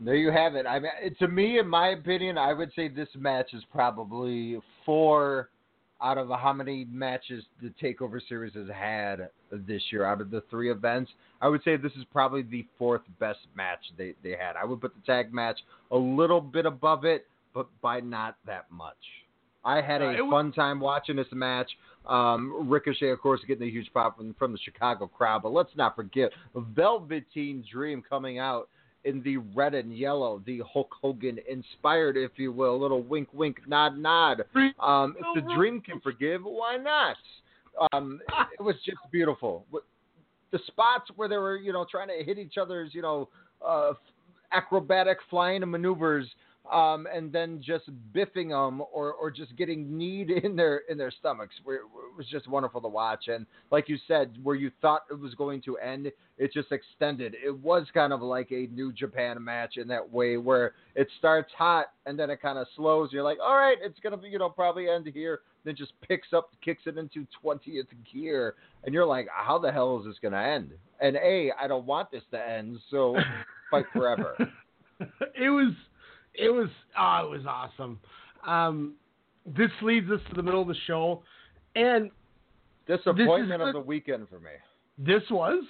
There you have it. I mean, to me, in my opinion, I would say this match is probably 4 out of how many matches the TakeOver Series has had this year, out of the 3 events, I would say this is probably the 4th best match they had. I would put the tag match a little bit above it, but by not that much. I had a fun time watching this match. Ricochet, of course, getting a huge pop from the Chicago crowd, but let's not forget Velveteen Dream coming out in the red and yellow, the Hulk Hogan inspired, if you will, a little wink, wink, nod, nod. If the Dream can forgive, why not? It was just beautiful. The spots where they were, trying to hit each other's, acrobatic flying maneuvers, and then just biffing them or just getting kneed in their stomachs. It was just wonderful to watch. And like you said, where you thought it was going to end, it just extended. It was kind of like a New Japan match in that way, where it starts hot and then it kind of slows. You're like, all right, it's going to be, probably end here. Then just picks up, kicks it into 20th gear. And you're like, how the hell is this going to end? And I don't want this to end. So fight forever. It was awesome. This leads us to the middle of the show, and disappointment of the weekend for me. This was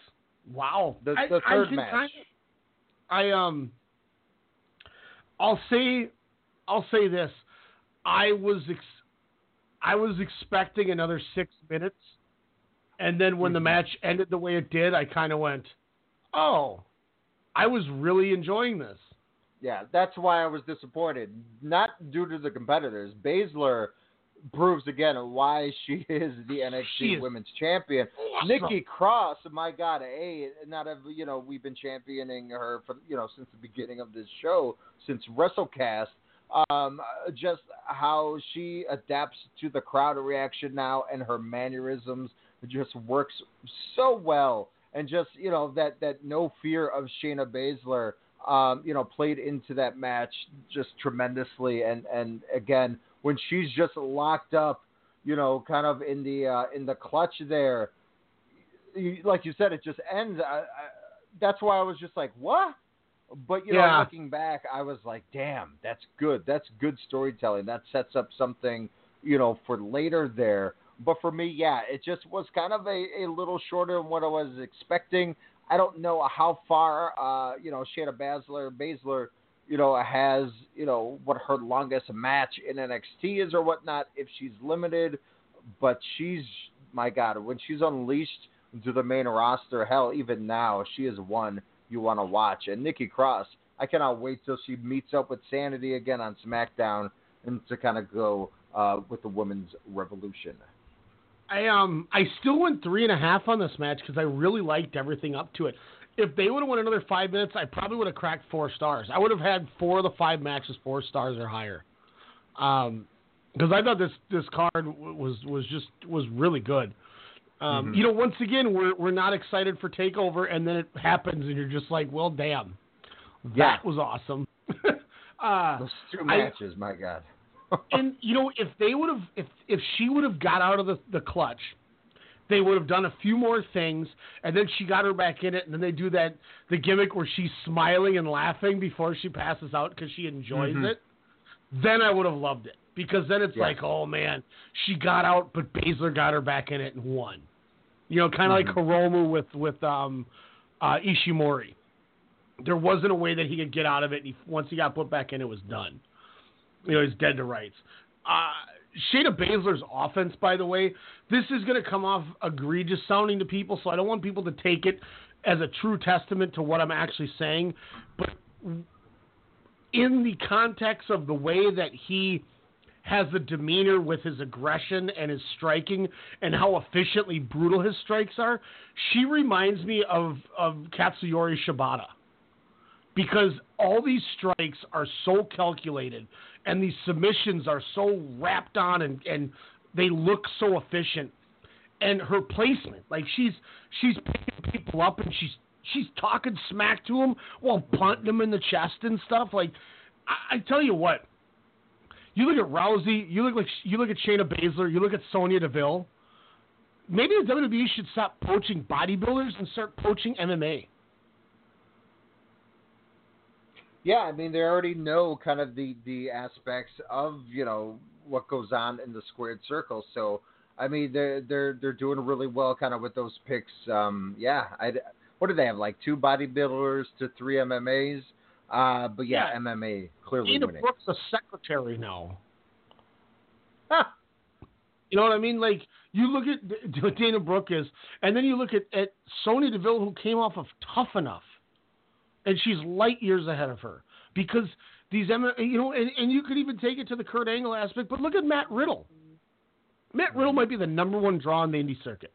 the third match. I'll say this: I was expecting another 6 minutes, and then when the match ended the way it did, I kind of went, "Oh, I was really enjoying this." Yeah, that's why I was disappointed. Not due to the competitors. Baszler proves again why she is the NXT Women's Champion. Awesome. Nikki Cross, my God, we've been championing her for since the beginning of this show, since WrestleCast. Just how she adapts to the crowd reaction now, and her mannerisms just works so well, and just that no fear of Shayna Baszler. Played into that match just tremendously. And again, when she's just locked up, kind of in the clutch there, like you said, it just ends. That's why I was just like, what? But, looking back, I was like, damn, that's good. That's good storytelling. That sets up something, for later there. But for me, it just was kind of a little shorter than what I was expecting. I don't know how far, Shayna Baszler, has, what her longest match in NXT is or whatnot, if she's limited. But she's, my God, when she's unleashed into the main roster, hell, even now, she is one you want to watch. And Nikki Cross, I cannot wait till she meets up with Sanity again on SmackDown and to kind of go with the Women's Revolution. I still went 3.5 on this match because I really liked everything up to it. If they would have won another 5 minutes, I probably would have cracked 4 stars. I would have had 4 of the 5 matches 4 stars or higher. Because I thought this card was really good. Once again, we're not excited for TakeOver, and then it happens, and you're just like, well, damn, that was awesome. Those 2 matches, my God. And if they would have, if she would have got out of the clutch, they would have done a few more things, and then she got her back in it, and then they do the gimmick where she's smiling and laughing before she passes out because she enjoys it. Then I would have loved it, because then it's like, oh man, she got out, but Baszler got her back in it and won. Kind of like Hiromu with Ishimori. There wasn't a way that he could get out of it, and once he got put back in, it was done. He's dead to rights. Shayna Baszler's offense, by the way, this is going to come off egregious sounding to people, so I don't want people to take it as a true testament to what I'm actually saying. But in the context of the way that he has a demeanor with his aggression and his striking and how efficiently brutal his strikes are, she reminds me of Katsuyori Shibata. Because all these strikes are so calculated and these submissions are so wrapped on and they look so efficient. And her placement, like she's picking people up and she's talking smack to them while punting them in the chest and stuff. Like, I tell you what, you look at Rousey, you look at Shayna Baszler, you look at Sonya Deville. Maybe the WWE should stop poaching bodybuilders and start poaching MMA. Yeah, I mean, they already know kind of the aspects of, what goes on in the squared circle. So, I mean, they're doing really well kind of with those picks. What do they have, like 2 bodybuilders to 3 MMAs? MMA clearly winning. Dana Brooks is a secretary now. Huh. You know what I mean? Like, you look at what Dana Brooke is, and then you look at Sonya Deville, who came off of Tough Enough. And she's light years ahead of her because these, and you could even take it to the Kurt Angle aspect, but look at Matt Riddle. Matt Riddle might be the #1 draw in the indie circuit.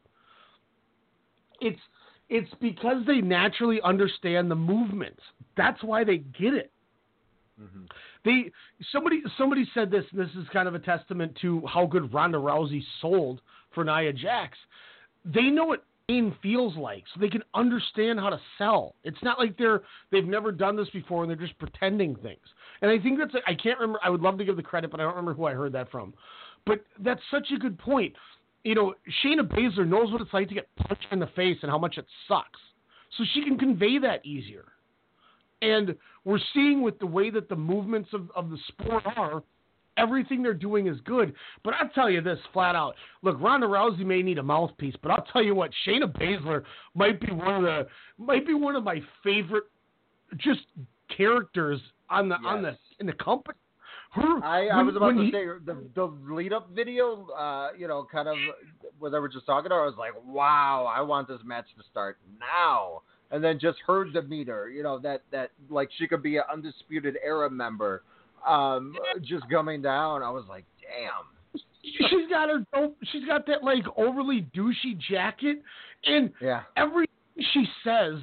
It's because they naturally understand the movements. That's why they get it. Mm-hmm. Somebody said this. This is kind of a testament to how good Ronda Rousey sold for Nia Jax. They know what pain feels like, so they can understand how to sell. It's not like they've never done this before and they're just pretending things. And I think that's I can't remember. I would love to give the credit, but I don't remember who I heard that from. But that's such a good point. You know, Shayna Baszler knows what it's like to get punched in the face and how much it sucks, so she can convey that easier. And we're seeing with the way that the movements of the sport are, everything they're doing is good. But I'll tell you this flat out. Look, Ronda Rousey may need a mouthpiece, but I'll tell you what, Shayna Baszler might be one of my favorite just characters in the company. I was about to say the lead up video, kind of what I was just talking about. I was like, wow, I want this match to start now. And then just her demeanor, that like she could be an Undisputed Era member, just coming down. I was like, damn. She's got that like overly douchey jacket, and everything she says,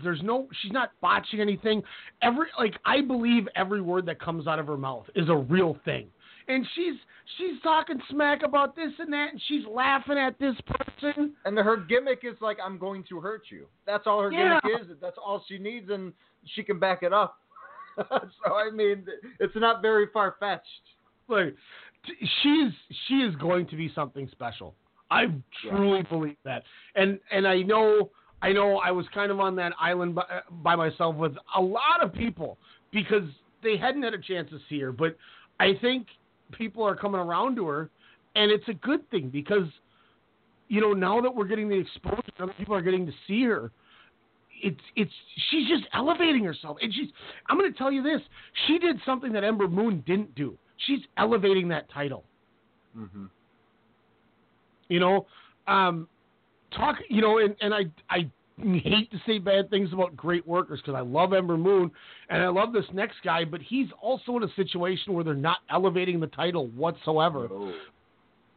she's not botching anything. I believe every word that comes out of her mouth is a real thing. And she's talking smack about this and that, and she's laughing at this person. And her gimmick is like, I'm going to hurt you. That's all her gimmick is. That's all she needs, and she can back it up. So, I mean, it's not very far-fetched. Like, she is going to be something special. I truly believe that. And I know I was kind of on that island by myself with a lot of people because they hadn't had a chance to see her. But I think people are coming around to her, and it's a good thing because, now that we're getting the exposure, people are getting to see her. She's just elevating herself, and I'm going to tell you this: she did something that Ember Moon didn't do. She's elevating that title. Mm-hmm. And I hate to say bad things about great workers because I love Ember Moon and I love this next guy, but he's also in a situation where they're not elevating the title whatsoever.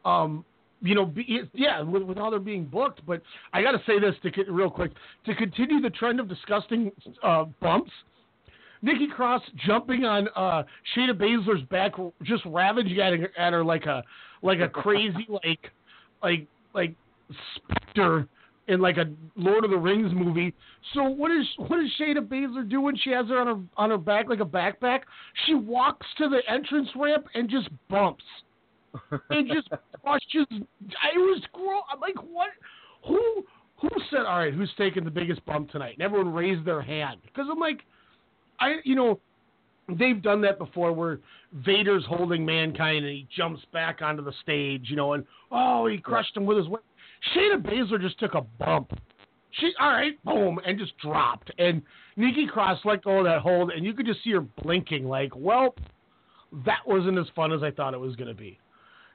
Oh. With how they're being booked. But I got to say this real quick to continue the trend of disgusting bumps. Nikki Cross jumping on Shayna Baszler's back, just ravaging at her like a crazy like specter in like a Lord of the Rings movie. So what does Shayna Baszler do when she has her on her back like a backpack? She walks to the entrance ramp and just bumps. And just crushes. I'm like, what? Who said, all right, who's taking the biggest bump tonight? And everyone raised their hand because I'm like, they've done that before where Vader's holding Mankind and he jumps back onto the stage, and he crushed him with his weight. Shayna Baszler just took a bump. Boom, and just dropped. And Nikki Cross let go of that hold, and you could just see her blinking like, well, that wasn't as fun as I thought it was going to be.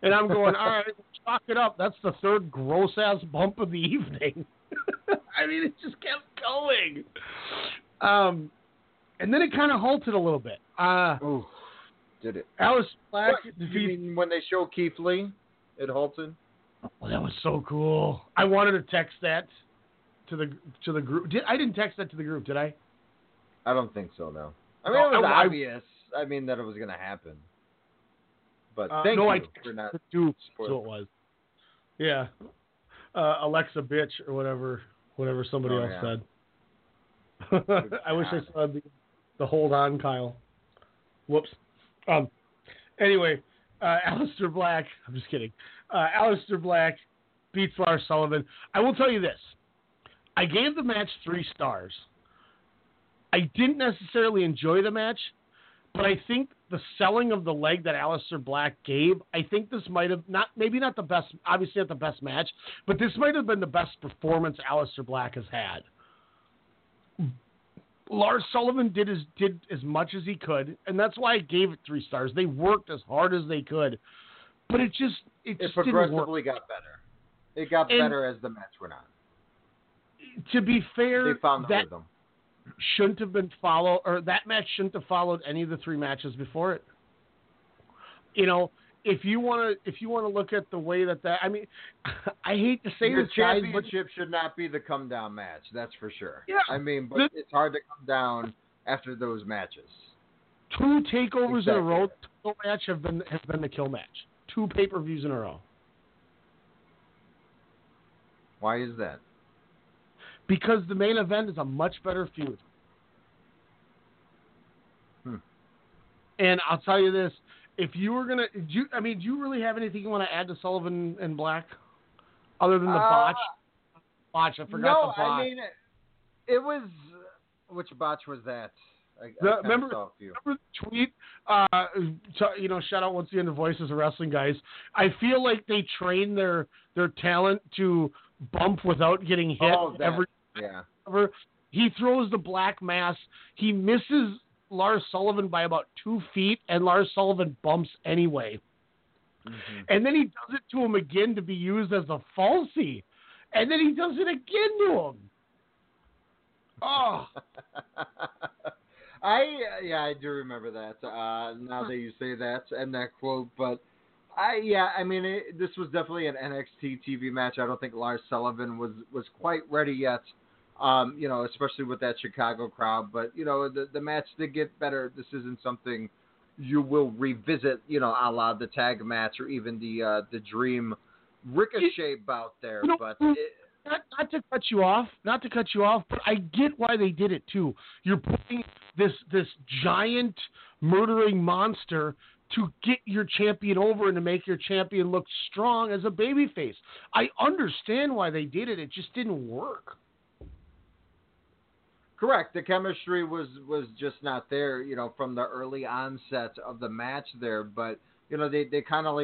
And I'm going, all right, chalk it up. That's the third gross-ass bump of the evening. I mean, it just kept going. And then it kind of halted a little bit. Did it? Alice Black. You mean when they show Keith Lee, it halted? Oh, that was so cool. I wanted to text that to the group. I didn't text that to the group, did I? I don't think so, no. I mean, it was obvious. I mean, that it was going to happen. But thank you for not spoiling. So it was. Yeah. Alexa bitch or whatever somebody else said. I wish I saw the hold on, Kyle. Whoops. Anyway, Aleister Black. I'm just kidding. Aleister Black beats Lars Sullivan. I will tell you this. I gave the match 3 stars. I didn't necessarily enjoy the match, but I think the selling of the leg that Aleister Black gave, I think this might have not the best, obviously not the best match, but this might have been the best performance Aleister Black has had. Lars Sullivan did as much as he could, and that's why I gave it 3 stars. They worked as hard as they could, but it just progressively didn't work. Got better. It got better as the match went on. To be fair, they found the rhythm. That match shouldn't have followed any of the 3 matches before it. If you want to look at the way that I mean, I hate to say this, guys, but championship should not be the come down match. That's for sure. Yeah. I mean, but it's hard to come down after those matches. Two takeovers in a row. The kill match has been the kill match. Two pay-per-views in a row. Why is that? Because the main event is a much better feud. And I'll tell you this: if you were gonna, do you really have anything you want to add to Sullivan and Black, other than the botch? I forgot the botch. No, I mean, it was which botch was that? Remember the tweet? Shout out once again to Voices of Wrestling guys. I feel like they train their talent to bump without getting hit. He throws the black mass. He misses Lars Sullivan by about 2 feet, and Lars Sullivan bumps anyway. Mm-hmm. And then he does it to him again to be used as a falsie. And then he does it again to him. Oh. I do remember that now that you say that and that quote. But, this was definitely an NXT TV match. I don't think Lars Sullivan was quite ready yet. Especially with that Chicago crowd. But, the match did get better. This isn't something you will revisit, a la the tag match or even the Dream Ricochet bout there. Not to cut you off, but I get why they did it, too. You're putting this giant murdering monster to get your champion over and to make your champion look strong as a babyface. I understand why they did it. It just didn't work. Correct. The chemistry was just not there, from the early onset of the match there. But, they kind of,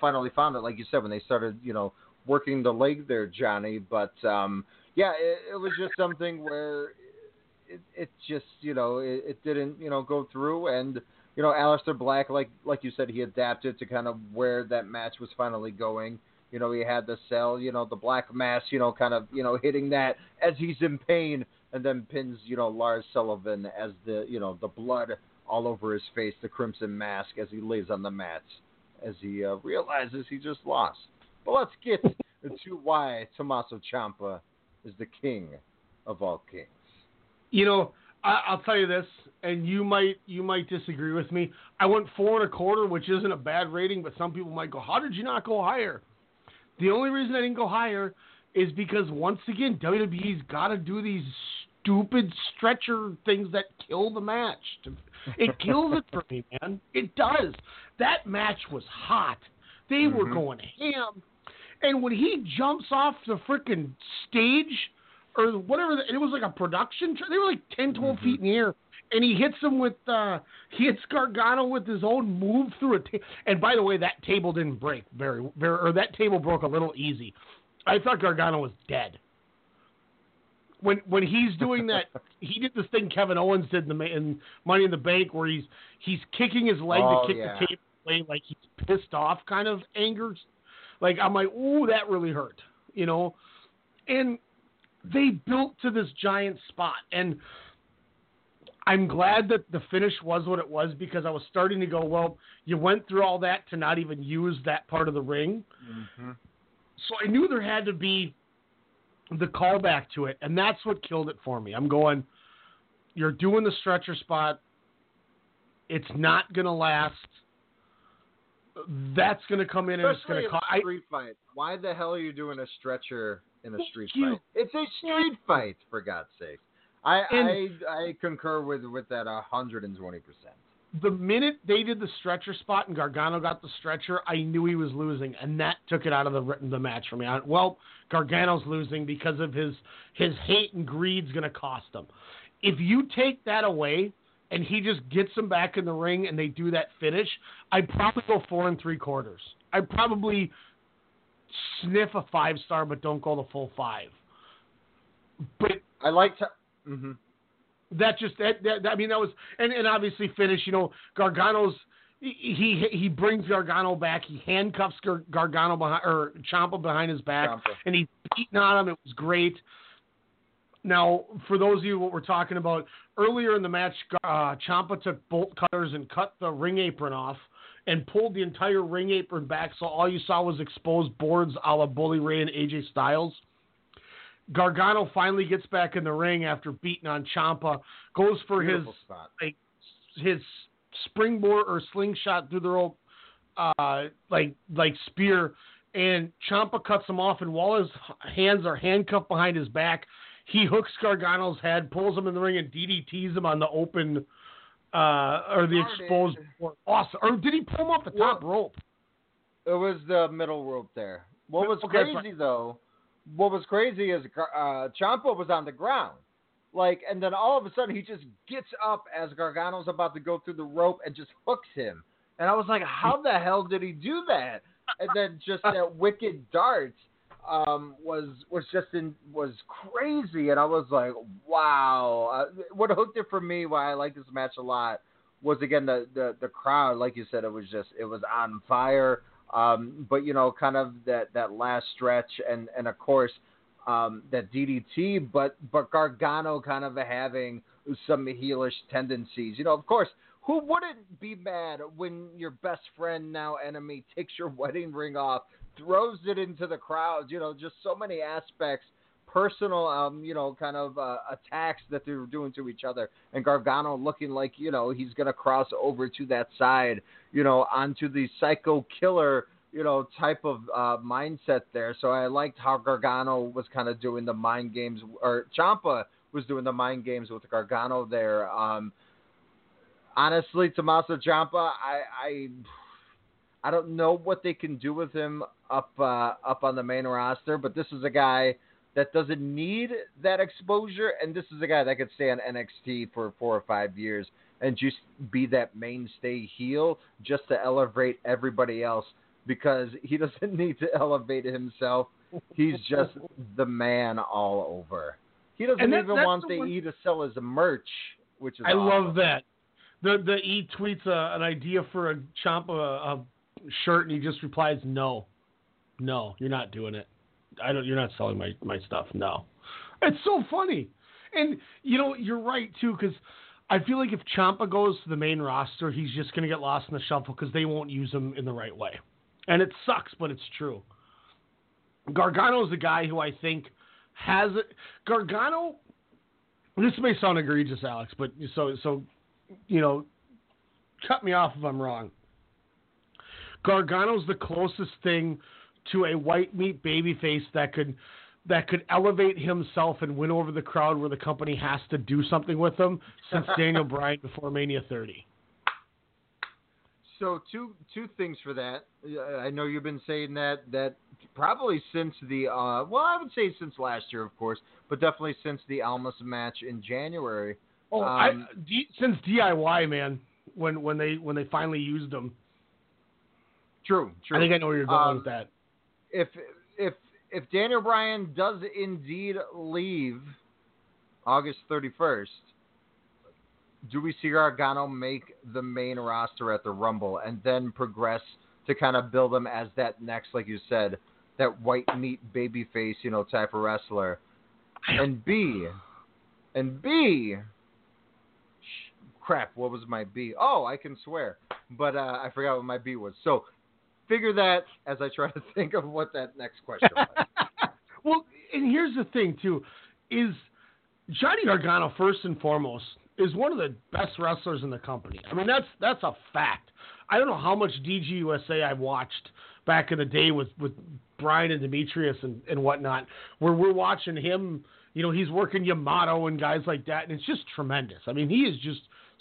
finally found it, like you said, when they started, working the leg there, Johnny. But, it was just something where it just, it didn't, go through. And, Aleister Black, like you said, he adapted to kind of where that match was finally going. He had the cell, the black mass, kind of, hitting that as he's in pain. And then pins, Lars Sullivan as the, the blood all over his face, the crimson mask as he lays on the mats, as he realizes he just lost. But let's get to why Tommaso Ciampa is the king of all kings. I'll tell you this, and you might disagree with me. I went 4.25, which isn't a bad rating, but some people might go, "How did you not go higher?" The only reason I didn't go higher is because, once again, WWE's got to do these stupid stretcher things that kill the match. It kills it for me, man. It does. That match was hot. They were going ham. And when he jumps off the freaking stage or whatever, it was like a production. They were like 10, 12 feet in the air. And he hits him with he hits Gargano with his own move through a table. And by the way, that table didn't break very, or that table broke a little easy. I thought Gargano was dead. When he's doing that, he did this thing Kevin Owens did in Money in the Bank where he's kicking his leg to kick the table away, like he's pissed off, kind of anger. Like, I'm like, ooh, that really hurt, And they built to this giant spot. And I'm glad that the finish was what it was, because I was starting to go, well, you went through all that to not even use that part of the ring. Mm-hmm. So I knew there had to be the callback to it, and that's what killed it for me. I'm going, you're doing the stretcher spot. It's not going to last. That's going to come in, especially and it's going to call. Especially in a street fight. Why the hell are you doing a stretcher in a street fight? It's a street fight, for God's sake. I concur with that 120%. The minute they did the stretcher spot and Gargano got the stretcher, I knew he was losing, and that took it out of the match for me. Gargano's losing because of his hate and greed's going to cost him. If you take that away and he just gets him back in the ring and they do that finish, I'd probably go 4.75. I'd probably sniff a 5-star, but don't go the full 5. But I like to. Mm-hmm. That was, and obviously finish, Gargano's, he brings Gargano back. He handcuffs Gargano Ciampa behind his back, and he's beating on him. It was great. Now, for those of you, what we're talking about earlier in the match, Ciampa took bolt cutters and cut the ring apron off and pulled the entire ring apron back. So all you saw was exposed boards a la Bully Ray and AJ Styles. Gargano finally gets back in the ring after beating on Ciampa, goes for his springboard or slingshot through the rope, like spear, and Ciampa cuts him off, and while his hands are handcuffed behind his back, he hooks Gargano's head, pulls him in the ring, and DDTs him on the open or the exposed. Awesome. Or did he pull him off the top rope? It was the middle rope there. What was crazy though? What was crazy is Ciampa was on the ground, and then all of a sudden he just gets up as Gargano's about to go through the rope and just hooks him. And I was like, how the hell did he do that? And then just that wicked dart was crazy. And I was like, wow. What hooked it for me, why I like this match a lot, was again the crowd. Like you said, it was on fire. But you know, kind of that last stretch, and of course, that DDT, but Gargano kind of having some heelish tendencies. You know, of course, who wouldn't be mad when your best friend, now enemy, takes your wedding ring off, throws it into the crowd? You know, just so many aspects, personal, kind of attacks that they were doing to each other, and Gargano looking like, you know, he's going to cross over to that side, you know, onto the psycho killer, you know, type of mindset there. So I liked how Gargano was kind of doing the mind games, or Ciampa was doing the mind games with Gargano there. Honestly, Tommaso Ciampa, I don't know what they can do with him up on the main roster, but this is a guy that doesn't need that exposure, and this is a guy that could stay on NXT for 4 or 5 years and just be that mainstay heel just to elevate everybody else, because he doesn't need to elevate himself. He's just the man all over. He doesn't even want the E to sell his merch, which is awesome. Love that. The E tweets an idea for a Ciampa a shirt, and he just replies, no, you're not doing it. You're not selling my stuff. No, it's so funny, and you know you're right too, because I feel like if Ciampa goes to the main roster, he's just gonna get lost in the shuffle because they won't use him in the right way, and it sucks, but it's true. Gargano's the guy who I think has it. Gargano. This may sound egregious, Alex, but so you know, cut me off if I'm wrong. Gargano's the closest thing to a white meat babyface that could elevate himself and win over the crowd, where the company has to do something with him since Daniel Bryan before Mania 30. So two things for that. I know you've been saying that probably since the I would say since last year, of course, but definitely since the Almas match in January. Oh, since DIY, man, when they finally used him. True. I think I know where you're going with that. If Daniel Bryan does indeed leave August 31st, do we see Gargano make the main roster at the Rumble and then progress to kind of build him as that next, like you said, that white meat babyface, you know, type of wrestler? And B. Crap, what was my B? Oh, I can swear. But I forgot what my B was. So figure that as I try to think of what that next question was. Well, and here's the thing, too, is Johnny Gargano, first and foremost, is one of the best wrestlers in the company. I mean, that's a fact. I don't know how much DGUSA I've watched back in the day with Brian and Demetrius and whatnot, where we're watching him, you know, he's working Yamato and guys like that, and it's just tremendous. I mean, he is just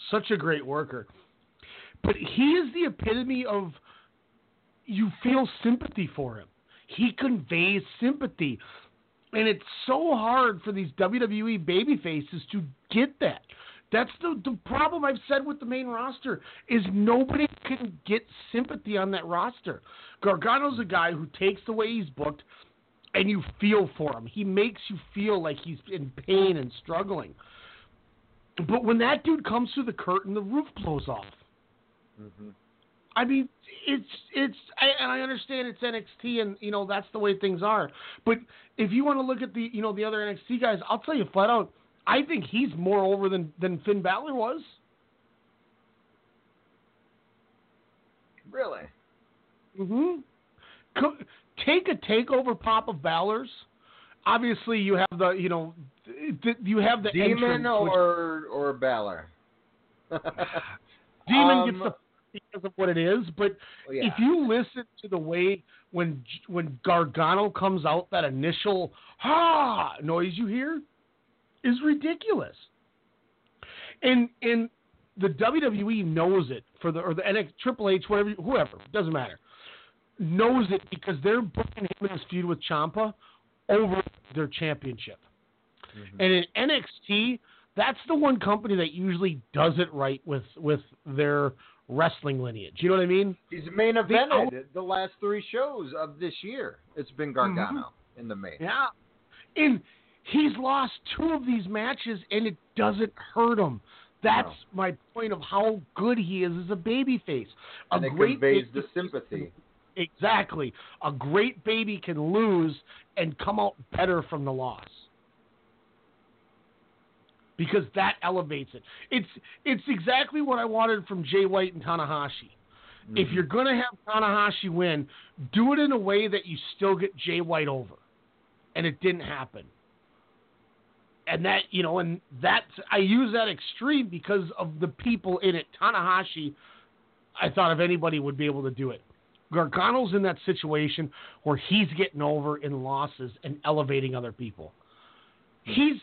such a great worker. But he is the epitome of, you feel sympathy for him. He conveys sympathy. And it's so hard for these WWE babyfaces to get that. That's the problem I've said with the main roster, is nobody can get sympathy on that roster. Gargano's a guy who takes the way he's booked, and you feel for him. He makes you feel like he's in pain and struggling. But when that dude comes through the curtain, the roof blows off. Mm-hmm. I mean, I understand it's NXT, and you know that's the way things are. But if you want to look at the other NXT guys, I'll tell you flat out, I think he's more over than Finn Balor was. Really? Mm-hmm. Take a takeover pop of Balor's. Obviously, you have the you have the Demon entrance, or Balor. Demon think it's because of what it is, but yeah. If you listen to the way when Gargano comes out, that initial ha noise you hear is ridiculous. And the WWE knows it or the NXT, Triple H, whatever, whoever, doesn't matter, knows it because they're booking him in this feud with Ciampa over their championship. Mm-hmm. And in NXT, that's the one company that usually does it right with their wrestling lineage. You know what I mean? He's main evented the last three shows of this year. It's been Gargano in the main. Yeah. And he's lost two of these matches, and it doesn't hurt him. That's my point of how good he is as a babyface. And it conveys the sympathy. Exactly. A great baby can lose and come out better from the loss. Because that elevates it. It's exactly what I wanted from Jay White and Tanahashi. Mm-hmm. If you're going to have Tanahashi win, do it in a way that you still get Jay White over. And it didn't happen. And that, you know, and that's, I use that extreme because of the people in it. Tanahashi, I thought if anybody would be able to do it. Gargano's in that situation where he's getting over in losses and elevating other people. He's,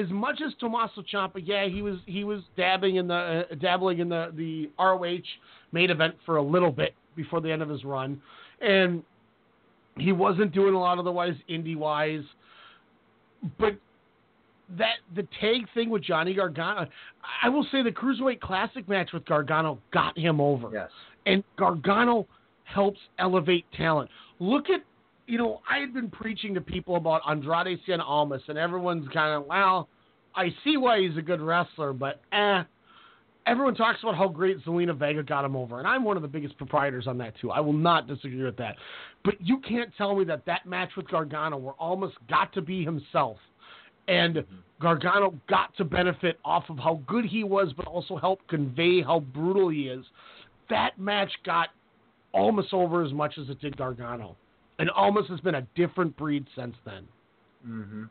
as much as Tommaso Ciampa, yeah, he was dabbling in the ROH main event for a little bit before the end of his run, and he wasn't doing a lot otherwise indie-wise, but that the tag thing with Johnny Gargano, I will say the Cruiserweight Classic match with Gargano got him over. Yes, and Gargano helps elevate talent. Look at. You know, I had been preaching to people about Andrade Cien Almas, and everyone's kind of, well, I see why he's a good wrestler, but everyone talks about how great Zelina Vega got him over, and I'm one of the biggest proprietors on that, too. I will not disagree with that. But you can't tell me that match with Gargano where Almas got to be himself, and Gargano got to benefit off of how good he was, but also help convey how brutal he is. That match got Almas over as much as it did Gargano. And Almas has been a different breed since then. Mm-hmm.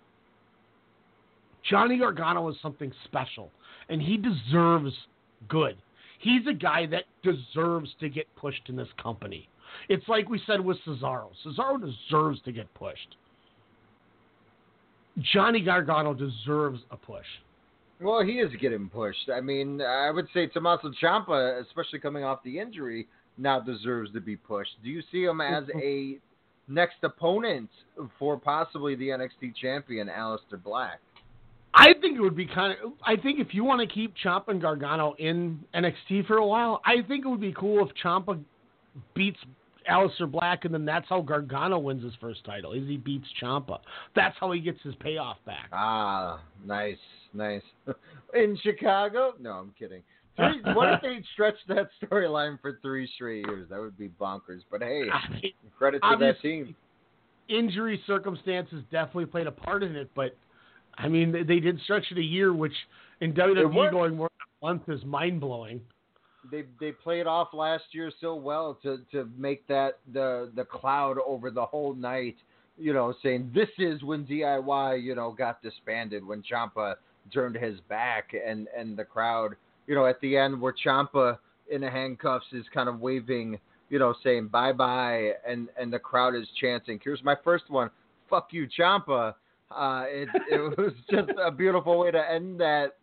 Johnny Gargano is something special, and he deserves good. He's a guy that deserves to get pushed in this company. It's like we said with Cesaro. Cesaro deserves to get pushed. Johnny Gargano deserves a push. Well, he is getting pushed. I mean, I would say Tommaso Ciampa, especially coming off the injury, now deserves to be pushed. Do you see him as a next opponent for possibly the NXT champion, Aleister Black? I think it would be I think if you want to keep Ciampa and Gargano in NXT for a while, I think it would be cool if Ciampa beats Aleister Black, and then that's how Gargano wins his first title, is he beats Ciampa. That's how he gets his payoff back. Ah, nice. In Chicago? No, I'm kidding. What if they stretched that storyline for 3 straight years? That would be bonkers. But hey, credit to that team. Injury circumstances definitely played a part in it, but I mean they did stretch it a year, which in WWE going more than a month is mind blowing. They played off last year so well to make that the cloud over the whole night, you know, saying this is when DIY, you know, got disbanded, when Ciampa turned his back, and the crowd. You know, at the end where Ciampa in the handcuffs is kind of waving, you know, saying bye-bye, and the crowd is chanting, here's my first one, fuck you, Ciampa. It was just a beautiful way to end that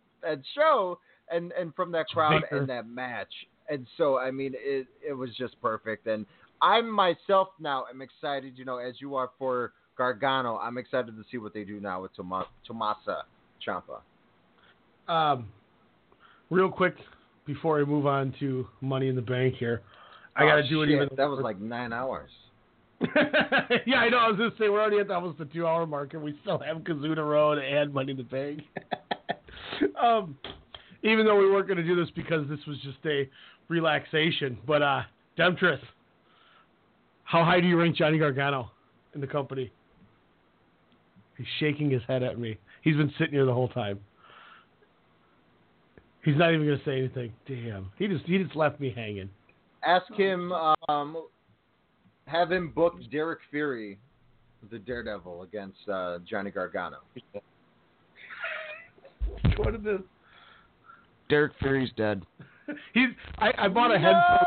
show and from that crowd and that match. And so, I mean, it was just perfect. And I myself now am excited, you know, as you are for Gargano, I'm excited to see what they do now with Tommaso Ciampa. Real quick, before I move on to Money in the Bank here, I got to do it even. That was like 9 hours. Yeah, I know. I was going to say, we're already at almost the 2-hour mark, and we still have Kazuna Road and Money in the Bank. Even though we weren't going to do this because this was just a relaxation. But, Demetrius, how high do you rank Johnny Gargano in the company? He's shaking his head at me. He's been sitting here the whole time. He's not even going to say anything. Damn. He just left me hanging. Ask him, have him book Derek Fury, the Daredevil, against Johnny Gargano. What is this? Derek Fury's dead. I bought a headphone.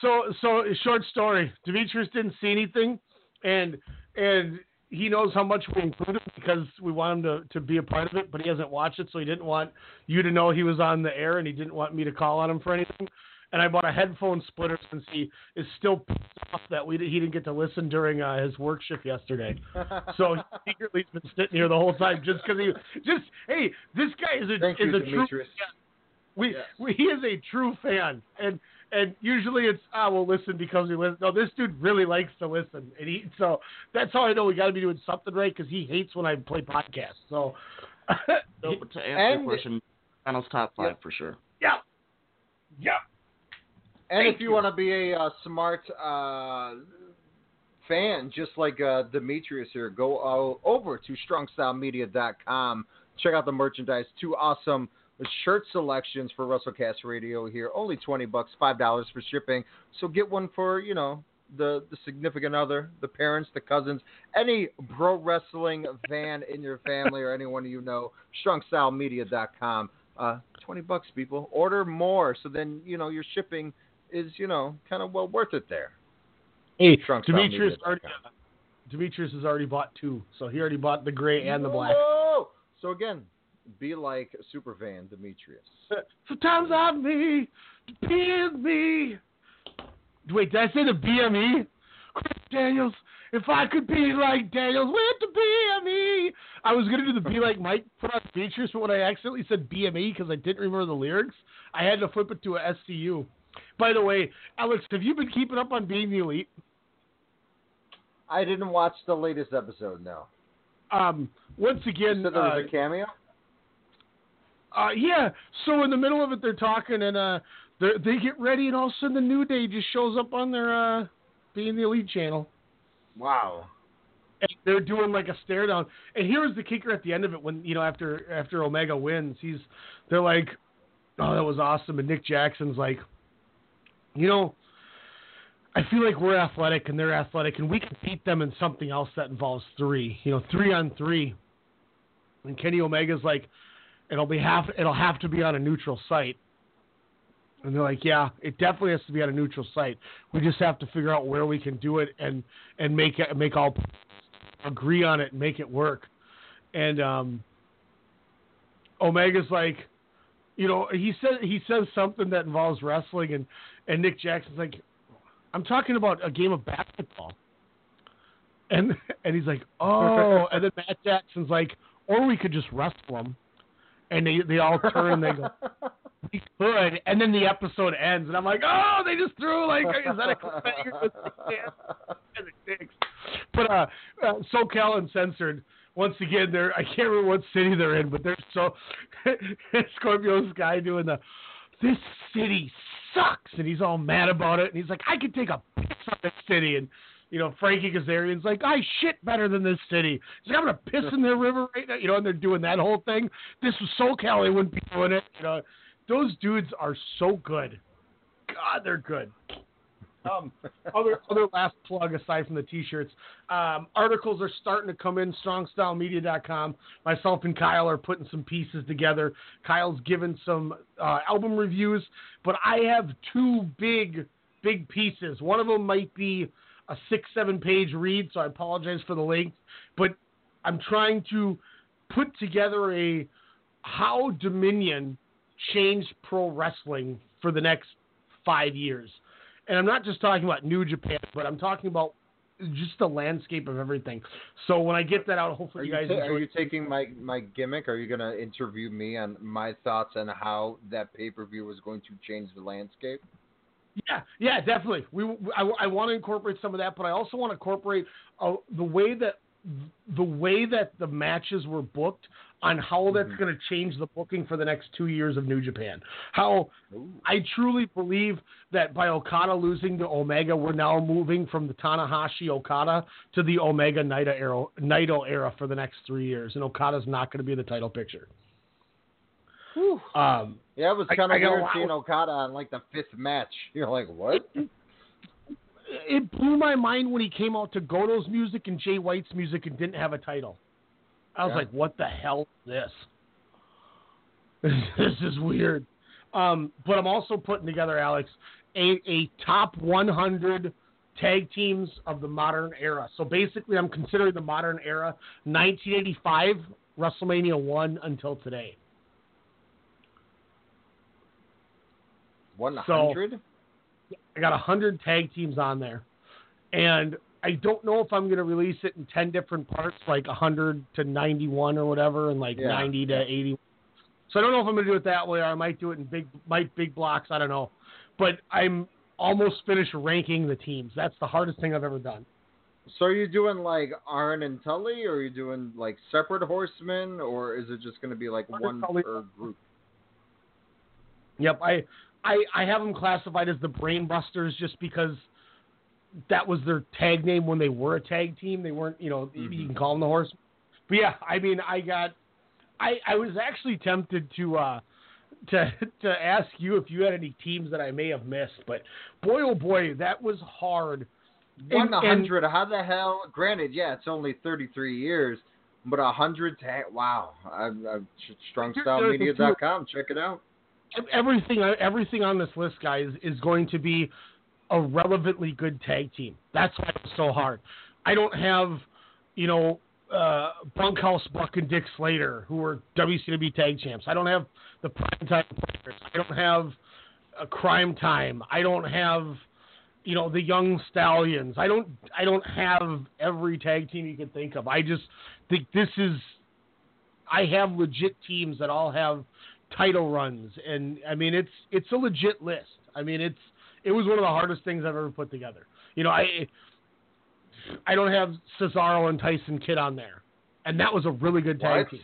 So short story. Demetrius didn't see anything, and he knows how much we included because we want him to be a part of it, but he hasn't watched it, so he didn't want you to know he was on the air, and he didn't want me to call on him for anything. And I bought a headphone splitter since he is still pissed off that he didn't get to listen during his work shift yesterday. So he secretly has been sitting here the whole time just because this guy is a true fan. He is a true fan, and usually it's, we'll listen because we listen. No, this dude really likes to listen. So that's how I know we got to be doing something right, because he hates when I play podcasts. So, so to answer your question, Panel's top five for sure. Yeah. Yeah. And if you want to be a smart fan, just like Demetrius here, go over to StrongStyleMedia.com. Check out the merchandise. Two awesome shirt selections for WrestleCast Radio here. Only $20, $5 for shipping. So get one for, the significant other, the parents, the cousins, any pro wrestling fan in your family or anyone you know. StrongStyleMedia.com. $20, people. Order more. So then, your shipping is, kind of well worth it there. Hey, Demetrius has already bought two. So he already bought the gray and the black. So again, be like Superfan Demetrius. Sometimes I'm me. BME. Wait, did I say the BME? Chris Daniels. If I could be like Daniels with the BME. I was going to do the Be Like Mike features, but when I accidentally said BME because I didn't remember the lyrics, I had to flip it to a SCU. By the way, Alex, have you been keeping up on Being the Elite? I didn't watch the latest episode, no. Once again... So there was a cameo? Yeah. So in the middle of it, they're talking, and they get ready, and all of a sudden the New Day just shows up on their Being the Elite channel. Wow. And they're doing like a stare down. And here's the kicker at the end of it when, after Omega wins, they're like, oh, that was awesome. And Nick Jackson's like, I feel like we're athletic and they're athletic and we can beat them in something else that involves three, 3-on-3. And Kenny Omega's like, it'll have to be on a neutral site. And they're like, yeah, it definitely has to be on a neutral site. We just have to figure out where we can do it and make all agree on it and make it work. And Omega's like, he says something that involves wrestling, and Nick Jackson's like, I'm talking about a game of basketball. And he's like, oh. And then Matt Jackson's like, or we could just wrestle him. And they all turn and they go, we could. And then the episode ends. And I'm like, oh, they just threw, like, is that a cliffhanger? But SoCal Uncensored, once again, I can't remember what city they're in, but they're so Scorpio Sky doing this city sucks. And he's all mad about it. And he's like, I could take a piss on this city. And, Frankie Kazarian's like, I shit better than this city. He's like, I'm going to piss in their river right now. And they're doing that whole thing. This was SoCal. They wouldn't be doing it. Those dudes are so good. God, they're good. Other last plug aside from the T-shirts. Articles are starting to come in. StrongStyleMedia.com. Myself and Kyle are putting some pieces together. Kyle's given some album reviews. But I have two big pieces. One of them might be a 6-7 page read, so I apologize for the length, but I'm trying to put together a how Dominion changed pro wrestling for the next 5 years. And I'm not just talking about New Japan, but I'm talking about just the landscape of everything. So when I get that out, hopefully you guys enjoy. Are you taking my gimmick? Are you going to interview me on my thoughts on how that pay-per-view was going to change the landscape? Yeah, definitely. I want to incorporate some of that, but I also want to incorporate the way that the matches were booked on how that's going to change the booking for the next 2 years of New Japan. How I truly believe that by Okada losing to Omega, we're now moving from the Tanahashi Okada to the Omega Naito era for the next 3 years, and Okada's not going to be in the title picture. It was kind of weird seeing Okada on like the fifth match. You're like, what? It blew my mind when he came out to Goto's music and Jay White's music and didn't have a title. I was like, what the hell is this? This is weird. But I'm also putting together, Alex, a top 100 tag teams of the modern era. So basically, I'm considering the modern era 1985 WrestleMania 1 until today. 100? So, I got 100 tag teams on there. And I don't know if I'm going to release it in 10 different parts, like 100 to 91 or whatever, and 90 to 81. So I don't know if I'm going to do it that way, or I might do it in big blocks. I don't know. But I'm almost finished ranking the teams. That's the hardest thing I've ever done. So are you doing like Arn and Tully, or are you doing like separate horsemen, or is it just going to be like Arn one per group? Yep. I have them classified as the Brain Busters just because that was their tag name when they were a tag team. They weren't, you can call them the Horsemen. But yeah, I mean, I was actually tempted to ask you if you had any teams that I may have missed, but boy, oh boy, that was hard. 100, how the hell? Granted, yeah, it's only 33 years, but 100, wow. I'm StrongStyleMedia.com. Check it out. Everything on this list, guys, is going to be a relevantly good tag team. That's why it's so hard. I don't have, Bunkhouse Buck and Dick Slater, who were WCW tag champs. I don't have the Primetime Players. I don't have Crime Time. I don't have, the Young Stallions. I don't have every tag team you can think of. I just think I have legit teams that all have title runs, and I mean it's a legit list. I mean it was one of the hardest things I've ever put together. I don't have Cesaro and Tyson Kidd on there, and that was a really good tag team.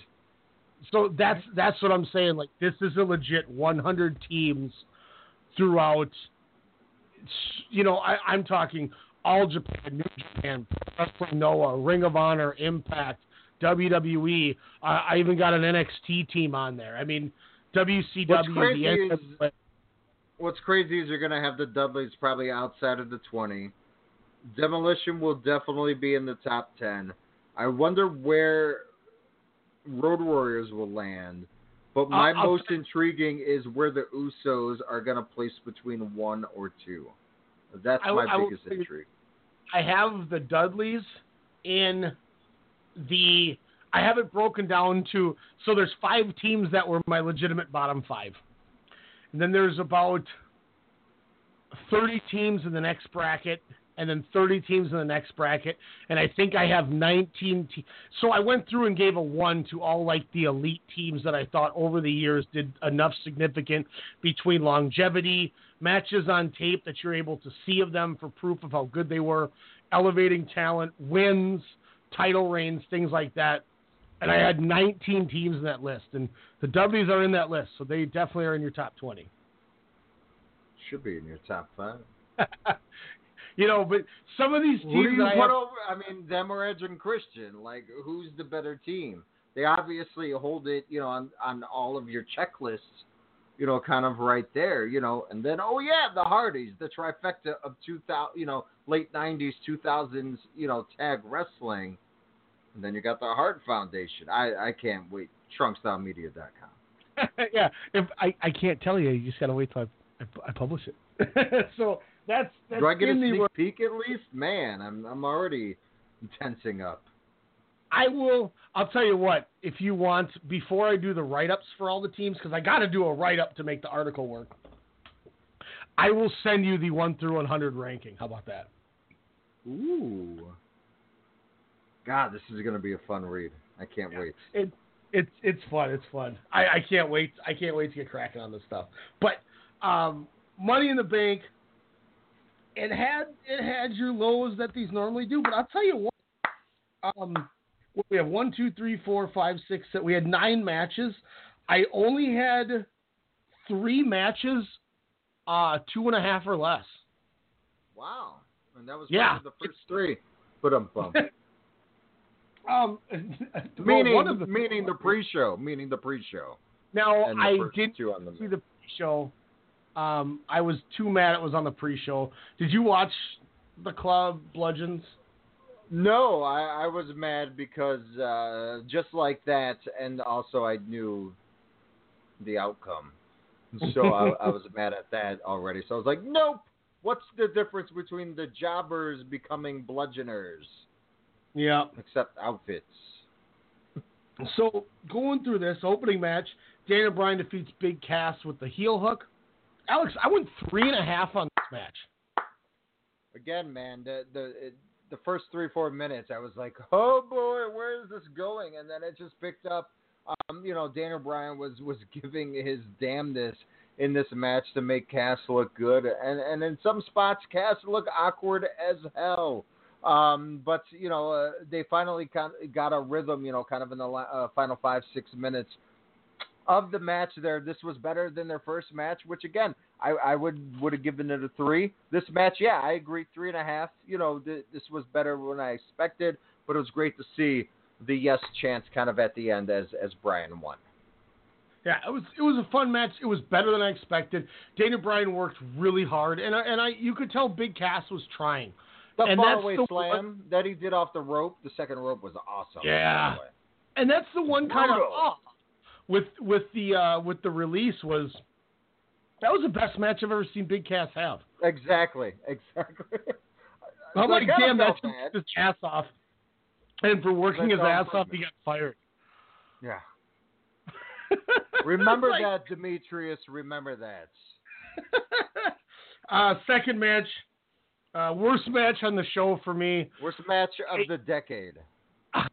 So that's what I'm saying. Like, this is a legit 100 teams throughout. I'm talking All Japan, New Japan, Pro Wrestling Noah, Ring of Honor, Impact, WWE. I even got an NXT team on there. I mean, WCW. What's crazy is you're going to have the Dudleys probably outside of the 20. Demolition will definitely be in the top 10. I wonder where Road Warriors will land. But my most intriguing is where the Usos are going to place between 1 or 2. That's my biggest intrigue. I have the Dudleys in the... I have it broken down to... So there's 5 teams that were my legitimate bottom 5. And then there's about 30 teams in the next bracket, and then 30 teams in the next bracket, and I think I have 19 teams. So I went through and gave a 1 to all, the elite teams that I thought over the years did enough significant between longevity, matches on tape that you're able to see of them for proof of how good they were, elevating talent, wins, title reigns, things like that. And I had 19 teams in that list, and the W's are in that list, so they definitely are in your top 20. Should be in your top 5. But some of these teams... them or Edge and Christian. Who's the better team? They obviously hold it, on all of your checklists, kind of right there, And then, the Hardys, the trifecta of 2000, late 90s, 2000s, tag wrestling. And then you got the Hart Foundation. I can't wait. StrongStyleMedia.com. Yeah. I can't tell you. You just got to wait till I publish it. So that's. Do I get a sneak peek at least? Man, I'm already tensing up. I'll tell you what, if you want, before I do the write-ups for all the teams, because I got to do a write-up to make the article work, I will send you the 1 through 100 ranking. How about that? Ooh. God, this is going to be a fun read. I can't wait. It's fun. It's fun. I can't wait. I can't wait to get cracking on this stuff. But Money in the Bank, it had your lows that these normally do. But I'll tell you what. We have 1, 2, 3, 4, 5, 6. We had 9 matches. I only had 3 matches, 2.5 or less. Wow, and that was the first 3. But I'm bummed. Meaning the pre-show. Now, I didn't see the pre-show. I was too mad it was on the pre-show. Did you watch the Club Bludgeons? No, I was mad because just like that, and also I knew the outcome. So I was mad at that already. So I was like, nope. What's the difference between the jobbers becoming bludgeoners? Yeah. Except outfits. So going through this opening match, Daniel Bryan defeats Big Cass with the heel hook. Alex, I went 3.5 on this match. Again, man, the first 3-4 minutes, I was like, oh boy, where is this going? And then it just picked up. You know, Daniel Bryan was giving his damnness in this match to make Cass look good, and in some spots, Cass looked awkward as hell. But you know, they finally got a rhythm. You know, kind of in the final 5-6 minutes of the match. There, this was better than their first match, which again, I would have given it a 3. This match, yeah, I agree, 3.5. You know, this was better than I expected, but it was great to see the yes chance kind of at the end as Bryan won. Yeah, it was a fun match. It was better than I expected. Daniel Bryan worked really hard, and I you could tell Big Cass was trying. The faraway slam that he did off the rope, the second rope was awesome. Yeah, and that's the one kind of off with the release was that was the best match I've ever seen Big Cass have. Exactly. I'm like, damn, that's his ass off. And for working his ass off, he got fired. Yeah. Remember that, Demetrius. Remember that. Second match. Worst match on the show for me. Worst match of the decade. It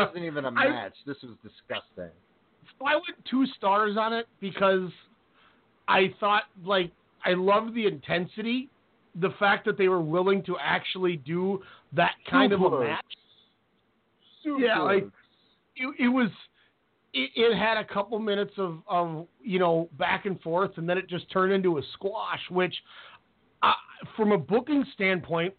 wasn't even a match. This was disgusting. So I went 2 stars on it because I thought, like, I loved the intensity. The fact that they were willing to actually do that kind of a match. Yeah, like it had a couple minutes of you know, back and forth, and then it just turned into a squash, which from a booking standpoint,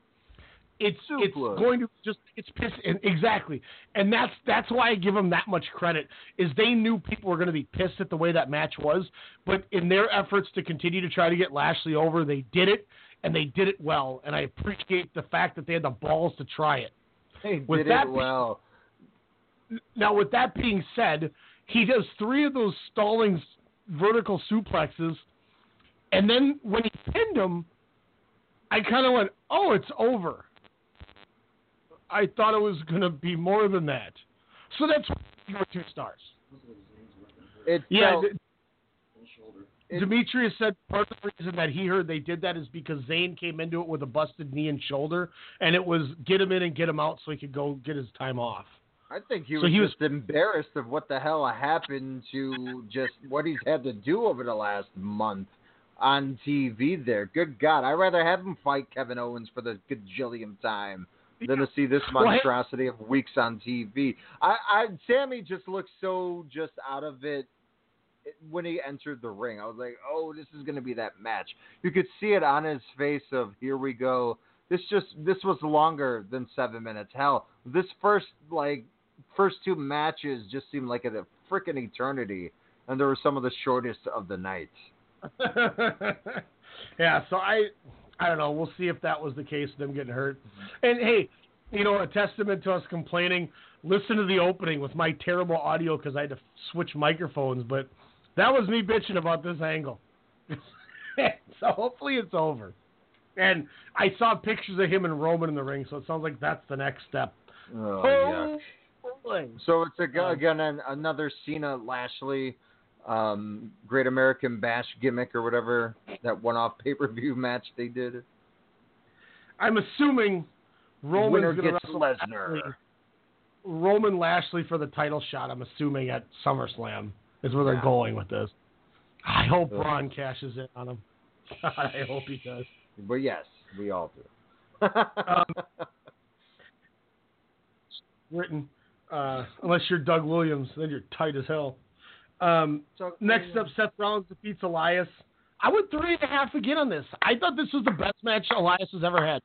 it's going to just, it's pissed. Exactly. And that's why I give them that much credit, is they knew people were going to be pissed at the way that match was, but in their efforts to continue to try to get Lashley over, they did it. And they did it well, and I appreciate the fact that they had the balls to try it. Now, with that being said, he does 3 of those stalling vertical suplexes, and then when he pinned him, I kind of went, oh, it's over. I thought it was going to be more than that. So that's why you were 2 stars. Demetrius said part of the reason that he heard they did that is because Zayn came into it with a busted knee and shoulder, and it was get him in and get him out so he could go get his time off. I think he was just embarrassed of what the hell happened to just what he's had to do over the last month on TV there. Good God, I'd rather have him fight Kevin Owens for the gajillion time than to see this monstrosity of weeks on TV. Sammy just looks so just out of it. When he entered the ring, I was like, oh, this is going to be that match. You could see it on his face of, here we go. This was longer than 7 minutes. Hell, this first 2 matches just seemed like a freaking eternity. And there were some of the shortest of the night. Yeah. So I don't know. We'll see if that was the case of them getting hurt. And hey, you know, a testament to us complaining, listen to the opening with my terrible audio because I had to switch microphones, but that was me bitching about this angle. So hopefully it's over. And I saw pictures of him and Roman in the ring, so it sounds like that's the next step. Oh, yeah. So it's again another Cena Lashley Great American Bash gimmick or whatever, that one-off pay-per-view match they did. I'm assuming Roman's going to wrestle Lesnar. Roman Lashley for the title shot, I'm assuming, at SummerSlam is where they're going with this. I hope Braun cashes in on him. God, I hope he does. But yes, we all do. Written, unless you're Doug Williams, then you're tight as hell. Next up, Seth Rollins defeats Elias. I went 3.5 again on this. I thought this was the best match Elias has ever had.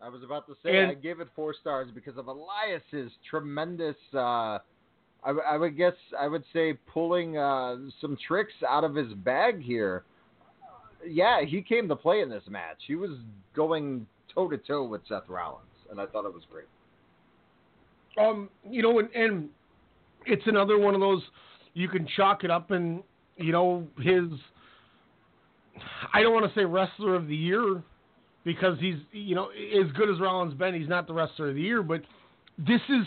I was about to say, I gave it 4 stars because of Elias's tremendous, I would say pulling some tricks out of his bag here. Yeah, he came to play in this match. He was going toe-to-toe with Seth Rollins, and I thought it was great. You know, and it's another one of those, you can chalk it up and you know, his, I don't want to say wrestler of the year, because he's, you know, as good as Rollins been, he's not the wrestler of the year, but this is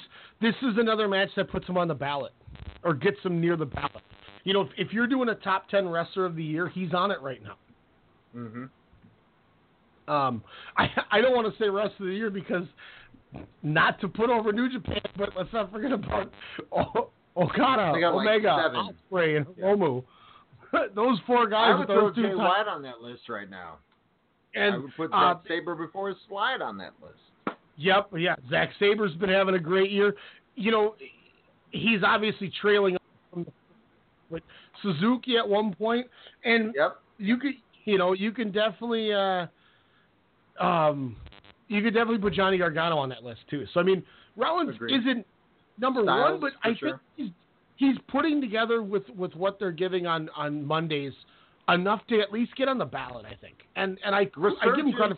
another match that puts him on the ballot or gets him near the ballot. You know, if you're doing a top 10 wrestler of the year, he's on it right now. Mm-hmm. I don't want to say wrestler of the year because, not to put over New Japan, but let's not forget about Okada, Omega, like Ospreay, and Hiromu. Yeah. Those four guys. I would throw Jay White on that list right now. And I would put Zack Sabre before Slide on that list. Yep, yeah. Zack Sabre's been having a great year. You know, he's obviously trailing up with Suzuki at one point, and yep. you can definitely you could definitely put Johnny Gargano on that list too. So I mean, Rollins isn't number Styles, one, but I think he's putting together with what they're giving on Mondays enough to at least get on the ballot, I think. And I give him credit.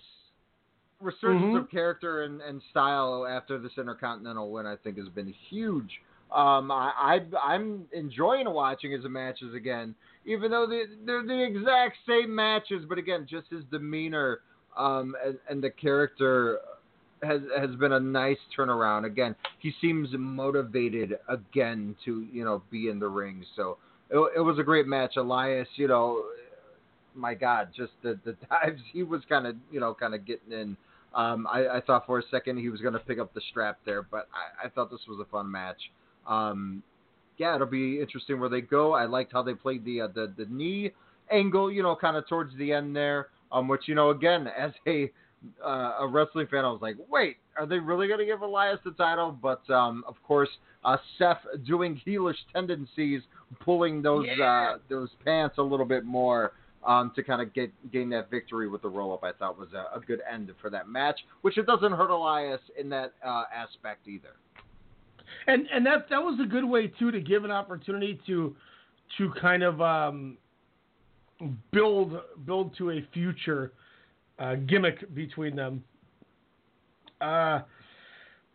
Resurgence mm-hmm. of character and style after this Intercontinental win, I think, has been huge. I'm enjoying watching his matches again, even though they're the exact same matches. But again, just his demeanor and the character has been a nice turnaround. Again, he seems motivated again to, you know, be in the ring. So it was a great match. Elias, you know, my God, just the dives he was kind of getting in. I thought for a second he was going to pick up the strap there, but I thought this was a fun match. Yeah, it'll be interesting where they go. I liked how they played the knee angle, you know, kind of towards the end there. Which, you know, again, as a wrestling fan, I was like, wait, are they really going to give Elias the title? But, of course, Seth doing heelish tendencies, pulling those pants a little bit more to kind of gain that victory with the roll-up, I thought was a good end for that match, which it doesn't hurt Elias in that aspect either. And that was a good way, too, to give an opportunity to kind of build to a future gimmick between them.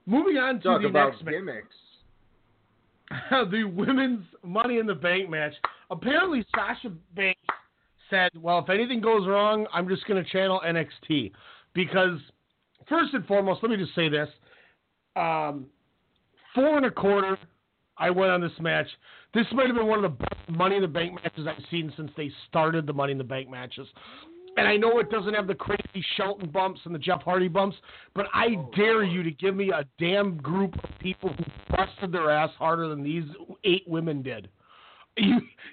Moving on to the next match. The women's Money in the Bank match. Apparently Sasha Banks said, well, if anything goes wrong, I'm just going to channel NXT. Because first and foremost, let me just say this. 4.25 I went on this match. This might have been one of the best Money in the Bank matches I've seen since they started the Money in the Bank matches. And I know it doesn't have the crazy Shelton bumps and the Jeff Hardy bumps, but I dare you to give me a damn group of people who busted their ass harder than these 8 women did.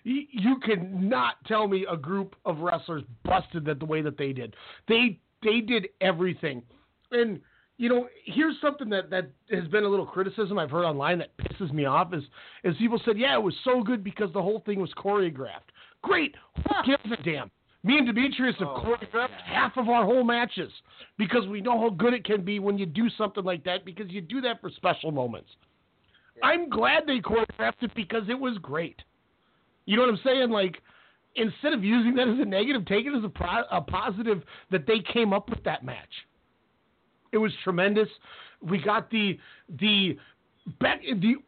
You cannot tell me a group of wrestlers busted that the way that they did. They did everything. And, you know, here's something that has been a little criticism I've heard online that pisses me off is people said, yeah, it was so good because the whole thing was choreographed. Great. Who gives a damn? Me and Demetrius have choreographed half of our whole matches because we know how good it can be when you do something like that, because you do that for special moments. Yeah. I'm glad they choreographed it because it was great. You know what I'm saying? Like, instead of using that as a negative, take it as a positive that they came up with that match. It was tremendous. We got the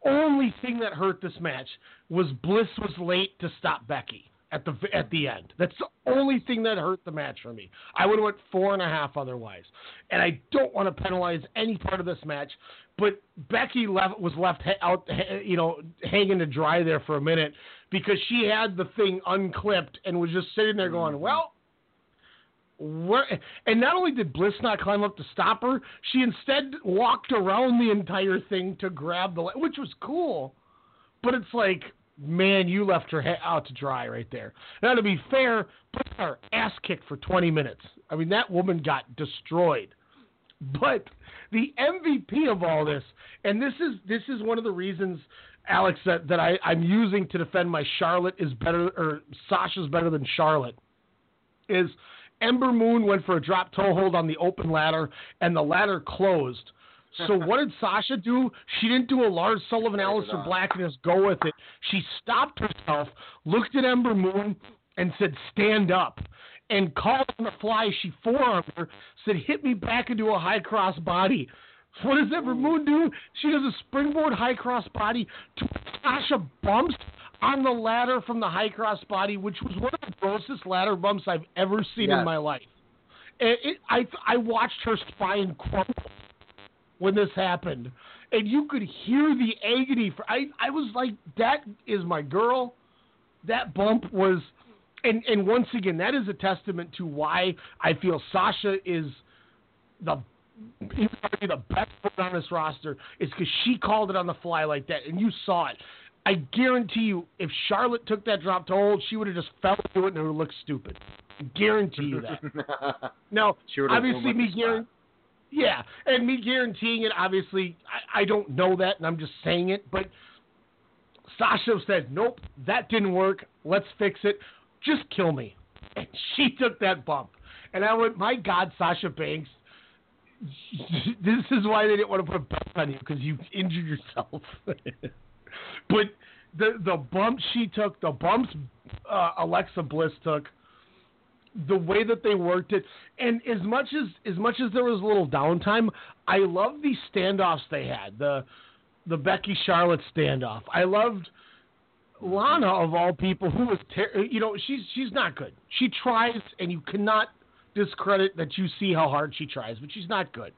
only thing that hurt this match was Bliss was late to stop Becky at the end. That's the only thing that hurt the match for me. I would have went 4.5 otherwise. And I don't want to penalize any part of this match, but Becky was left out, you know, hanging to dry there for a minute because she had the thing unclipped and was just sitting there going, well, and not only did Bliss not climb up to stop her, she instead walked around the entire thing to grab the, which was cool, but it's like, man, you left her out to dry right there. Now, to be fair, Bliss got her ass kicked for 20 minutes. I mean, that woman got destroyed. But the MVP of all this, and this is one of the reasons, Alex, that I'm using to defend my Charlotte is better, or Sasha's better than Charlotte, is Ember Moon went for a drop toe hold on the open ladder, and the ladder closed. So what did Sasha do? She didn't do a Lars Sullivan, Aleister Black, and just go with it. She stopped herself, looked at Ember Moon, and said, stand up. And called on the fly, she forearmed her, said, hit me back into a high cross body. What does Ember Moon do? She does a springboard high cross body to Sasha bumps on the ladder from the high cross body, which was one of the grossest ladder bumps I've ever seen in my life. I watched her spine crumple when this happened, and you could hear the agony. I was like, that is my girl. That bump was, and once again, that is a testament to why I feel Sasha is the best on this roster, is because she called it on the fly like that, and you saw it. I guarantee you, if Charlotte took that drop to hold, she would have just fell through it and it would look stupid. I guarantee you that. Now, obviously, me guaranteeing it, obviously, I don't know that, and I'm just saying it, but Sasha said, nope, that didn't work. Let's fix it. Just kill me. And she took that bump. And I went, my God, Sasha Banks, this is why they didn't want to put a belt on you, because you injured yourself. But the bumps she took, the bumps Alexa Bliss took, the way that they worked it, and as much as there was a little downtime, I love the standoffs they had. The Becky Charlotte standoff. I loved Lana, of all people, who was she's not good. She tries, and you cannot discredit that. You see how hard she tries, but she's not good.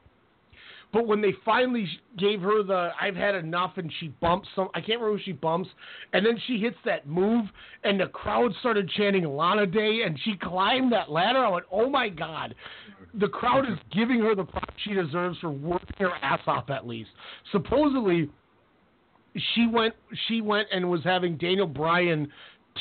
But when they finally gave her the I've had enough, and she bumps some, I can't remember who she bumps, and then she hits that move, and the crowd started chanting Lana Day, and she climbed that ladder. I went, oh my God. The crowd is giving her the props she deserves for working her ass off at least. Supposedly, she went and was having Daniel Bryan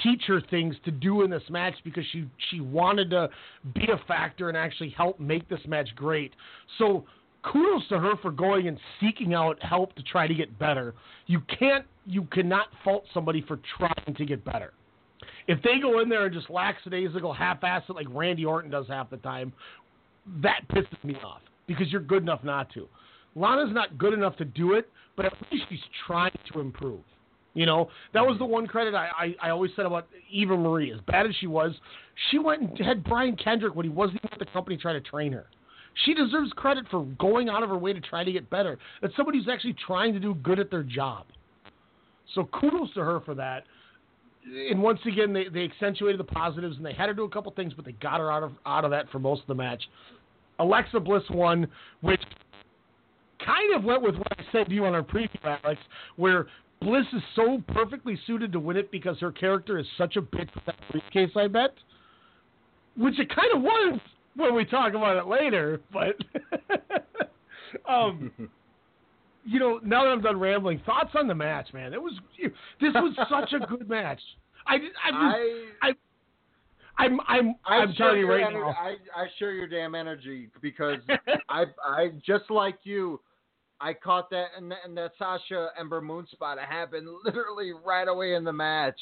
teach her things to do in this match because she wanted to be a factor and actually help make this match great. So kudos to her for going and seeking out help to try to get better. You cannot fault somebody for trying to get better. If they go in there and just lackadaisical, half-ass it like Randy Orton does half the time, that pisses me off because you're good enough not to. Lana's not good enough to do it, but at least she's trying to improve. You know, that was the one credit I always said about Eva Marie. As bad as she was, she went and had Brian Kendrick when he wasn't even at the company try to train her. She deserves credit for going out of her way to try to get better. That's somebody who's actually trying to do good at their job. So kudos to her for that. And once again, they accentuated the positives, and they had her do a couple things, but they got her out of that for most of the match. Alexa Bliss won, which kind of went with what I said to you on our preview, Alex, where Bliss is so perfectly suited to win it because her character is such a bitch with that briefcase, I bet. Which it kind of was when we talk about it later, but you know, now that I'm done rambling, thoughts on the match, man? This was such a good match. I'm telling you right now. I share your damn energy because I just like you. I caught that and that Sasha Ember Moon spot happened literally right away in the match.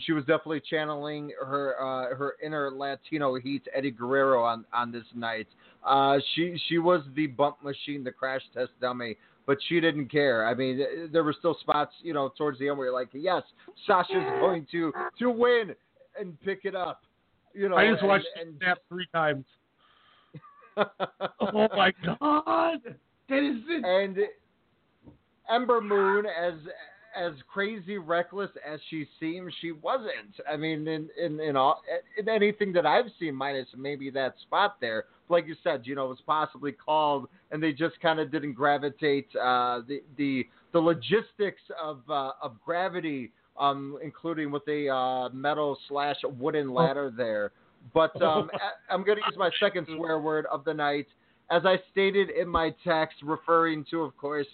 She was definitely channeling her inner Latino heat, Eddie Guerrero, on this night. She was the bump machine, the crash test dummy, but she didn't care. I mean, there were still spots, you know, towards the end where you're like, yes, Sasha's going to win and pick it up. You know, I just watched it snap 3 times. Oh my God, that is it. And Ember Moon, as crazy reckless as she seemed, she wasn't. I mean, in anything that I've seen, minus maybe that spot there, like you said, you know, it was possibly called, and they just kind of didn't gravitate the logistics of gravity, including with the metal/wooden ladder there. But I'm going to use my second swear word of the night, as I stated in my text, referring to, of course,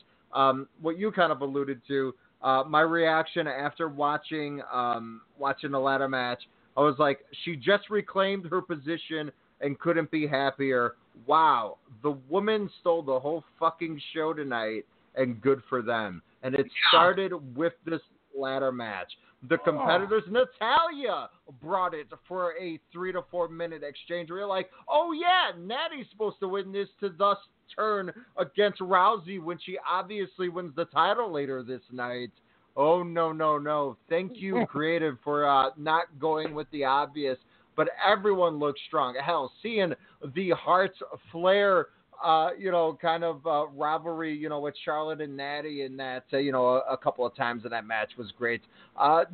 what you kind of alluded to. My reaction after watching the ladder match, I was like, she just reclaimed her position and couldn't be happier. Wow, the woman stole the whole fucking show tonight, and good for them. And it started with this ladder match. The competitors, Natalya, brought it for a 3 to 4 minute exchange. We were like, oh yeah, Natty's supposed to win this to thus turn against Rousey when she obviously wins the title later this night. Oh, no. Thank you, Creative, for not going with the obvious. But everyone looked strong. Hell, seeing the hearts flare rivalry, with Charlotte and Natty, and that, a couple of times in that match was great. To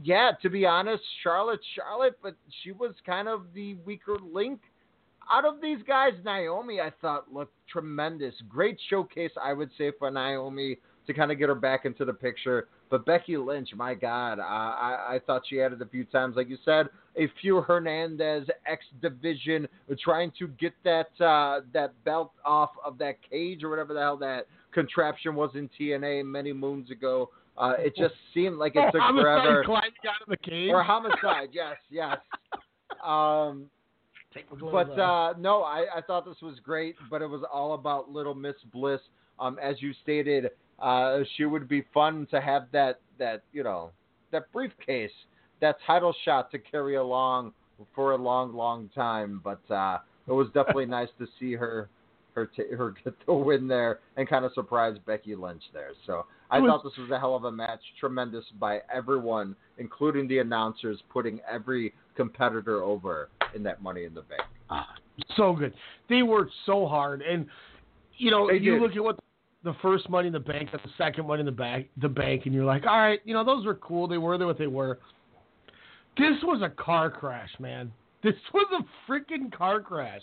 be honest, Charlotte, but she was kind of the weaker link out of these guys. Naomi, I thought, looked tremendous. Great showcase, I would say, for Naomi to kind of get her back into the picture. But Becky Lynch, my God, I thought she added a few times, like you said, a few Hernandez X Division trying to get that belt off of that cage or whatever the hell that contraption was in TNA many moons ago. It just seemed like it took forever. Homicide climbing out of the cage. Or Homicide, yes. But no, I thought this was great, but it was all about Little Miss Bliss. As you stated, she would be fun to have that briefcase, that title shot to carry along for a long, long time. But it was definitely nice to see her get the win there and kind of surprise Becky Lynch there. So I thought this was a hell of a match, tremendous by everyone, including the announcers, putting every competitor over in that Money in the Bank. So good. They worked so hard, and look at what the first Money in the Bank, that's the second Money in the bank, and you're like, all right, those were cool. They were what they were. This was a car crash, man. This was a freaking car crash.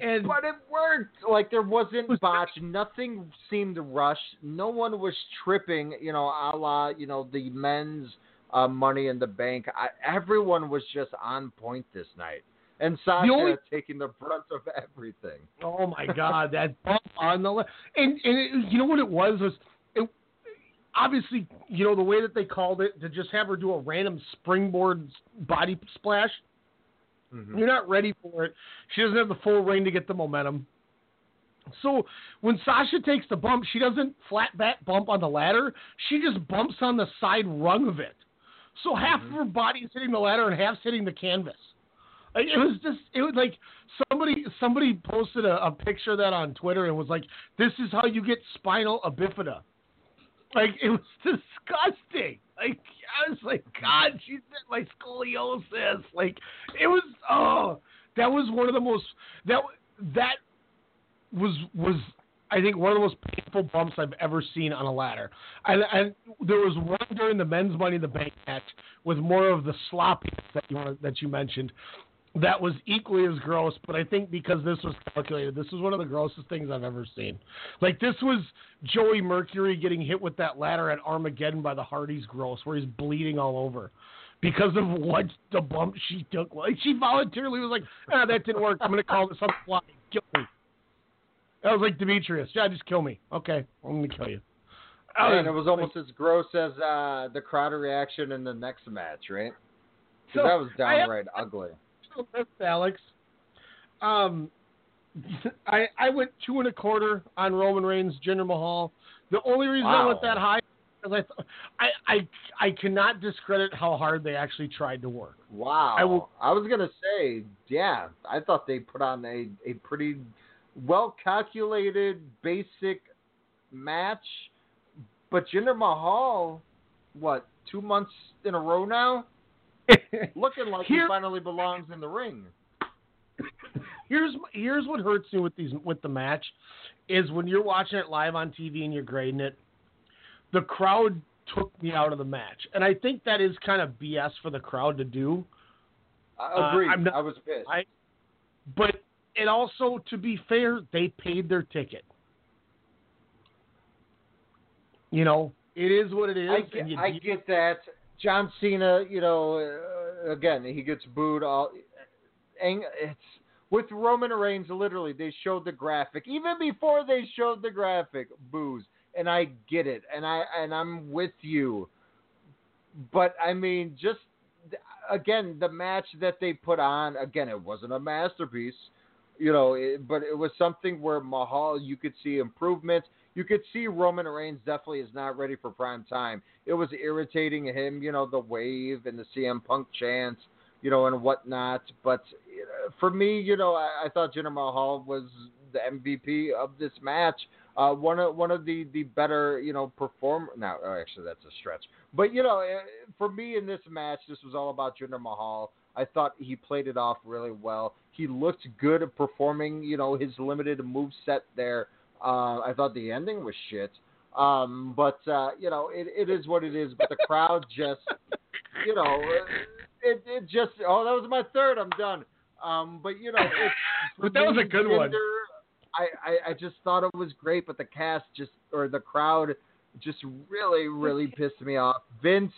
But it worked. Like, there wasn't botch. Nothing seemed rushed. No one was tripping, a la, the men's Money in the Bank. Everyone was just on point this night. And Sasha taking the brunt of everything. Oh, my God. That bump on the left. And it, what it was? Obviously, the way that they called it, to just have her do a random springboard body splash, You're not ready for it. She doesn't have the full rein to get the momentum. So when Sasha takes the bump, she doesn't flat back bump on the ladder. She just bumps on the side rung of it. So half of her body is hitting the ladder and half's hitting the canvas. It was like somebody posted a picture of that on Twitter and was like, this is how you get spinal bifida. Like, it was disgusting. Like, I was like, God, she's at my scoliosis. Like, it was, that was one of the most, that was I think one of the most painful bumps I've ever seen on a ladder. And there was one during the men's Money in the Bank match with more of the sloppiness that you mentioned. That was equally as gross, but I think because this was calculated, this was one of the grossest things I've ever seen. Like, this was Joey Mercury getting hit with that ladder at Armageddon by the Hardys gross, where he's bleeding all over because of what the bump she took. Like, she voluntarily was like, that didn't work. I'm going to call this up fly. Kill me. I was like, Demetrius, just kill me. Okay, I'm going to kill you. And it was almost as gross as the crowd reaction in the next match, right? So that was downright ugly. Alex, I went 2.25 on Roman Reigns, Jinder Mahal. The only reason I went that high is I cannot discredit how hard they actually tried to work. Wow, I was gonna say, yeah, I thought they put on a pretty well calculated basic match, but Jinder Mahal, what, 2 months in a row now? Looking like he finally belongs in the ring. Here's what hurts me with the match is when you're watching it live on TV and you're grading it, the crowd took me out of the match, and I think that is kind of BS for the crowd to do. I agree. I was pissed. But it also, to be fair, they paid their ticket. It is what it is. I get that. John Cena, again, he gets booed. It's with Roman Reigns, literally, they showed the graphic. Even before they showed the graphic, boos. And I get it. And I'm with you. But, I mean, just, again, the match that they put on, again, it wasn't a masterpiece, but it was something where Mahal, you could see improvements. You could see Roman Reigns definitely is not ready for prime time. It was irritating him, the wave and the CM Punk chants, and whatnot. But for me, I thought Jinder Mahal was the MVP of this match. One of the better, performers. No, actually, that's a stretch. But, for me in this match, this was all about Jinder Mahal. I thought he played it off really well. He looked good at performing, you know, his limited moveset there. I thought the ending was shit. But you know, it is what it is. But the crowd just, you know, it just, oh, that was my third. I'm done. But, you know. But that was a good one. I just thought it was great, but the cast just, or the crowd just really, really pissed me off. Vince,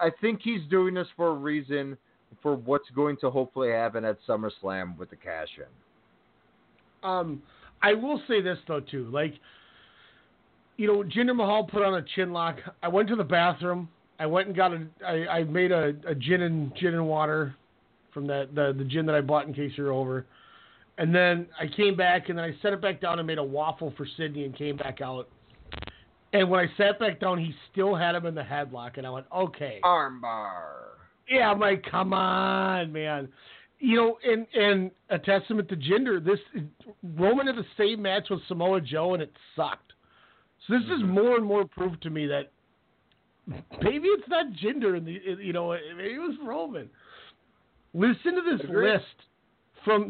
I think he's doing this for a reason, for what's going to hopefully happen at SummerSlam with the cash-in. I will say this, though, too. Like, you know, Jinder Mahal put on a chin lock. I went to the bathroom. I went and got I made a gin and water from the gin that I bought in case you were over. And then I came back, and then I set it back down and made a waffle for Sydney and came back out. And when I sat back down, he still had him in the headlock, and I went, okay. Armbar. Yeah, I'm like, come on, man. You know, and a testament to Jinder, Roman had the same match with Samoa Joe, and it sucked. So this is more and more proof to me that maybe it's not Jinder, you know, maybe it was Roman. Listen to this list.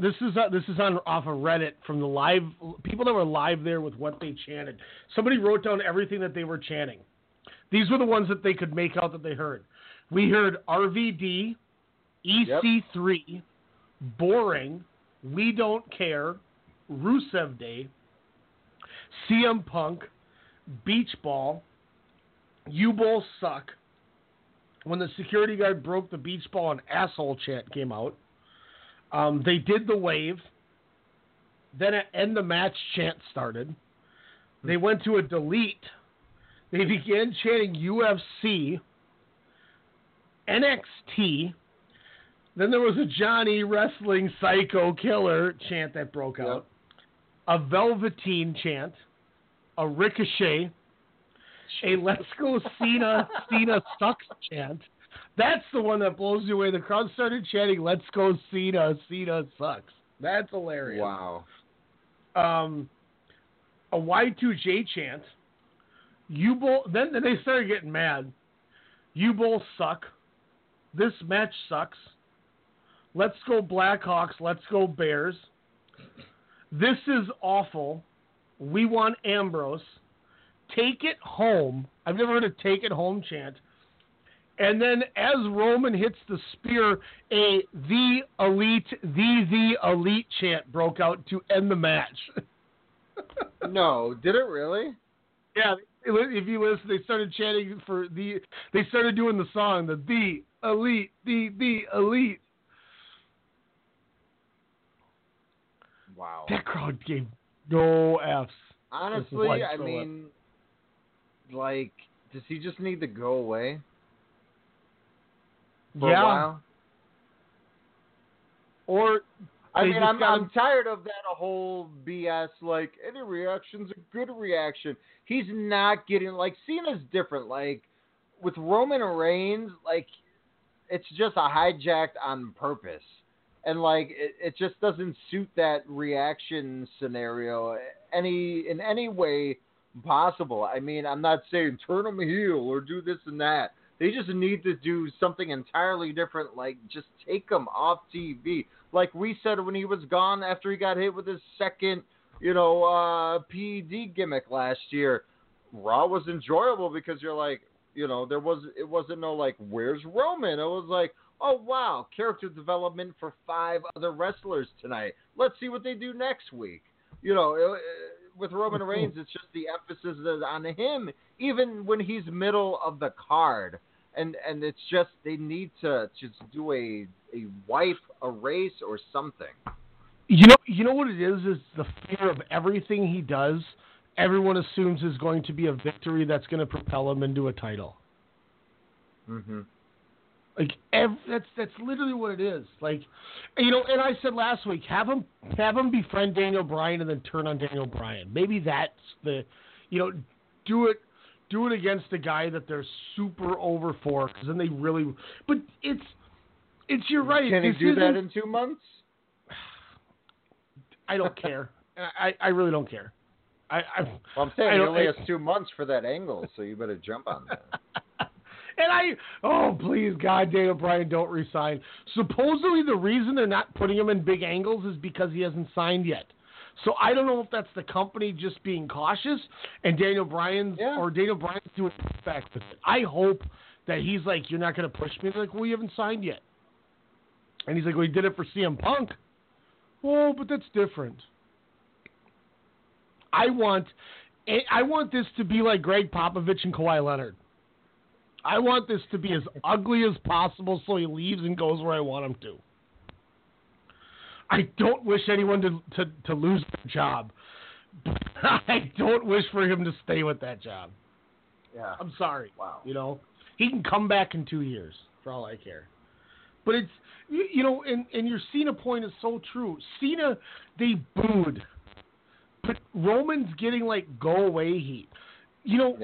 This is on off of Reddit from the live people that were live there with what they chanted. Somebody wrote down everything that they were chanting. These were the ones that they could make out that they heard. We heard RVD, EC3, yep. Boring, We Don't Care, Rusev Day, CM Punk, Beach Ball, You Bowl Suck. When the security guard broke the beach ball, an asshole chant came out. They did the wave. Then an end the match chant started. They went to a delete. They began chanting UFC, NXT. Then there was a Johnny Wrestling Psycho Killer chant that broke out. A Velveteen chant. A Ricochet. A Let's Go Cena, Cena Sucks chant. That's the one that blows you away. The crowd started chanting, Let's Go Cena, Cena Sucks. That's hilarious. Wow. A Y2J chant. You bowl. Then they started getting mad. You bowl suck. This match sucks. Let's go Blackhawks. Let's go Bears. This is awful. We want Ambrose. Take it home. I've never heard a take it home chant. And then as Roman hits the spear, the elite chant broke out to end the match. No, did it really? Yeah. If you listen, they started chanting for they started doing the song, the elite. Wow. That crowd gave no F's. Honestly, I mean, like, does he just need to go away? For a while? Or, I mean, I'm tired of that whole BS, like, any reaction's a good reaction. He's not getting, like, Cena's different. Like, with Roman Reigns, like, it's just a hijacked on purpose. And, like, it just doesn't suit that reaction scenario in any way possible. I mean, I'm not saying turn him heel or do this and that. They just need to do something entirely different, like just take him off TV. Like we said when he was gone after he got hit with his second, you know, PED gimmick last year. Raw was enjoyable because you're like, you know, it wasn't no like, where's Roman? It was like, oh, wow, character development for 5 other wrestlers tonight. Let's see what they do next week. You know, with Roman Reigns, it's just the emphasis is on him, even when he's middle of the card. And it's just they need to just do a wipe, a race, or something. You know what it is the fear of everything he does, everyone assumes is going to be a victory that's going to propel him into a title. Mm-hmm. Like that's literally what it is. Like, you know, and I said last week, have him befriend Daniel Bryan and then turn on Daniel Bryan. Maybe that's the, you know, do it against the guy that they're super over for, because then they really. But it's you're right. Can he do that in 2 months? I don't care. I really don't care. I'm saying it only has 2 months for that angle, so you better jump on that. Please, God, Daniel Bryan, don't resign. Supposedly the reason they're not putting him in big angles is because he hasn't signed yet. So I don't know if that's the company just being cautious and Daniel Bryan's doing back. I hope that he's like, you're not going to push me. They're like, well, you haven't signed yet. And he's like, well, he did it for CM Punk. Well, but that's different. I want this to be like Greg Popovich and Kawhi Leonard. I want this to be as ugly as possible so he leaves and goes where I want him to. I don't wish anyone to lose their job. But I don't wish for him to stay with that job. Yeah. I'm sorry. Wow. You know, he can come back in 2 years for all I care. But it's, you know, and your Cena point is so true. Cena, they booed. But Roman's getting, like, go away heat. You know,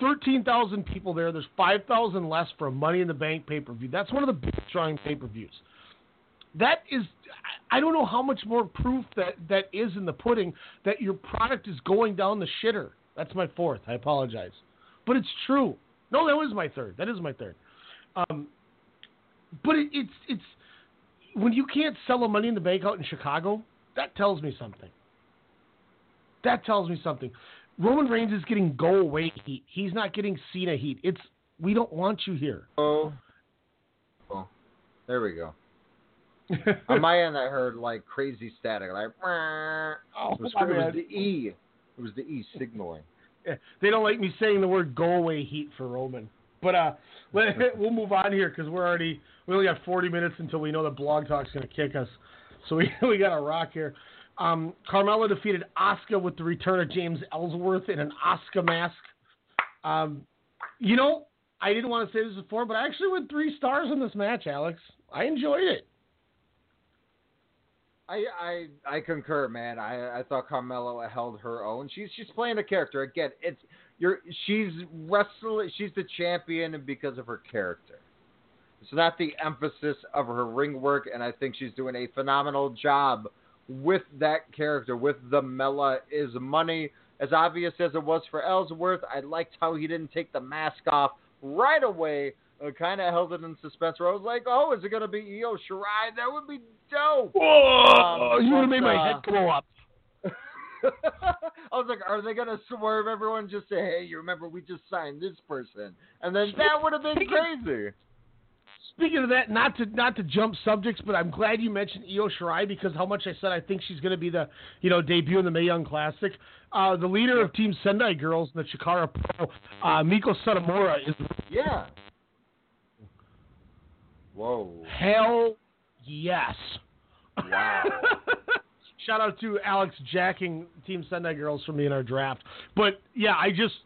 13,000 people there. There's 5,000 less for a Money in the Bank pay-per-view. That's one of the biggest drawing pay-per-views. That is, I don't know how much more proof that is in the pudding that your product is going down the shitter. That's my fourth. I apologize. But it's true. No, that was my third. That is my third. But it's when you can't sell a Money in the Bank out in Chicago, that tells me something. That tells me something. Roman Reigns is getting go away heat. He's not getting Cena heat. It's, we don't want you here. Oh. There we go. On my end, I heard like crazy static. Like, It was the E signaling. Yeah. They don't like me saying the word go away heat for Roman. But we'll move on here because we only got 40 minutes until we know that Blog Talk's going to kick us. So we got to rock here. Carmella defeated Asuka with the return of James Ellsworth in an Asuka mask. You know, I didn't want to say this before, but I actually went 3 stars on this match, Alex. I enjoyed it. I concur, man. I thought Carmella held her own. She's playing a character. Again, she's wrestling. She's the champion because of her character. It's not the emphasis of her ring work, and I think she's doing a phenomenal job with that character, with the Mella is Money. As obvious as it was for Ellsworth, I liked how he didn't take the mask off right away. Kind of held it in suspense where I was like, oh, is it going to be Io Shirai? That would be dope. Whoa, you would have made my head blow up. I was like, are they going to swerve everyone? Just say, hey, you remember we just signed this person. And then that would have been crazy. Speaking of that, not to jump subjects, but I'm glad you mentioned Io Shirai because how much I said I think she's going to be the debut in the Mae Young Classic. The leader of Team Sendai Girls in the Chikara Pro, Miko Satomura is. Yeah. Whoa. Hell yes. Wow. Shout out to Alex jacking Team Sendai Girls for me in our draft. But, yeah, I just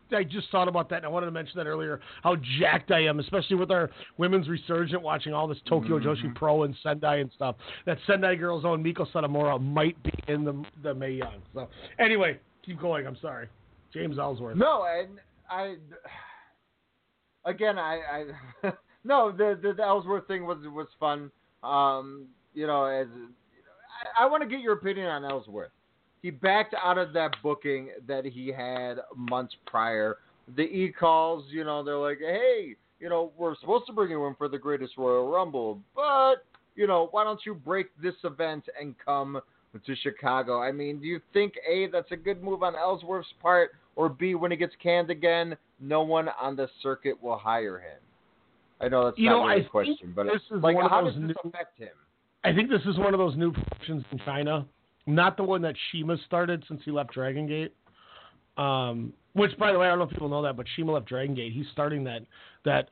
thought about that, and I wanted to mention that earlier, how jacked I am, especially with our women's resurgent watching all this Tokyo Joshi Pro and Sendai and stuff, that Sendai Girls' own Miko Satomura might be in the Mae Young. So, anyway, keep going. I'm sorry. James Ellsworth. No, no, the Ellsworth thing was fun. I want to get your opinion on Ellsworth. He backed out of that booking that he had months prior. The e-calls, they're like, hey, we're supposed to bring you in for the Greatest Royal Rumble, but, why don't you break this event and come to Chicago? I mean, do you think, A, that's a good move on Ellsworth's part, or B, when he gets canned again, no one on the circuit will hire him? I know that's not really a question, but how does this affect him? I think this is one of those new promotions in China, not the one that Shima started since he left Dragon Gate. Which, by the way, I don't know if people know that, but Shima left Dragon Gate. He's starting that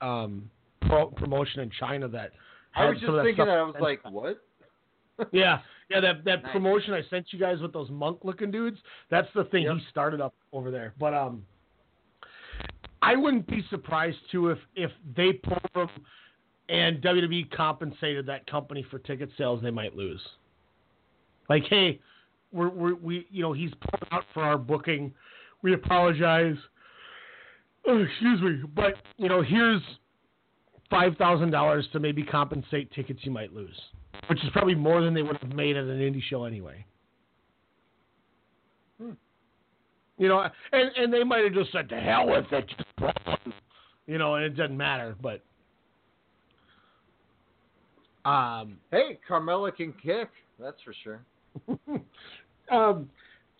promotion in China that. I was just thinking that. I was like, what? yeah, that nice promotion I sent you guys with those monk-looking dudes. That's the thing he started up over there, but I wouldn't be surprised, too, if they pulled them and WWE compensated that company for ticket sales they might lose. Like, hey, we he's pulling out for our booking. We apologize. Oh, excuse me. But, here's $5,000 to maybe compensate tickets you might lose, which is probably more than they would have made at an indie show anyway. You know, and they might have just said, to hell with it. you know, and it doesn't matter. But hey, Carmella can kick, that's for sure.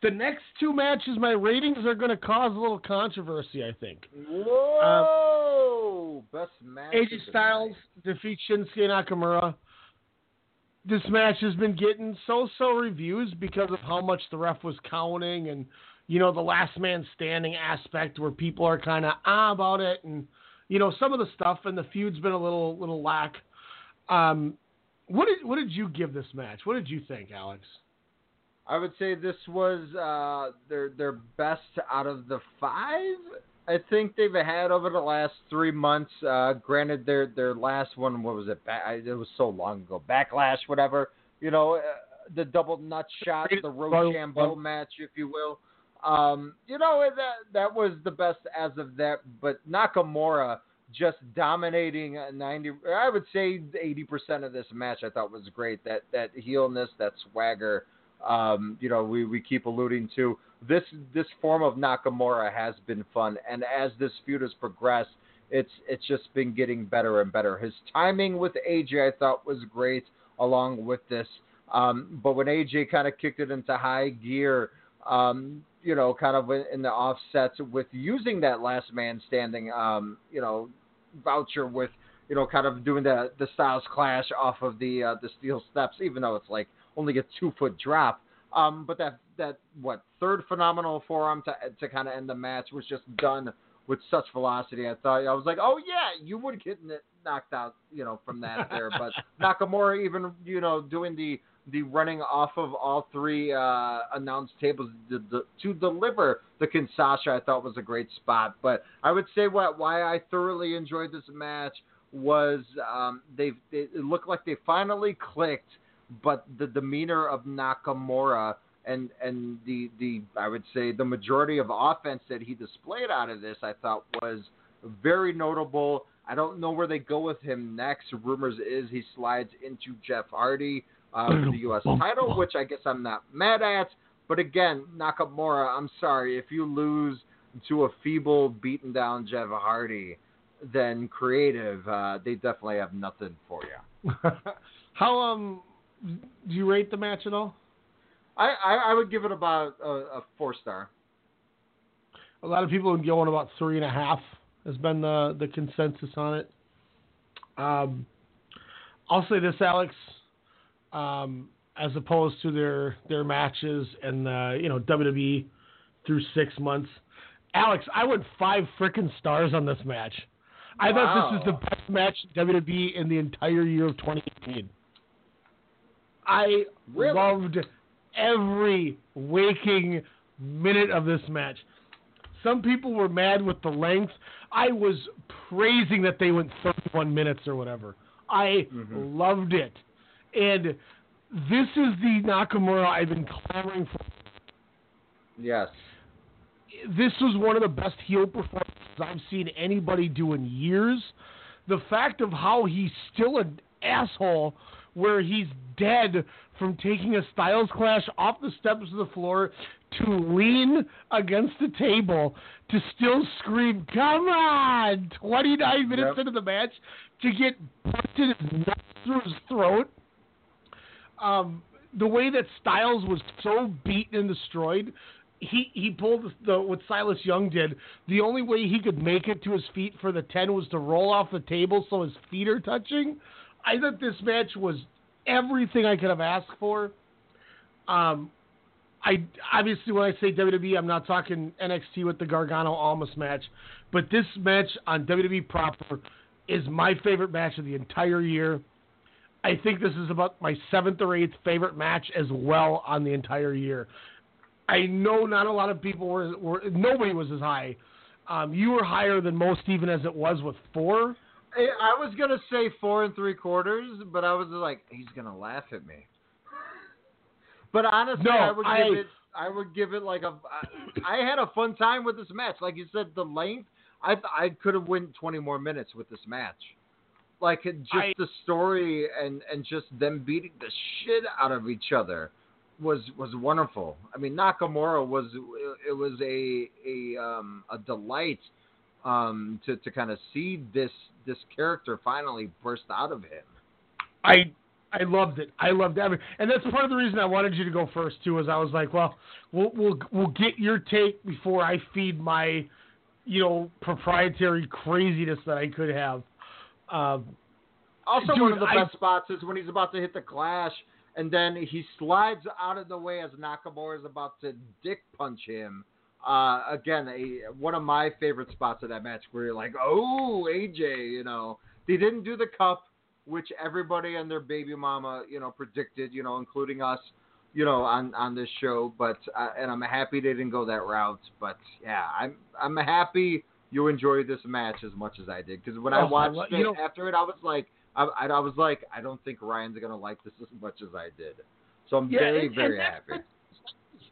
The next two matches, my ratings are going to cause a little controversy, I think. Whoa! Best match. AJ Styles defeats Shinsuke Nakamura. This match has been getting so-so reviews because of how much the ref was counting and, you know, the last man standing aspect where people are kind of about it and, you know, some of the stuff, and the feud's been a little lack. What did you give this match? What did you think, Alex? I would say this was their best out of the five I think they've had over the last 3 months. Granted, their last one, what was it? It was so long ago. Backlash, whatever. You know, the double nut shot, the Rochambeau match, if you will. You know, that was the best as of that. But Nakamura just dominating 80% of this match, I thought was great. That heelness, that swagger. You know, we keep alluding to this form of Nakamura has been fun, and as this feud has progressed, it's just been getting better and better. His timing with AJ, I thought, was great along with this. But when AJ kind of kicked it into high gear, you know, kind of in the offsets with using that last man standing, you know, voucher with, you know, kind of doing the Styles Clash off of the steel steps, even though it's like only a 2-foot drop. But that third phenomenal forearm to kind of end the match was just done with such velocity. I thought, I was like, oh yeah, you would get knocked out, you know, from that there. But Nakamura even, you know, doing the running off of all three announced tables to deliver the Kinshasa, I thought was a great spot. But I would say why I thoroughly enjoyed this match was it looked like they finally clicked. But the demeanor of Nakamura and the I would say the majority of offense that he displayed out of this, I thought was very notable. I don't know where they go with him next. Rumors is he slides into Jeff Hardy for the U.S. title, which I guess I'm not mad at. But again, Nakamura, I'm sorry. If you lose to a feeble, beaten down Jeff Hardy, then creative, they definitely have nothing for you. How do you rate the match at all? I would give it about a 4-star. A lot of people would go on about 3.5 has been the consensus on it. I'll say this, Alex, as opposed to their matches and you know, WWE through 6 months, Alex, I went 5 freaking stars on this match. I thought this was the best match WWE in the entire year of 2018. I loved every waking minute of this match. Some people were mad with the length. I was praising that they went 31 minutes or whatever. I loved it. And this is the Nakamura I've been clamoring for. Yes. This was one of the best heel performances I've seen anybody do in years. The fact of how he's still an asshole where he's dead from taking a Styles Clash off the steps of the floor to lean against the table to still scream, come on, 29 minutes into the match to get busted his nuts through his throat. The way that Styles was so beaten and destroyed, he pulled what Silas Young did. The only way he could make it to his feet for the 10 was to roll off the table so his feet are touching. I thought this match was everything I could have asked for. I obviously, when I say WWE, I'm not talking NXT with the Gargano-Almas match, but this match on WWE proper is my favorite match of the entire year. I think this is about my 7th or 8th favorite match as well on the entire year. I know not a lot of people nobody was as high. You were higher than most, even as it was with 4. I was going to say 4 3/4, but I was like, he's going to laugh at me. But honestly, I would give it like a... I had a fun time with this match. Like you said, the length, I could have went 20 more minutes with this match. Like, just the story and just them beating the shit out of each other was wonderful. I mean, Nakamura was a delight to kind of see this character finally burst out of him. I loved it. I loved everything. And that's part of the reason I wanted you to go first too, was I was like, well, we'll get your take before I feed my, proprietary craziness that I could have. Also, one of the best spots is when he's about to hit the Clash, and then he slides out of the way as Nakamura is about to dick punch him. One of my favorite spots of that match, where you're like, oh, AJ, they didn't do the cup, which everybody and their baby mama, predicted, including us, on this show. But and I'm happy they didn't go that route. But yeah, I'm happy you enjoyed this match as much as I did, because when I watched it after it, I was like, I was like, I don't think Ryan's gonna like this as much as I did. So I'm very happy.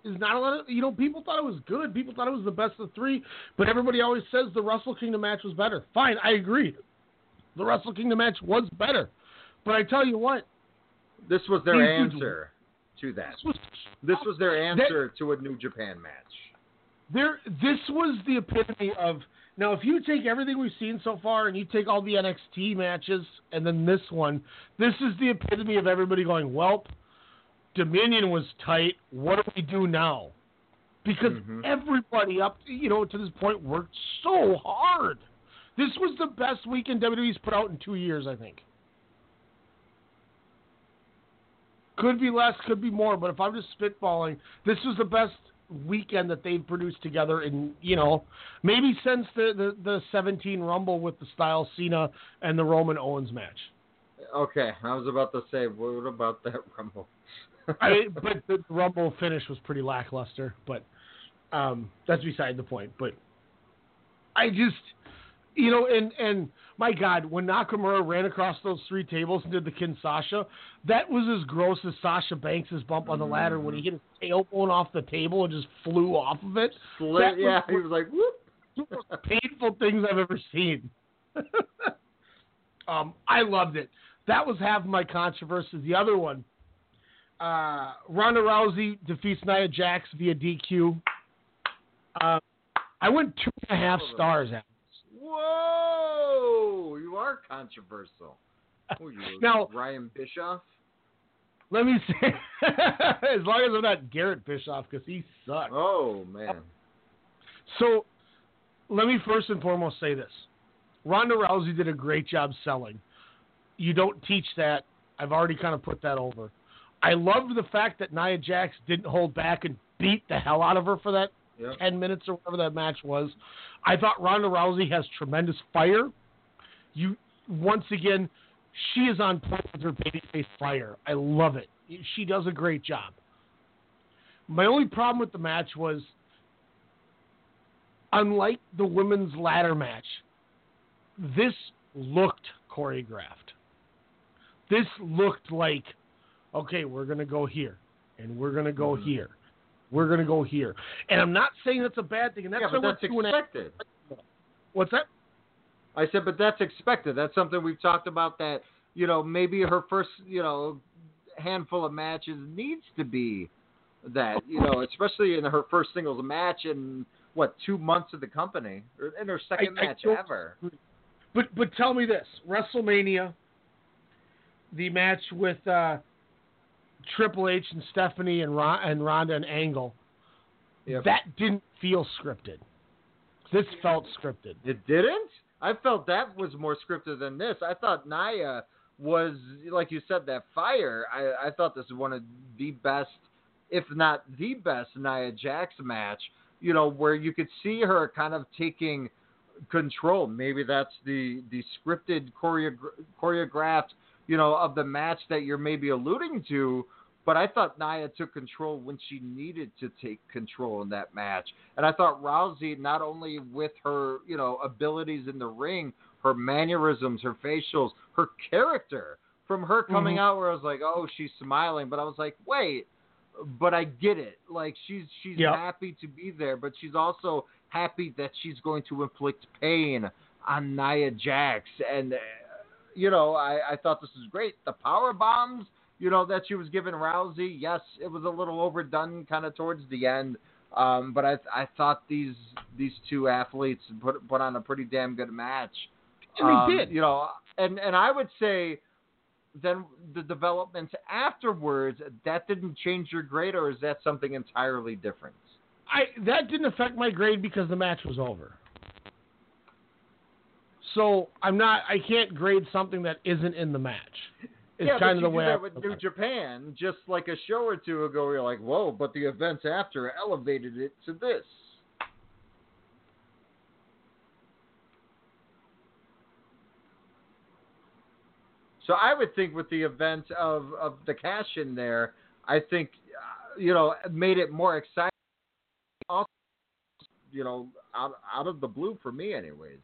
Is not a lot of people thought it was good. People thought it was the best of three, but everybody always says the Wrestle Kingdom match was better. Fine, I agree. The Wrestle Kingdom match was better, but I tell you what, this was their answer to that. This was their answer to a New Japan match. This was the epitome of. Now, if you take everything we've seen so far and you take all the NXT matches and then this one, this is the epitome of everybody going, well, Dominion was tight. What do we do now? Because everybody up to this point worked so hard. This was the best weekend WWE's put out in 2 years, I think. Could be less, could be more, but if I'm just spitballing, this was the best weekend that they've produced together in, maybe since the 17 Rumble with the Styles Cena and the Roman Owens match. Okay, I was about to say, what about that Rumble? But the Rumble finish was pretty lackluster, but that's beside the point. But I just, and my God, when Nakamura ran across those three tables and did the Kinshasa, that was as gross as Sasha Banks' bump on the ladder when he hit his tailbone off the table and just flew off of it. He was like, whoop. Most painful things I've ever seen. I loved it. That was half of my controversy. The other one, Ronda Rousey defeats Nia Jax via DQ. I went 2.5 stars at it. Whoa! You are controversial. Who are you, now, Ryan Bischoff? Let me say, as long as I'm not Garrett Bischoff, because he sucks. Oh, man. So, let me first and foremost say this. Ronda Rousey did a great job selling. You don't teach that. I've already kind of put that over. I love the fact that Nia Jax didn't hold back and beat the hell out of her for that 10 minutes or whatever that match was. I thought Ronda Rousey has tremendous fire. Once again, she is on point with her babyface fire. I love it. She does a great job. My only problem with the match was, unlike the women's ladder match, this looked choreographed. This looked like, okay, we're going to go here, and we're going to go here. We're going to go here. And I'm not saying that's a bad thing. And that's but that's expected. What's that? I said, but that's expected. That's something we've talked about that, maybe her first, handful of matches needs to be that, especially in her first singles match in, 2 months of the company, or in her second match ever. But tell me this, WrestleMania, the match with Triple H and Stephanie and Ronda and Angle, that didn't feel scripted. This felt scripted. It didn't? I felt that was more scripted than this. I thought Nia was, like you said, that fire. I thought this was one of the best, if not the best, Nia Jax match, where you could see her kind of taking control. Maybe that's the scripted choreographed, of the match that you're maybe alluding to, but I thought Nia took control when she needed to take control in that match. And I thought Rousey, not only with her, abilities in the ring, her mannerisms, her facials, her character, from her coming out where I was like, oh, she's smiling, but I was like, wait, but I get it. Like she's happy to be there, but she's also happy that she's going to inflict pain on Nia Jax. And, I thought this was great. The power bombs, that she was giving Rousey. Yes, it was a little overdone kind of towards the end. But I thought these two athletes put on a pretty damn good match. And they did. You know, and I would say then the developments afterwards, that didn't change your grade, or is that something entirely different? That didn't affect my grade because the match was over. So I can't grade something that isn't in the match. It's kind of the way I with New Japan, just like a show or two ago, you're like, whoa, but the events after elevated it to this. So I would think with the event of the cash in there, I think, you know, made it more exciting. Also, you know, out of the blue for me anyways.